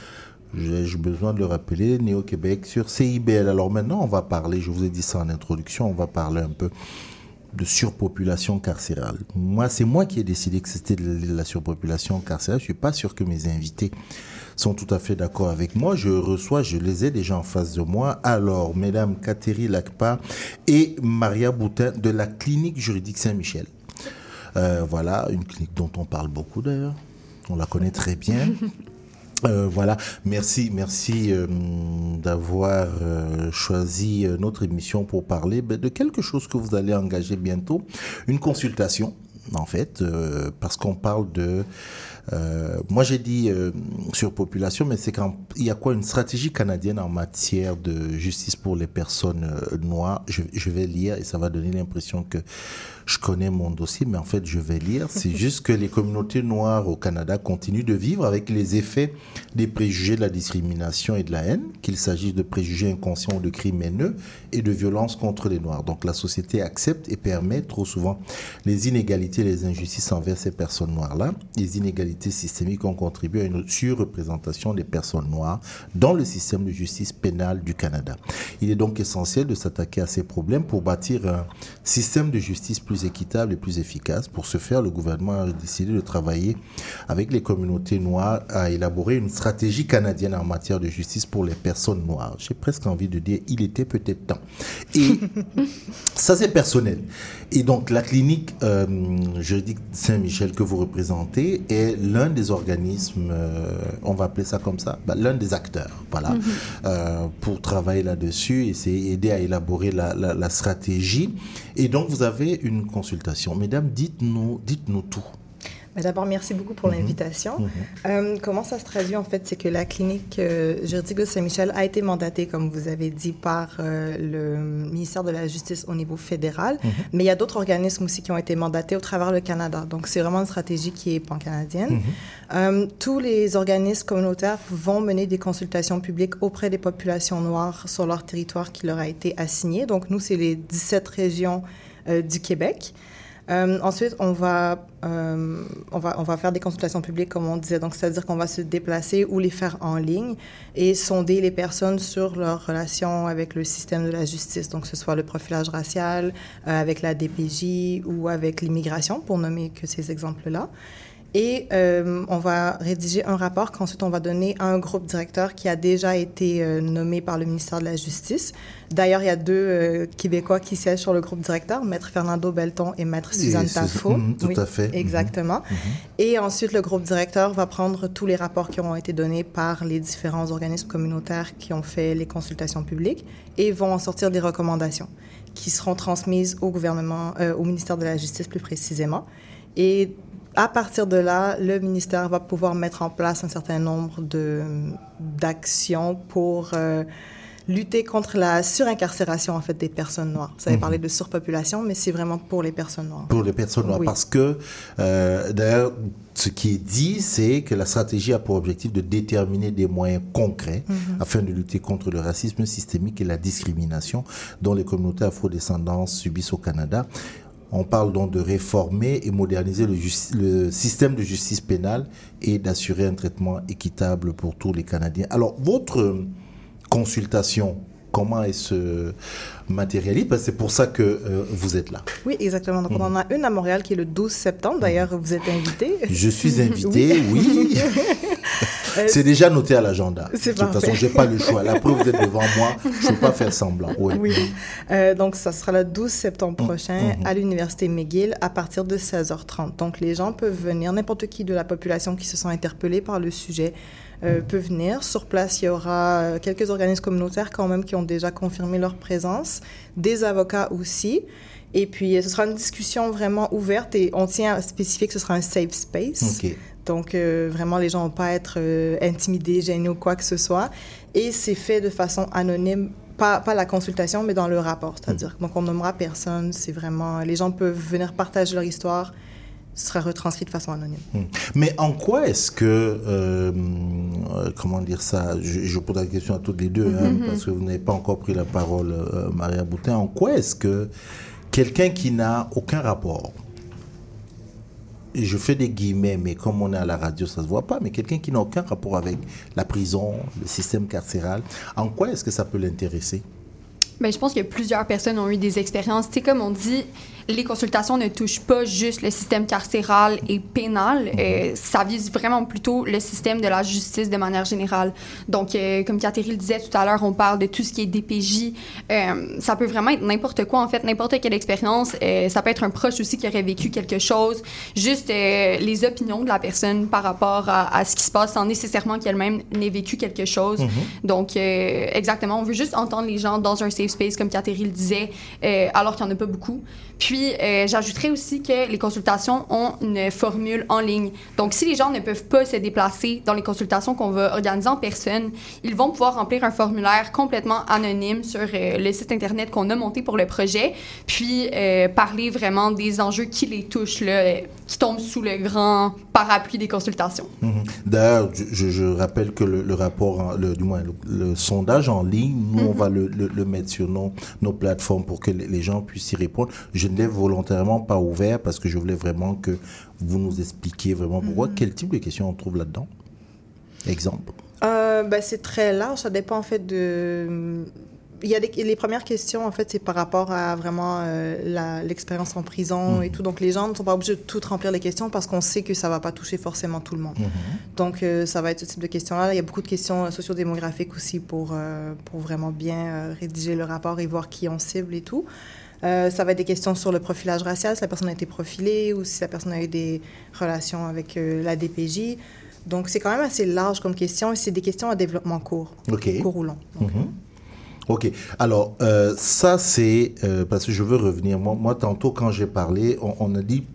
J'ai, j'ai besoin de le rappeler, Néo-Québec sur C I B L. Alors maintenant, on va parler, je vous ai dit ça en introduction, on va parler un peu de surpopulation carcérale. Moi, c'est moi qui ai décidé que c'était de la surpopulation carcérale. Je ne suis pas sûr que mes invités sont tout à fait d'accord avec moi. Je reçois, je les ai déjà en face de moi. Alors, mesdames Katerie Lakpa et Maria Boutin de la Clinique Juridique Saint-Michel. Euh, voilà, une clinique dont on parle beaucoup d'ailleurs. On la connaît très bien. Euh, voilà, merci, merci euh, d'avoir euh, choisi notre émission pour parler ben, de quelque chose que vous allez engager bientôt, une consultation en fait, euh, parce qu'on parle de, euh, moi j'ai dit euh, surpopulation, mais c'est quand il y a quoi une stratégie canadienne en matière de justice pour les personnes euh, noires. Je, je vais lire et ça va donner l'impression que je connais mon dossier, mais en fait je vais lire. C'est juste que les communautés noires au Canada continuent de vivre avec les effets des préjugés, de la discrimination et de la haine, qu'il s'agisse de préjugés inconscients ou de crimes haineux et de violences contre les noirs. Donc la société accepte et permet trop souvent les inégalités et les injustices envers ces personnes noires-là. Les inégalités systémiques ont contribué à une surreprésentation des personnes noires dans le système de justice pénale du Canada. Il est donc essentiel de s'attaquer à ces problèmes pour bâtir un système de justice plus plus équitable et plus efficace. Pour ce faire, le gouvernement a décidé de travailler avec les communautés noires à élaborer une stratégie canadienne en matière de justice pour les personnes noires. J'ai presque envie de dire, il était peut-être temps. Et ça, c'est personnel. Et donc, la clinique euh, juridique Saint-Michel que vous représentez est l'un des organismes, euh, on va appeler ça comme ça, bah, l'un des acteurs, voilà, mm-hmm. euh, pour travailler là-dessus, essayer d'aider à élaborer la, la, la stratégie. Et donc, vous avez une consultation. Mesdames, dites-nous, dites-nous tout. D'abord, merci beaucoup pour mmh. l'invitation. Mmh. Euh, comment ça se traduit, en fait, c'est que la clinique euh, juridique de Saint-Michel a été mandatée, comme vous avez dit, par euh, le ministère de la Justice au niveau fédéral. Mmh. Mais il y a d'autres organismes aussi qui ont été mandatés au travers le Canada. Donc, c'est vraiment une stratégie qui est pan-canadienne. Mmh. Euh, tous les organismes communautaires vont mener des consultations publiques auprès des populations noires sur leur territoire qui leur a été assigné. Donc, nous, c'est les dix-sept régions euh, du Québec. Euh, ensuite, on va, euh, on va, on va faire des consultations publiques, comme on disait. Donc, c'est-à-dire qu'on va se déplacer ou les faire en ligne et sonder les personnes sur leur relation avec le système de la justice. Donc, que ce soit le profilage racial, euh, avec la D P J ou avec l'immigration, pour nommer que ces exemples-là. Et euh, on va rédiger un rapport qu'ensuite on va donner à un groupe directeur qui a déjà été euh, nommé par le ministère de la Justice. D'ailleurs, il y a deux euh, Québécois qui siègent sur le groupe directeur, Maître Fernando Belton et Maître Suzanne Tafo. Mmh, tout oui, à fait. Exactement. Mmh. Et ensuite, le groupe directeur va prendre tous les rapports qui ont été donnés par les différents organismes communautaires qui ont fait les consultations publiques et vont en sortir des recommandations qui seront transmises au gouvernement, euh, au ministère de la Justice plus précisément. Et à partir de là, le ministère va pouvoir mettre en place un certain nombre de, d'actions pour euh, lutter contre la surincarcération en fait, des personnes noires. Vous avez mm-hmm. parlé de surpopulation, mais c'est vraiment pour les personnes noires. Pour les personnes noires, oui. Parce que euh, d'ailleurs, ce qui est dit, c'est que la stratégie a pour objectif de déterminer des moyens concrets mm-hmm. afin de lutter contre le racisme systémique et la discrimination dont les communautés afrodescendantes subissent au Canada. On parle donc de réformer et moderniser le, justi- le système de justice pénale et d'assurer un traitement équitable pour tous les Canadiens. Alors, votre consultation, comment est-ce matérialise? Parce que c'est pour ça que euh, vous êtes là. Oui, exactement. Donc, mmh. on en a une à Montréal qui est le douze septembre. D'ailleurs, vous êtes invité. Je suis invité, oui. oui. C'est déjà noté à l'agenda. C'est de toute parfait. façon, je n'ai pas le choix. La preuve, vous êtes devant moi. Je ne peux pas faire semblant. Oui. oui. Euh, donc, ça sera le douze septembre prochain mm-hmm. à l'Université McGill à partir de seize heures trente. Donc, les gens peuvent venir. N'importe qui de la population qui se sent interpellée par le sujet euh, mm-hmm. peut venir. Sur place, il y aura quelques organismes communautaires quand même qui ont déjà confirmé leur présence, des avocats aussi. Et puis, ce sera une discussion vraiment ouverte et on tient à spécifier que ce sera un safe space. OK. Donc, euh, vraiment, les gens vont pas être euh, intimidés, gênés ou quoi que ce soit. Et c'est fait de façon anonyme, pas, pas la consultation, mais dans le rapport. C'est-à-dire, mmh. donc, on nommera personne. C'est vraiment... Les gens peuvent venir partager leur histoire. Ce sera retranscrit de façon anonyme. Mmh. Mais en quoi est-ce que... Euh, comment dire ça? Je, je pose la question à toutes les deux, mmh, hein, mmh. parce que vous n'avez pas encore pris la parole, euh, Maria Boutin. En quoi est-ce que quelqu'un qui n'a aucun rapport... je fais des guillemets, mais comme on est à la radio, ça ne se voit pas, mais quelqu'un qui n'a aucun rapport avec la prison, le système carcéral, en quoi est-ce que ça peut l'intéresser? Bien, je pense que plusieurs personnes ont eu des expériences. Tu sais, comme on dit, les consultations ne touchent pas juste le système carcéral et pénal. Euh, ça vise vraiment plutôt le système de la justice de manière générale. Donc, euh, comme Katerie le disait tout à l'heure, on parle de tout ce qui est D P J. Euh, ça peut vraiment être n'importe quoi, en fait, n'importe quelle expérience. Euh, ça peut être un proche aussi qui aurait vécu quelque chose. Juste euh, les opinions de la personne par rapport à, à ce qui se passe, sans nécessairement qu'elle-même n'ait vécu quelque chose. Mm-hmm. Donc, euh, exactement, on veut juste entendre les gens dans un safe space, comme Katerie le disait, euh, alors qu'il n'y en a pas beaucoup. Puis, Puis, euh, j'ajouterais aussi que les consultations ont une formule en ligne. Donc, si les gens ne peuvent pas se déplacer dans les consultations qu'on va organiser en personne, ils vont pouvoir remplir un formulaire complètement anonyme sur euh, le site Internet qu'on a monté pour le projet, puis euh, parler vraiment des enjeux qui les touchent, là, qui tombent sous le grand parapluie des consultations. Mmh. D'ailleurs, je, je rappelle que le, le rapport, le, du moins le, le sondage en ligne, nous, mmh. on va le, le, le mettre sur nos, nos plateformes pour que les gens puissent y répondre. Je ne volontairement pas ouvert parce que je voulais vraiment que vous nous expliquiez vraiment pourquoi. Mm-hmm. Quel type de questions on trouve là-dedans? Exemple. Euh, ben c'est très large. Ça dépend en fait de... Il y a des, les premières questions, en fait, c'est par rapport à vraiment euh, la, l'expérience en prison mm-hmm. et tout. Donc, les gens ne sont pas obligés de tout remplir les questions parce qu'on sait que ça ne va pas toucher forcément tout le monde. Mm-hmm. Donc, euh, ça va être ce type de questions-là. Il y a beaucoup de questions sociodémographiques aussi pour, euh, pour vraiment bien euh, rédiger le rapport et voir qui on cible et tout. Euh, ça va être des questions sur le profilage racial, si la personne a été profilée ou si la personne a eu des relations avec euh, la D P J. Donc, c'est quand même assez large comme question et c'est des questions à développement court, okay. court ou long. Donc, mm-hmm. OK. Alors, euh, ça, c'est... Euh, parce que je veux revenir. Moi, moi tantôt, quand j'ai parlé, on, on a dit...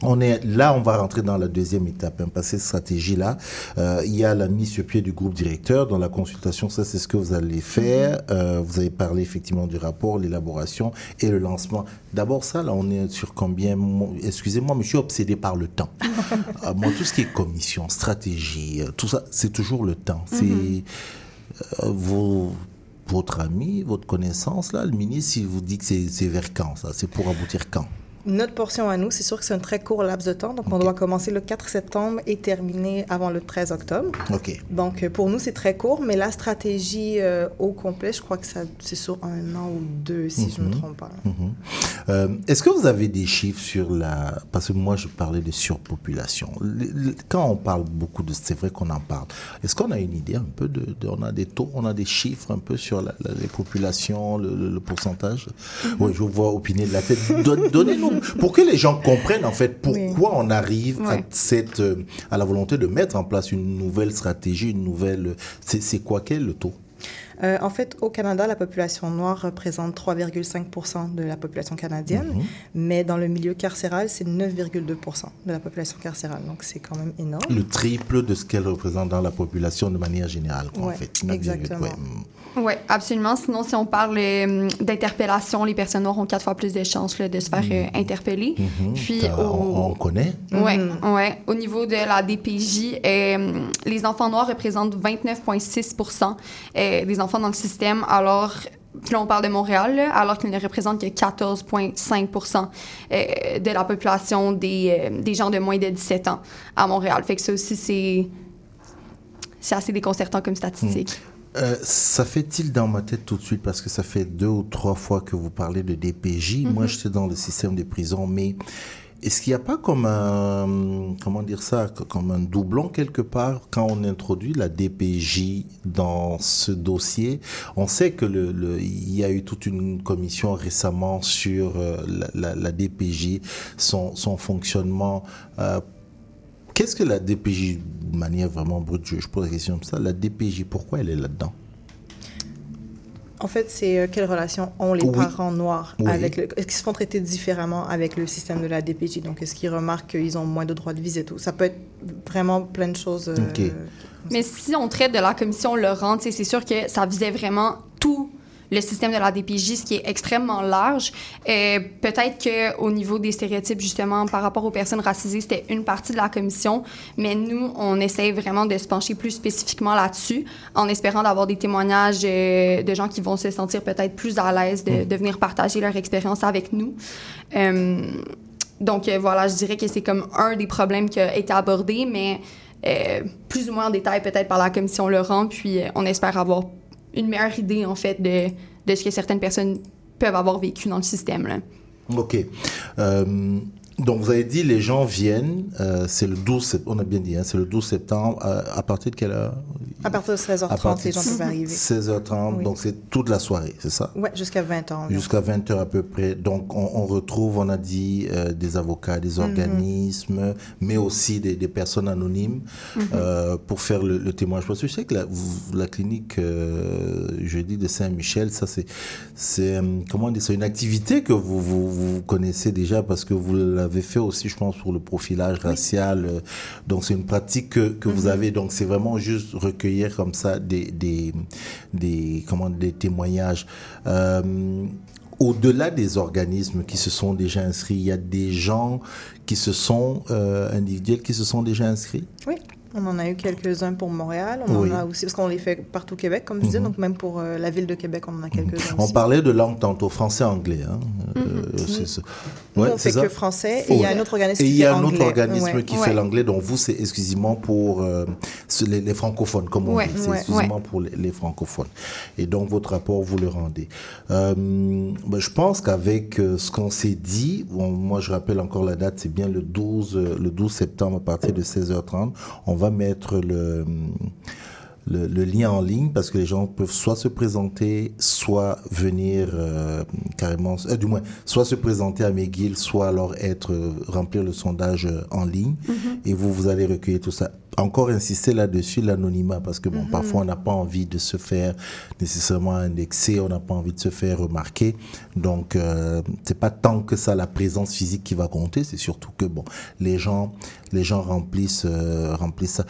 On est là, on va rentrer dans la deuxième étape, hein, passer cette stratégie-là. Euh, il y a la mise sur pied du groupe directeur dans la consultation. Ça, c'est ce que vous allez faire. Euh, vous avez parlé effectivement du rapport, l'élaboration et le lancement. D'abord, ça, là, on est sur combien... Excusez-moi, mais je suis obsédé par le temps. euh, moi, tout ce qui est commission, stratégie, tout ça, c'est toujours le temps. C'est mm-hmm. euh, vos... votre ami, votre connaissance, là, le ministre, il vous dit que c'est, c'est vers quand, ça, c'est pour aboutir quand? Notre portion à nous, c'est sûr que c'est un très court laps de temps. Donc, okay. on doit commencer le quatre septembre et terminer avant le treize octobre. OK. Donc, pour nous, c'est très court. Mais la stratégie euh, au complet, je crois que ça, c'est sur un an ou deux, si mm-hmm. je ne me trompe pas. Mm-hmm. Euh, est-ce que vous avez des chiffres sur la... Parce que moi, je parlais de surpopulation. Quand on parle beaucoup de... C'est vrai qu'on en parle. Est-ce qu'on a une idée un peu de... de... On a des taux, on a des chiffres un peu sur la, la, les populations, le, le, le pourcentage? Mm-hmm. Oui, je vous vois opiner de la tête. Don, donnez-nous pour que les gens comprennent en fait pourquoi oui. on arrive ouais. à cette euh, à la volonté de mettre en place une nouvelle stratégie, une nouvelle. C'est, c'est quoi quel le taux? Euh, en fait, au Canada, la population noire représente trois virgule cinq pour cent de la population canadienne, mm-hmm. mais dans le milieu carcéral, c'est neuf virgule deux pour cent de la population carcérale. Donc, c'est quand même énorme. Le triple de ce qu'elle représente dans la population de manière générale, quoi, ouais, en fait. Exactement. Oui, ouais, absolument. Sinon, si on parle euh, d'interpellation, les personnes noires ont quatre fois plus de chances là, de se faire euh, interpeller. Mm-hmm. Puis, au... on, on connaît. Oui, mm-hmm. ouais. Au niveau de la D P J, euh, les enfants noirs représentent vingt-neuf virgule six pour cent euh, des enfants dans le système, alors, puis là on parle de Montréal, là, alors qu'il ne représente que quatorze virgule cinq pour cent euh, de la population des, euh, des gens de moins de dix-sept ans à Montréal. Fait que ça aussi, c'est, c'est assez déconcertant comme statistique. Mmh. Euh, ça fait tilt dans ma tête tout de suite parce que ça fait deux ou trois fois que vous parlez de D P J. Mmh. Moi, j'étais dans le système des prisons, mais... Est-ce qu'il n'y a pas comme un, comment dire ça, comme un doublon quelque part quand on introduit la D P J dans ce dossier? On sait que le, le, il y a eu toute une commission récemment sur la, la, la D P J, son, son fonctionnement. Euh, qu'est-ce que la D P J, de manière vraiment brute, je, je pose la question comme ça, la D P J, pourquoi elle est là-dedans? En fait, c'est euh, quelle relation ont les oui. parents noirs oui. avec le... Est-ce qu'ils se font traiter différemment avec le système de la D P J? Donc, est-ce qu'ils remarquent qu'ils ont moins de droits de visite? Ça peut être vraiment plein de choses. Euh, okay. Mais si on traite de la commission Laurent, c'est sûr que ça visait vraiment tout le système de la D P J, ce qui est extrêmement large. Euh, peut-être qu'au niveau des stéréotypes, justement, par rapport aux personnes racisées, c'était une partie de la commission, mais nous, on essaie vraiment de se pencher plus spécifiquement là-dessus, en espérant d'avoir des témoignages euh, de gens qui vont se sentir peut-être plus à l'aise de, de venir partager leur expérience avec nous. Euh, Donc euh, voilà, je dirais que c'est comme un des problèmes qui a été abordé, mais euh, plus ou moins en détail peut-être par la Commission Laurent, puis euh, on espère avoir une meilleure idée en fait de, de ce que certaines personnes peuvent avoir vécu dans le système, là. OK. Euh, donc vous avez dit les gens viennent, euh, c'est le douze, on a bien dit, hein, c'est le douze septembre, euh, à partir de quelle heure? À partir de seize heures trente, les gens peuvent arriver. seize heures trente, oui. Donc c'est toute la soirée, c'est ça? Oui, jusqu'à vingt heures. Jusqu'à vingt heures à peu près. Donc on, on retrouve, on a dit, euh, des avocats, des organismes, mm-hmm. mais aussi des, des personnes anonymes mm-hmm. euh, pour faire le, le témoignage. Parce que je sais que la, la clinique euh, jeudi de Saint-Michel, ça c'est, c'est, comment on dit, c'est une activité que vous, vous, vous connaissez déjà parce que vous l'avez fait aussi, je pense, pour le profilage oui. racial. Euh, donc c'est une pratique que, que mm-hmm. vous avez. Donc c'est vraiment juste recueillir comme ça des, des, des, comment, des témoignages. Euh, au-delà des organismes qui se sont déjà inscrits, il y a des gens qui se sont euh, individuels qui se sont déjà inscrits? Oui, on en a eu quelques-uns pour Montréal, on oui. en a aussi, parce qu'on les fait partout au Québec, comme je mm-hmm. disais, donc même pour euh, la ville de Québec, on en a quelques-uns on aussi. Parlait de langue tantôt, français-anglais. Hein? Mm-hmm. euh, c'est ça. Ouais, on c'est fait ça? Que français, et il oh. y a un autre organisme et qui fait l'anglais. Et il y a un autre organisme ouais. qui ouais. fait l'anglais, donc vous, c'est exclusivement pour euh, les, les francophones, comme on ouais. dit, c'est ouais. exclusivement ouais. pour les, les francophones. Et donc, votre rapport, vous le rendez. Euh, ben, je pense qu'avec euh, ce qu'on s'est dit, bon, moi, je rappelle encore la date, c'est bien le douze septembre, à partir de seize heures trente, on va mettre le... Le, le lien en ligne, parce que les gens peuvent soit se présenter, soit venir euh, carrément, euh, du moins, soit se présenter à McGill, soit alors être, euh, remplir le sondage euh, en ligne, mm-hmm. et vous, vous allez recueillir tout ça. Encore insister là-dessus, l'anonymat, parce que bon, mm-hmm. parfois, on n'a pas envie de se faire nécessairement indexer, on n'a pas envie de se faire remarquer, donc euh, c'est pas tant que ça la présence physique qui va compter, c'est surtout que, bon, les gens, les gens remplissent, euh, remplissent ça.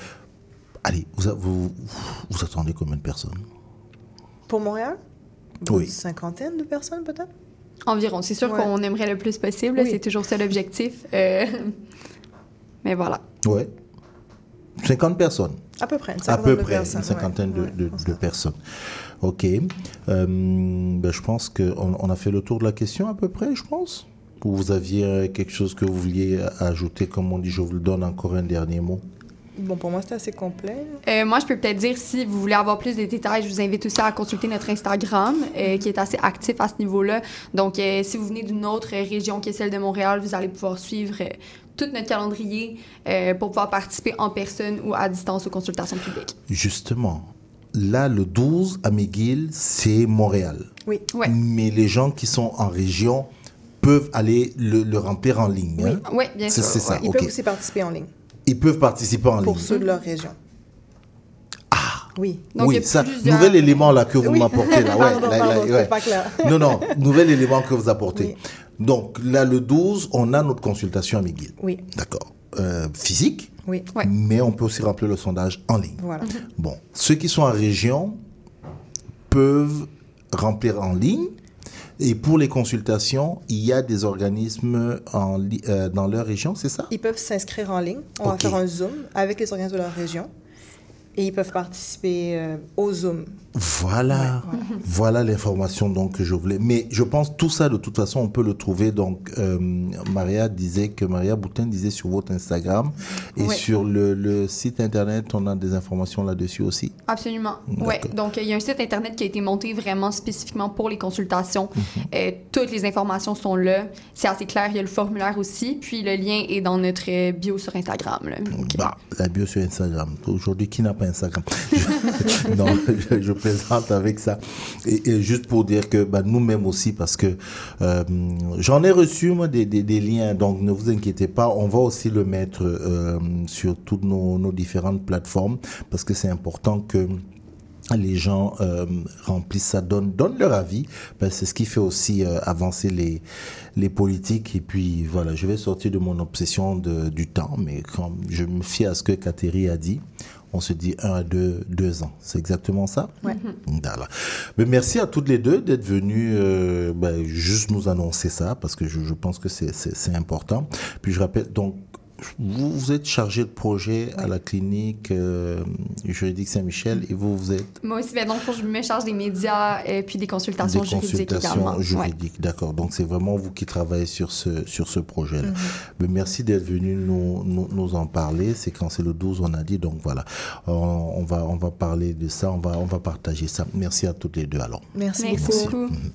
Allez, vous, vous, vous attendez combien de personnes? Pour Montréal? Oui. Une cinquantaine de personnes, peut-être? Environ. C'est sûr ouais. qu'on aimerait le plus possible. Oui. C'est toujours ça l'objectif. Euh... Mais voilà. Oui. cinquante personnes? À peu près. À peu près. Une cinquantaine de, de, de personnes. OK. Euh, ben, je pense qu'on on a fait le tour de la question, à peu près, je pense. Ou vous aviez quelque chose que vous vouliez ajouter? Comme on dit, je vous donne encore un dernier mot. Bon, pour moi, c'était assez complet. Euh, moi, je peux peut-être dire, si vous voulez avoir plus de détails, je vous invite aussi à consulter notre Instagram, euh, qui est assez actif à ce niveau-là. Donc, euh, si vous venez d'une autre région qui est celle de Montréal, vous allez pouvoir suivre euh, tout notre calendrier euh, pour pouvoir participer en personne ou à distance aux consultations publiques. Justement, là, le douze, à McGill, c'est Montréal. Oui. Ouais. Mais les gens qui sont en région peuvent aller le, le remplir en ligne. Oui, hein? Ouais, bien c'est, sûr. C'est ça. Ouais. Ils okay. peuvent aussi participer en ligne. Ils peuvent participer en ligne. Pour ceux de leur région. Ah! Oui. Donc, oui, ça, nouvel de... élément là, que vous oui. m'apportez. Là. Ouais, pardon, là, pardon, là, ouais. pas clair. Non, non, nouvel élément que vous apportez. Oui. Donc, là, le douze, on a notre consultation à McGill. Oui. D'accord. Euh, physique. Oui. Ouais. Mais on peut aussi remplir le sondage en ligne. Voilà. Mm-hmm. Bon, ceux qui sont en région peuvent remplir en ligne. Et pour les consultations, il y a des organismes en li- euh, dans leur région, c'est ça? Ils peuvent s'inscrire en ligne. On okay. va faire un Zoom avec les organismes de leur région. Et ils peuvent participer euh, au Zoom. Voilà. Ouais, voilà. Voilà l'information donc, que je voulais. Mais je pense tout ça, de toute façon, on peut le trouver. Donc, euh, Maria disait que Maria Boutin disait sur votre Instagram. Et ouais. sur le, le site Internet, on a des informations là-dessus aussi. Absolument. Oui. Donc, il y a un site Internet qui a été monté vraiment spécifiquement pour les consultations. Mm-hmm. Euh, toutes les informations sont là. C'est assez clair. Il y a le formulaire aussi. Puis, le lien est dans notre bio sur Instagram. Là. Okay. Bah, la bio sur Instagram. Aujourd'hui, qui n'a pas Instagram. Je, non, je, je plaisante avec ça. Et, et juste pour dire que bah, nous-mêmes aussi, parce que euh, j'en ai reçu moi, des, des, des liens, donc ne vous inquiétez pas, on va aussi le mettre euh, sur toutes nos, nos différentes plateformes, parce que c'est important que les gens euh, remplissent ça, donnent, donnent leur avis. Ben, c'est ce qui fait aussi euh, avancer les, les politiques. Et puis, voilà, je vais sortir de mon obsession de, du temps, mais quand je me fie à ce que Katerie a dit, on se dit un à deux, deux ans. C'est exactement ça? Oui. Voilà. Mais merci à toutes les deux d'être venues euh, ben, juste nous annoncer ça, parce que je, je pense que c'est, c'est, c'est important. Puis je rappelle, donc, vous, vous êtes chargé de projet oui. à la clinique euh, juridique Saint-Michel et vous, vous êtes... Moi aussi, mais donc je me charge des médias et puis des consultations des juridiques consultations également. Des consultations juridiques, ouais. d'accord. Donc, c'est vraiment vous qui travaillez sur ce, sur ce projet-là. Mm-hmm. Mais merci d'être venu nous, nous, nous en parler. C'est quand c'est le douze, on a dit. Donc, voilà, on, on, va, on va parler de ça, on va, on va partager ça. Merci à toutes les deux, alors. Merci, merci beaucoup. Merci. Mm-hmm.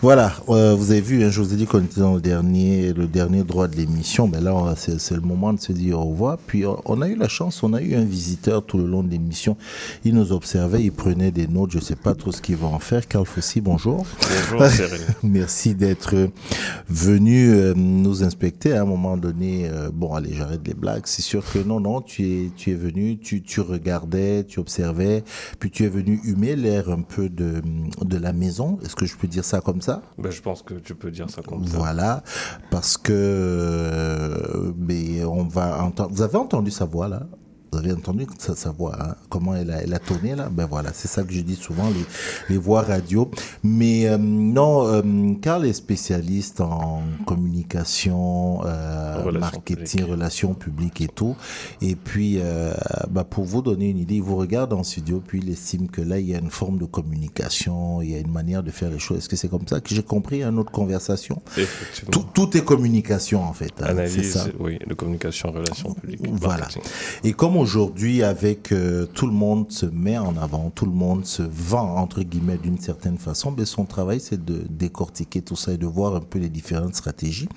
Voilà, euh, vous avez vu, hein, je vous ai dit qu'on était dans le dernier, le dernier droit de l'émission, mais là, on, c'est, c'est le moment de se dire au revoir. Puis, on a eu la chance, on a eu un visiteur tout le long de l'émission. Il nous observait, il prenait des notes, je ne sais pas trop ce qu'il va en faire. Karl Fossi, bonjour. Bonjour, Cyril. Merci d'être venu euh, nous inspecter à un moment donné. Euh, bon, allez, j'arrête les blagues. C'est sûr que non, non, tu es, tu es venu, tu, tu regardais, tu observais, puis tu es venu humer l'air un peu de, de la maison. Est-ce que je peux dire ça comme ça? ça? Ben, je pense que tu peux dire ça comme ça. Voilà, parce que euh, mais on va entendre. Vous avez entendu sa voix là? Vous avez entendu sa, sa voix, hein? Comment elle a, elle a tourné là? Ben voilà, c'est ça que je dis souvent, les, les voix radio. Mais euh, non, euh, car les spécialistes en communication, euh, relations marketing, publiques. relations publiques et tout, et puis euh, bah, pour vous donner une idée, ils vous regardent en studio, puis ils estiment que là, il y a une forme de communication, il y a une manière de faire les choses. Est-ce que c'est comme ça que j'ai compris une autre conversation? Effectivement. Tout, tout est communication en fait. Hein, Analyse, c'est ça. Oui, de communication, relations publiques. Voilà. Marketing. Et comme aujourd'hui, avec euh, tout le monde se met en avant, tout le monde se vend entre guillemets d'une certaine façon, mais son travail c'est de décortiquer tout ça et de voir un peu les différentes stratégies,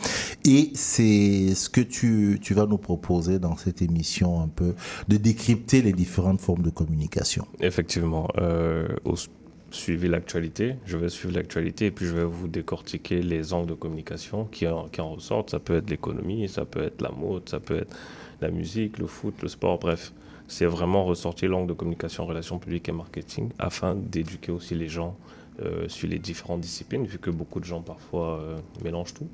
et c'est ce que tu, tu vas nous proposer dans cette émission, un peu de décrypter les différentes formes de communication. Effectivement, euh, au, suivez l'actualité, je vais suivre l'actualité et puis je vais vous décortiquer les angles de communication qui en, qui en ressortent. Ça peut être l'économie, ça peut être la mode, ça peut être la musique, le foot, le sport, bref. C'est vraiment ressortir l'angle de communication, relations publiques et marketing afin d'éduquer aussi les gens euh, sur les différentes disciplines, vu que beaucoup de gens parfois euh, mélangent tout.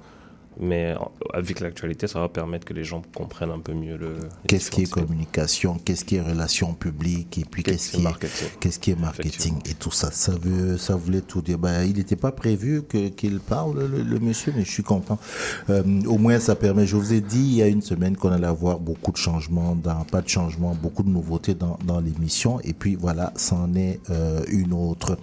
Mais avec l'actualité, ça va permettre que les gens comprennent un peu mieux le... Qu'est-ce qui est communication, qu'est-ce qui est relations publiques, et puis qu'est-ce, qu'est-ce, qui, est, qu'est-ce qui est marketing, et tout ça. Ça, veut, ça voulait tout dire. Ben, il n'était pas prévu que, qu'il parle, le, le monsieur, mais je suis content. Euh, au moins, ça permet. Je vous ai dit il y a une semaine qu'on allait avoir beaucoup de changements, dans, pas de changements, beaucoup de nouveautés dans, dans l'émission, et puis voilà, c'en est euh, une autre.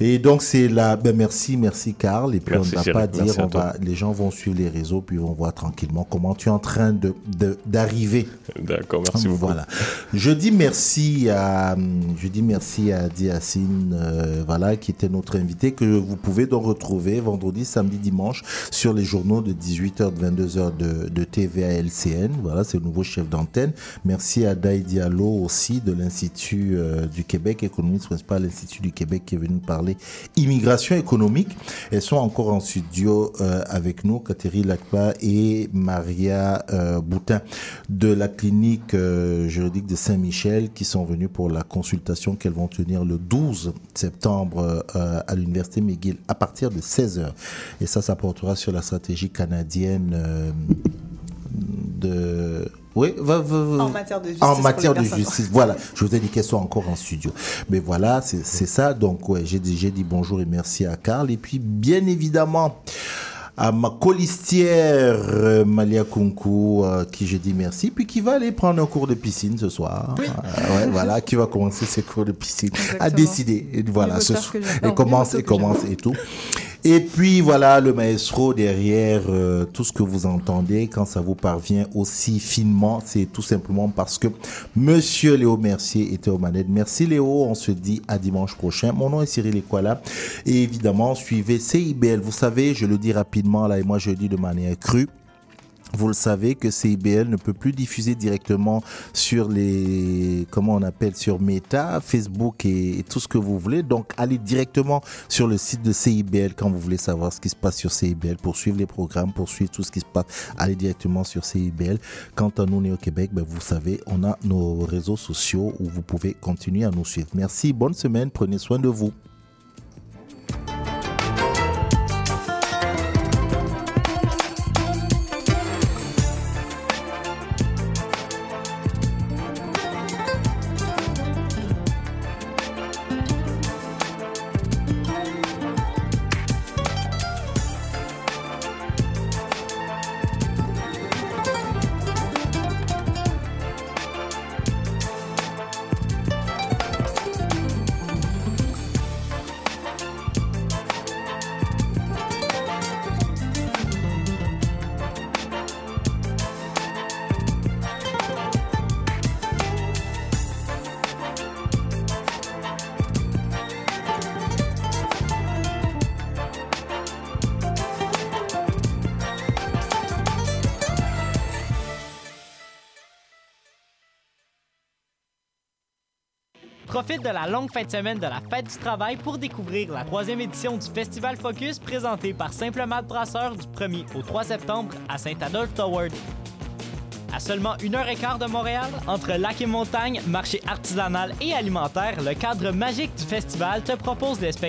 Et donc, c'est la... Ben, merci, merci Karl, et puis merci, on ne va pas dire... On va, les gens vont suivre les réseaux, puis on voit tranquillement comment tu es en train de, de, d'arriver. D'accord, merci beaucoup. Voilà. Je dis merci à, je dis merci à Hadi Hassin, euh, voilà, qui était notre invité, que vous pouvez donc retrouver vendredi, samedi, dimanche sur les journaux de dix-huit heures, de vingt-deux heures de, de T V A L C N. Voilà, c'est le nouveau chef d'antenne. Merci à Daye Diallo aussi de l'Institut euh, du Québec, économiste principal de l'Institut du Québec, qui est venu nous parler immigration économique. Elles sont encore en studio euh, avec nous, Katerie Lakpa et Maria euh, Boutin de la clinique euh, juridique de Saint-Michel, qui sont venus pour la consultation qu'elles vont tenir le douze septembre euh, à l'université McGill à partir de seize heures. Et ça, ça portera sur la stratégie canadienne euh, de... Oui, va, va, va. En matière de justice. En matière de justice, voilà. Je vous ai dit qu'elle soit encore en studio. Mais voilà, c'est, c'est ça. Donc, ouais, j'ai, j'ai dit bonjour et merci à Karl. Et puis, bien évidemment... à ma colistière euh, Malia Kounkou, euh, qui je dis merci, puis qui va aller prendre un cours de piscine ce soir. Oui. Euh, ouais, voilà, qui va commencer ses cours de piscine. Exactement. À décider. Et voilà, ce soir. Elle commence, et commence, et tout. Et puis voilà, le maestro derrière euh, tout ce que vous entendez, quand ça vous parvient aussi finement, c'est tout simplement parce que Monsieur Léo Mercier était aux manettes. Merci Léo, on se dit à dimanche prochain. Mon nom est Cyril Ekwalla et évidemment, suivez C I B L. Vous savez, je le dis rapidement là et moi je le dis de manière crue. Vous le savez que C I B L ne peut plus diffuser directement sur les, comment on appelle, sur Meta, Facebook et, et tout ce que vous voulez. Donc, allez directement sur le site de C I B L quand vous voulez savoir ce qui se passe sur C I B L, pour suivre les programmes, pour suivre tout ce qui se passe. Allez directement sur C I B L. Quant à nous, Néo-Québec, ben, vous savez, on a nos réseaux sociaux où vous pouvez continuer à nous suivre. Merci, bonne semaine, prenez soin de vous. Profite de la longue fin de semaine de la Fête du Travail pour découvrir la troisième édition du Festival Focus présenté par Simple Malt Brasseur du premier au trois septembre à Saint-Adolphe-Toward. À seulement une heure et quart de Montréal, entre lac et montagne, marché artisanal et alimentaire, le cadre magique du festival te propose des spectacles.